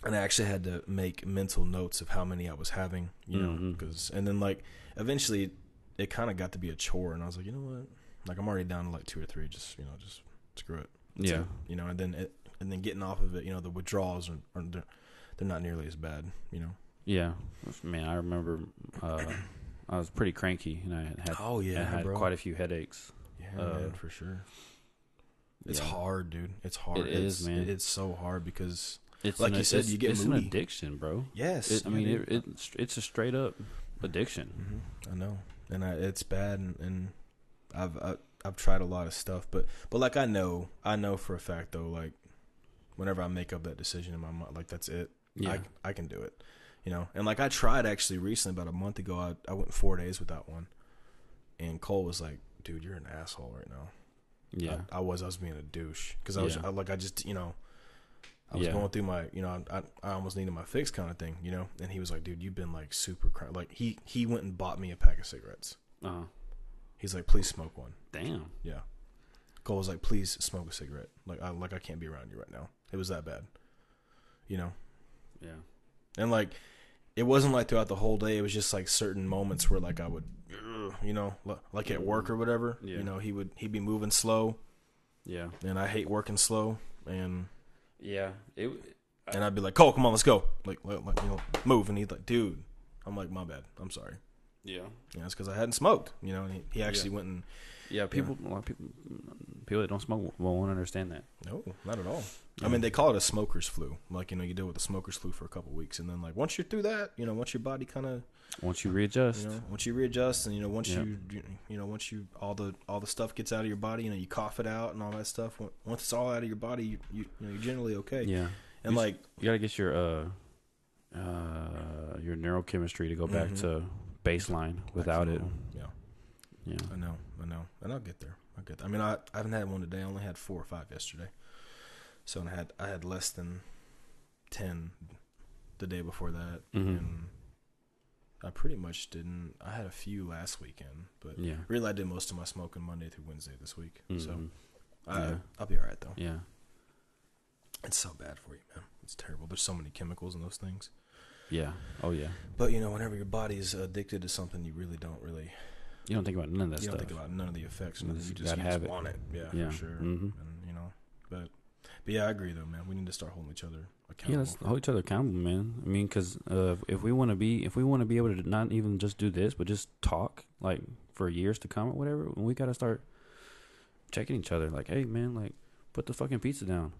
And I actually had to make mental notes of how many I was having. Because and then like eventually it kind of got to be a chore and I was like, you know what? Like I'm already down to like 2 or 3. Just just screw it. Yeah, and then getting off of it, the withdrawals are they're not nearly as bad, Yeah, man, I remember I was pretty cranky, and I had quite a few headaches. Yeah, man, for sure. It's hard, dude. It's hard. It is, man. It's so hard because, it's like you said, you get moody. It's an addiction, bro. Yes, it's a straight up addiction. Mm-hmm. I know, and it's bad, and I've tried a lot of stuff, but like I know for a fact though, like whenever I make up that decision in my mind, like that's it. Yeah. I can do it, And like I tried actually recently, about a month ago, I went 4 days without one, and Cole was like, dude, you're an asshole right now. Yeah, I was being a douche because I was I was going through my, you know, I almost needed my fix kind of thing, you know. And he was like, dude, you've been like super crying. Like he went and bought me a pack of cigarettes. Uh-huh. He's like, please smoke one. Damn. Yeah. Cole was like, please smoke a cigarette. Like I can't be around you right now. It was that bad, you know. Yeah. And like, it wasn't like throughout the whole day. It was just like certain moments where like I would, you know, like at work or whatever. Yeah. You know, he'd be moving slow. Yeah. And I hate working slow. And yeah. And I'd be like, Cole, come on, let's go. Like, you know, move. And he'd like, dude. I'm like, my bad. I'm sorry. Yeah. Yeah, it's because I hadn't smoked, you know, and he actually went and... Yeah, people that don't smoke won't understand that. No, not at all. Yeah. I mean, they call it a smoker's flu. Like, you know, you deal with the smoker's flu for a couple of weeks, and then, like, once you're through that, you know, once your body kind of... Once you readjust. You know, once you readjust, and, you know, once you all the stuff gets out of your body, you know, you cough it out and all that stuff. Once it's all out of your body, you know, you're generally okay. Yeah. And, like... You got to get your neurochemistry to go back to... baseline without it. Yeah. I know. And I'll get there. I mean, I haven't had one today. I only had 4 or 5 yesterday. So I had less than 10 the day before that. Mm-hmm. And I pretty much didn't. I had a few last weekend, but really I did most of my smoking Monday through Wednesday this week. Mm-hmm. So I'll be all right though. Yeah. It's so bad for you, man. It's terrible. There's so many chemicals in those things. Yeah. Oh, yeah. But, you know, whenever your body's addicted to something, you really don't really... You don't think about none of that stuff. You don't think about none of the effects. You just want it. Yeah, for sure. Mm-hmm. And, you know, but yeah, I agree, though, man. We need to start holding each other accountable. Yeah, let's hold each other accountable, man. I mean, because if we want to be able to not even just do this, but just talk, like, for years to come or whatever, we got to start checking each other. Like, hey, man, like, put the fucking pizza down.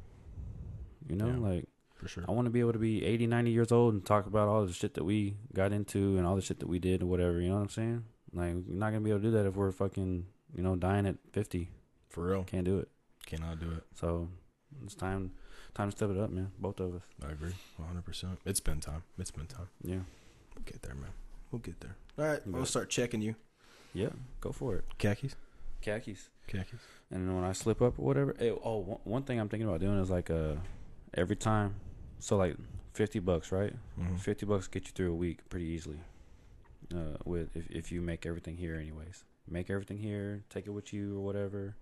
You know, like... For sure. I want to be able to be 80, 90 years old and talk about all the shit that we got into and all the shit that we did or whatever. You know what I'm saying? Like, you're not going to be able to do that if we're fucking, you know, dying at 50. For real. Can't do it. Cannot do it. So, it's time to step it up, man. Both of us. I agree. 100%. It's been time. Yeah. We'll get there, man. We'll get there. All right. We'll start checking you. Yeah. Go for it. Khakis. And when I slip up or whatever. One thing I'm thinking about doing is like every time. So, like, $50, right? Mm-hmm. $50 get you through a week pretty easily if you make everything here anyways. Make everything here. Take it with you or whatever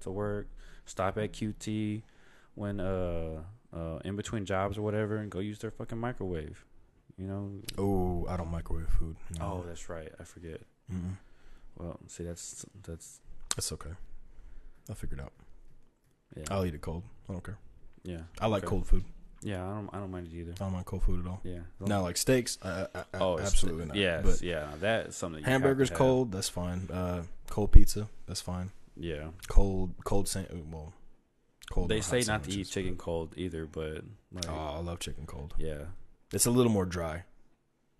to work. Stop at QT when in between jobs or whatever and go use their fucking microwave, you know? Oh, I don't microwave food. No. Oh, that's right. I forget. Mm-hmm. Well, see, That's okay. I'll figure it out. Yeah. I'll eat it cold. I don't care. Yeah. I like cold food. Yeah, I don't mind it either. I don't mind cold food at all. Yeah. Now, like steaks, absolutely not. Yeah, but that's something. Hamburgers cold, that's fine. Cold pizza, that's fine. Yeah. Cold. They say not to eat chicken cold either, but like, oh, I love chicken cold. Yeah, it's a little more dry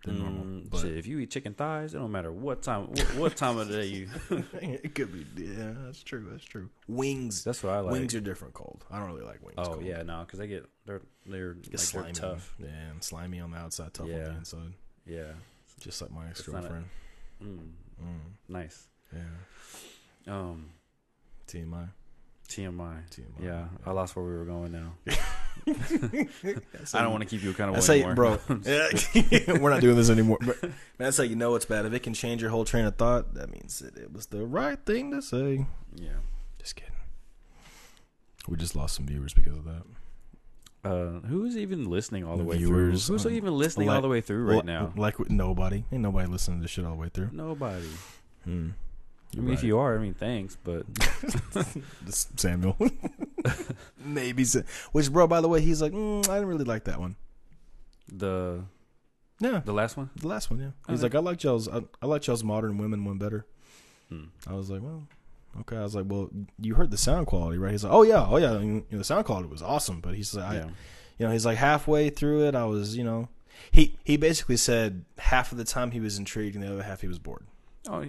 than normal. But shit, if you eat chicken thighs, it don't matter what time what time of the day you. It could be. Yeah, that's true. Wings. That's what I like. Wings are different cold. I don't really like wings. Oh cold. Yeah, no, because they're tough. Yeah, and slimy on the outside, tough on the inside. Yeah, just like my ex-girlfriend. Nice. Yeah. TMI. Yeah, I lost where we were going now. I don't want to keep you kind of way anymore. Bro, we're not doing this anymore. But, man, that's how you know it's bad. If it can change your whole train of thought, that means it was the right thing to say. Yeah. Just kidding. We just lost some viewers because of that. Who's even listening all the way through? Who's even listening all the way through right now? Like nobody. Ain't nobody listening to this shit all the way through. Nobody. I mean, right. If you are, I mean, thanks, but Samuel, maybe. Which, bro, by the way, he's like, I didn't really like that one. The last one. The last one, yeah. He's like, I like y'all's modern women one better. I was like, well, okay. I was like, well, you heard the sound quality, right? He's like, oh yeah. I mean, the sound quality was awesome, but he's like, you know, he's like halfway through it, I was, you know, he basically said half of the time he was intrigued and the other half he was bored. Oh,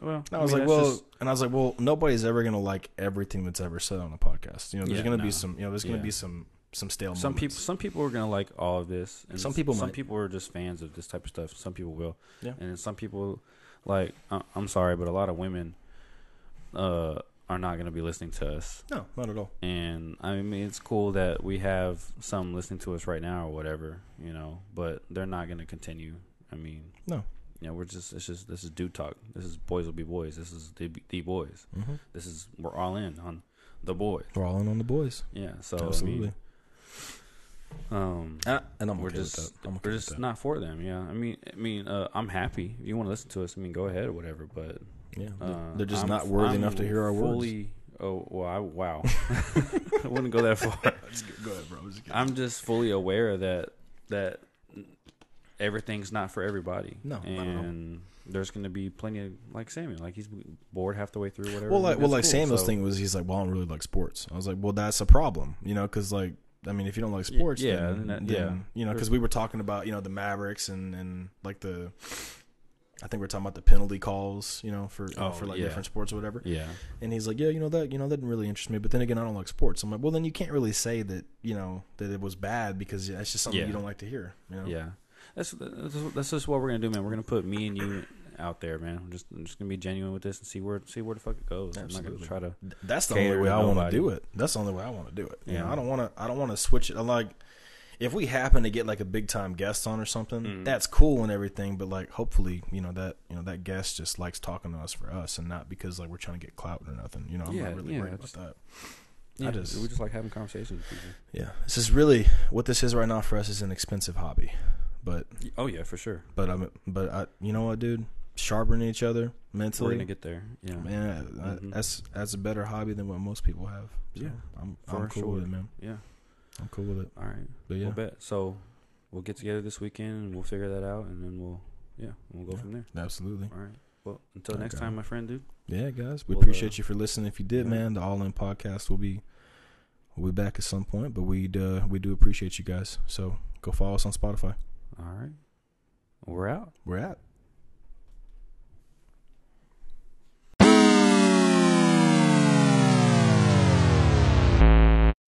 well, I was like, well, nobody's ever going to like everything that's ever said on a podcast. You know, there's going to be some, you know, there's going to be some stale moments. Some people are going to like all of this. And some people are just fans of this type of stuff. Some people will. Yeah. And some people like, I'm sorry, but a lot of women are not going to be listening to us. No, not at all. And I mean, it's cool that we have some listening to us right now or whatever, you know, but they're not going to continue. I mean, no. You know, we're just, it's just, this is dude talk. This is Boys Will Be Boys. This is the boys. Mm-hmm. This is, we're all in on the boys. We're all in on the boys. Yeah. So, absolutely. I mean, and I'm we're okay just, I'm okay we're just that. Not for them. Yeah. I mean, I'm happy. If you want to listen to us, I mean, go ahead or whatever, but yeah, they're just not worthy enough to hear our words. Oh, well, wow. I wouldn't go that far. Go ahead, bro. I'm just fully aware that everything's not for everybody. No, and there's going to be plenty of, like Samuel, like he's bored half the way through, whatever. Well, like cool, Samuel's thing was, he's like, well, I don't really like sports. I was like, well, that's a problem, you know, because like, I mean, if you don't like sports, then you know, because we were talking about, you know, the Mavericks and like the, I think we're talking about the penalty calls, you know, for different sports or whatever. Yeah. And he's like, yeah, you know, that didn't really interest me. But then again, I don't like sports. I'm like, well, then you can't really say that, you know, that it was bad because that's just something you don't like to hear. You know? Yeah. That's just what we're going to do, man. We're going to put me and you out there, man. I'm just going to be genuine with this and see where the fuck it goes. Absolutely. I'm not going to try to. That's the only way I want to do it. That's the only way I want to do it. Yeah. You know, I don't want to switch it. I'm like, if we happen to get like a big time guest on or something, that's cool and everything, but like hopefully, you know that guest just likes talking to us for us and not because like we're trying to get clout or nothing. You know, I'm not really worried about that. Yeah, we just like having conversations with people. Yeah. This is really what this is right now for us is an expensive hobby. But for sure. But you know what, dude? Sharpening each other mentally. We're gonna get there. Yeah. Man, that's a better hobby than what most people have. So yeah. I'm cool with it, man. Yeah. I'm cool with it. All right. But yeah. We'll bet. So we'll get together this weekend and we'll figure that out and then we'll go from there. Absolutely. All right. Well, until next time, my friend, dude. Yeah, guys. We appreciate you for listening. If you did, man, the All In podcast will be back at some point, but we do appreciate you guys. So go follow us on Spotify. All right. We're out.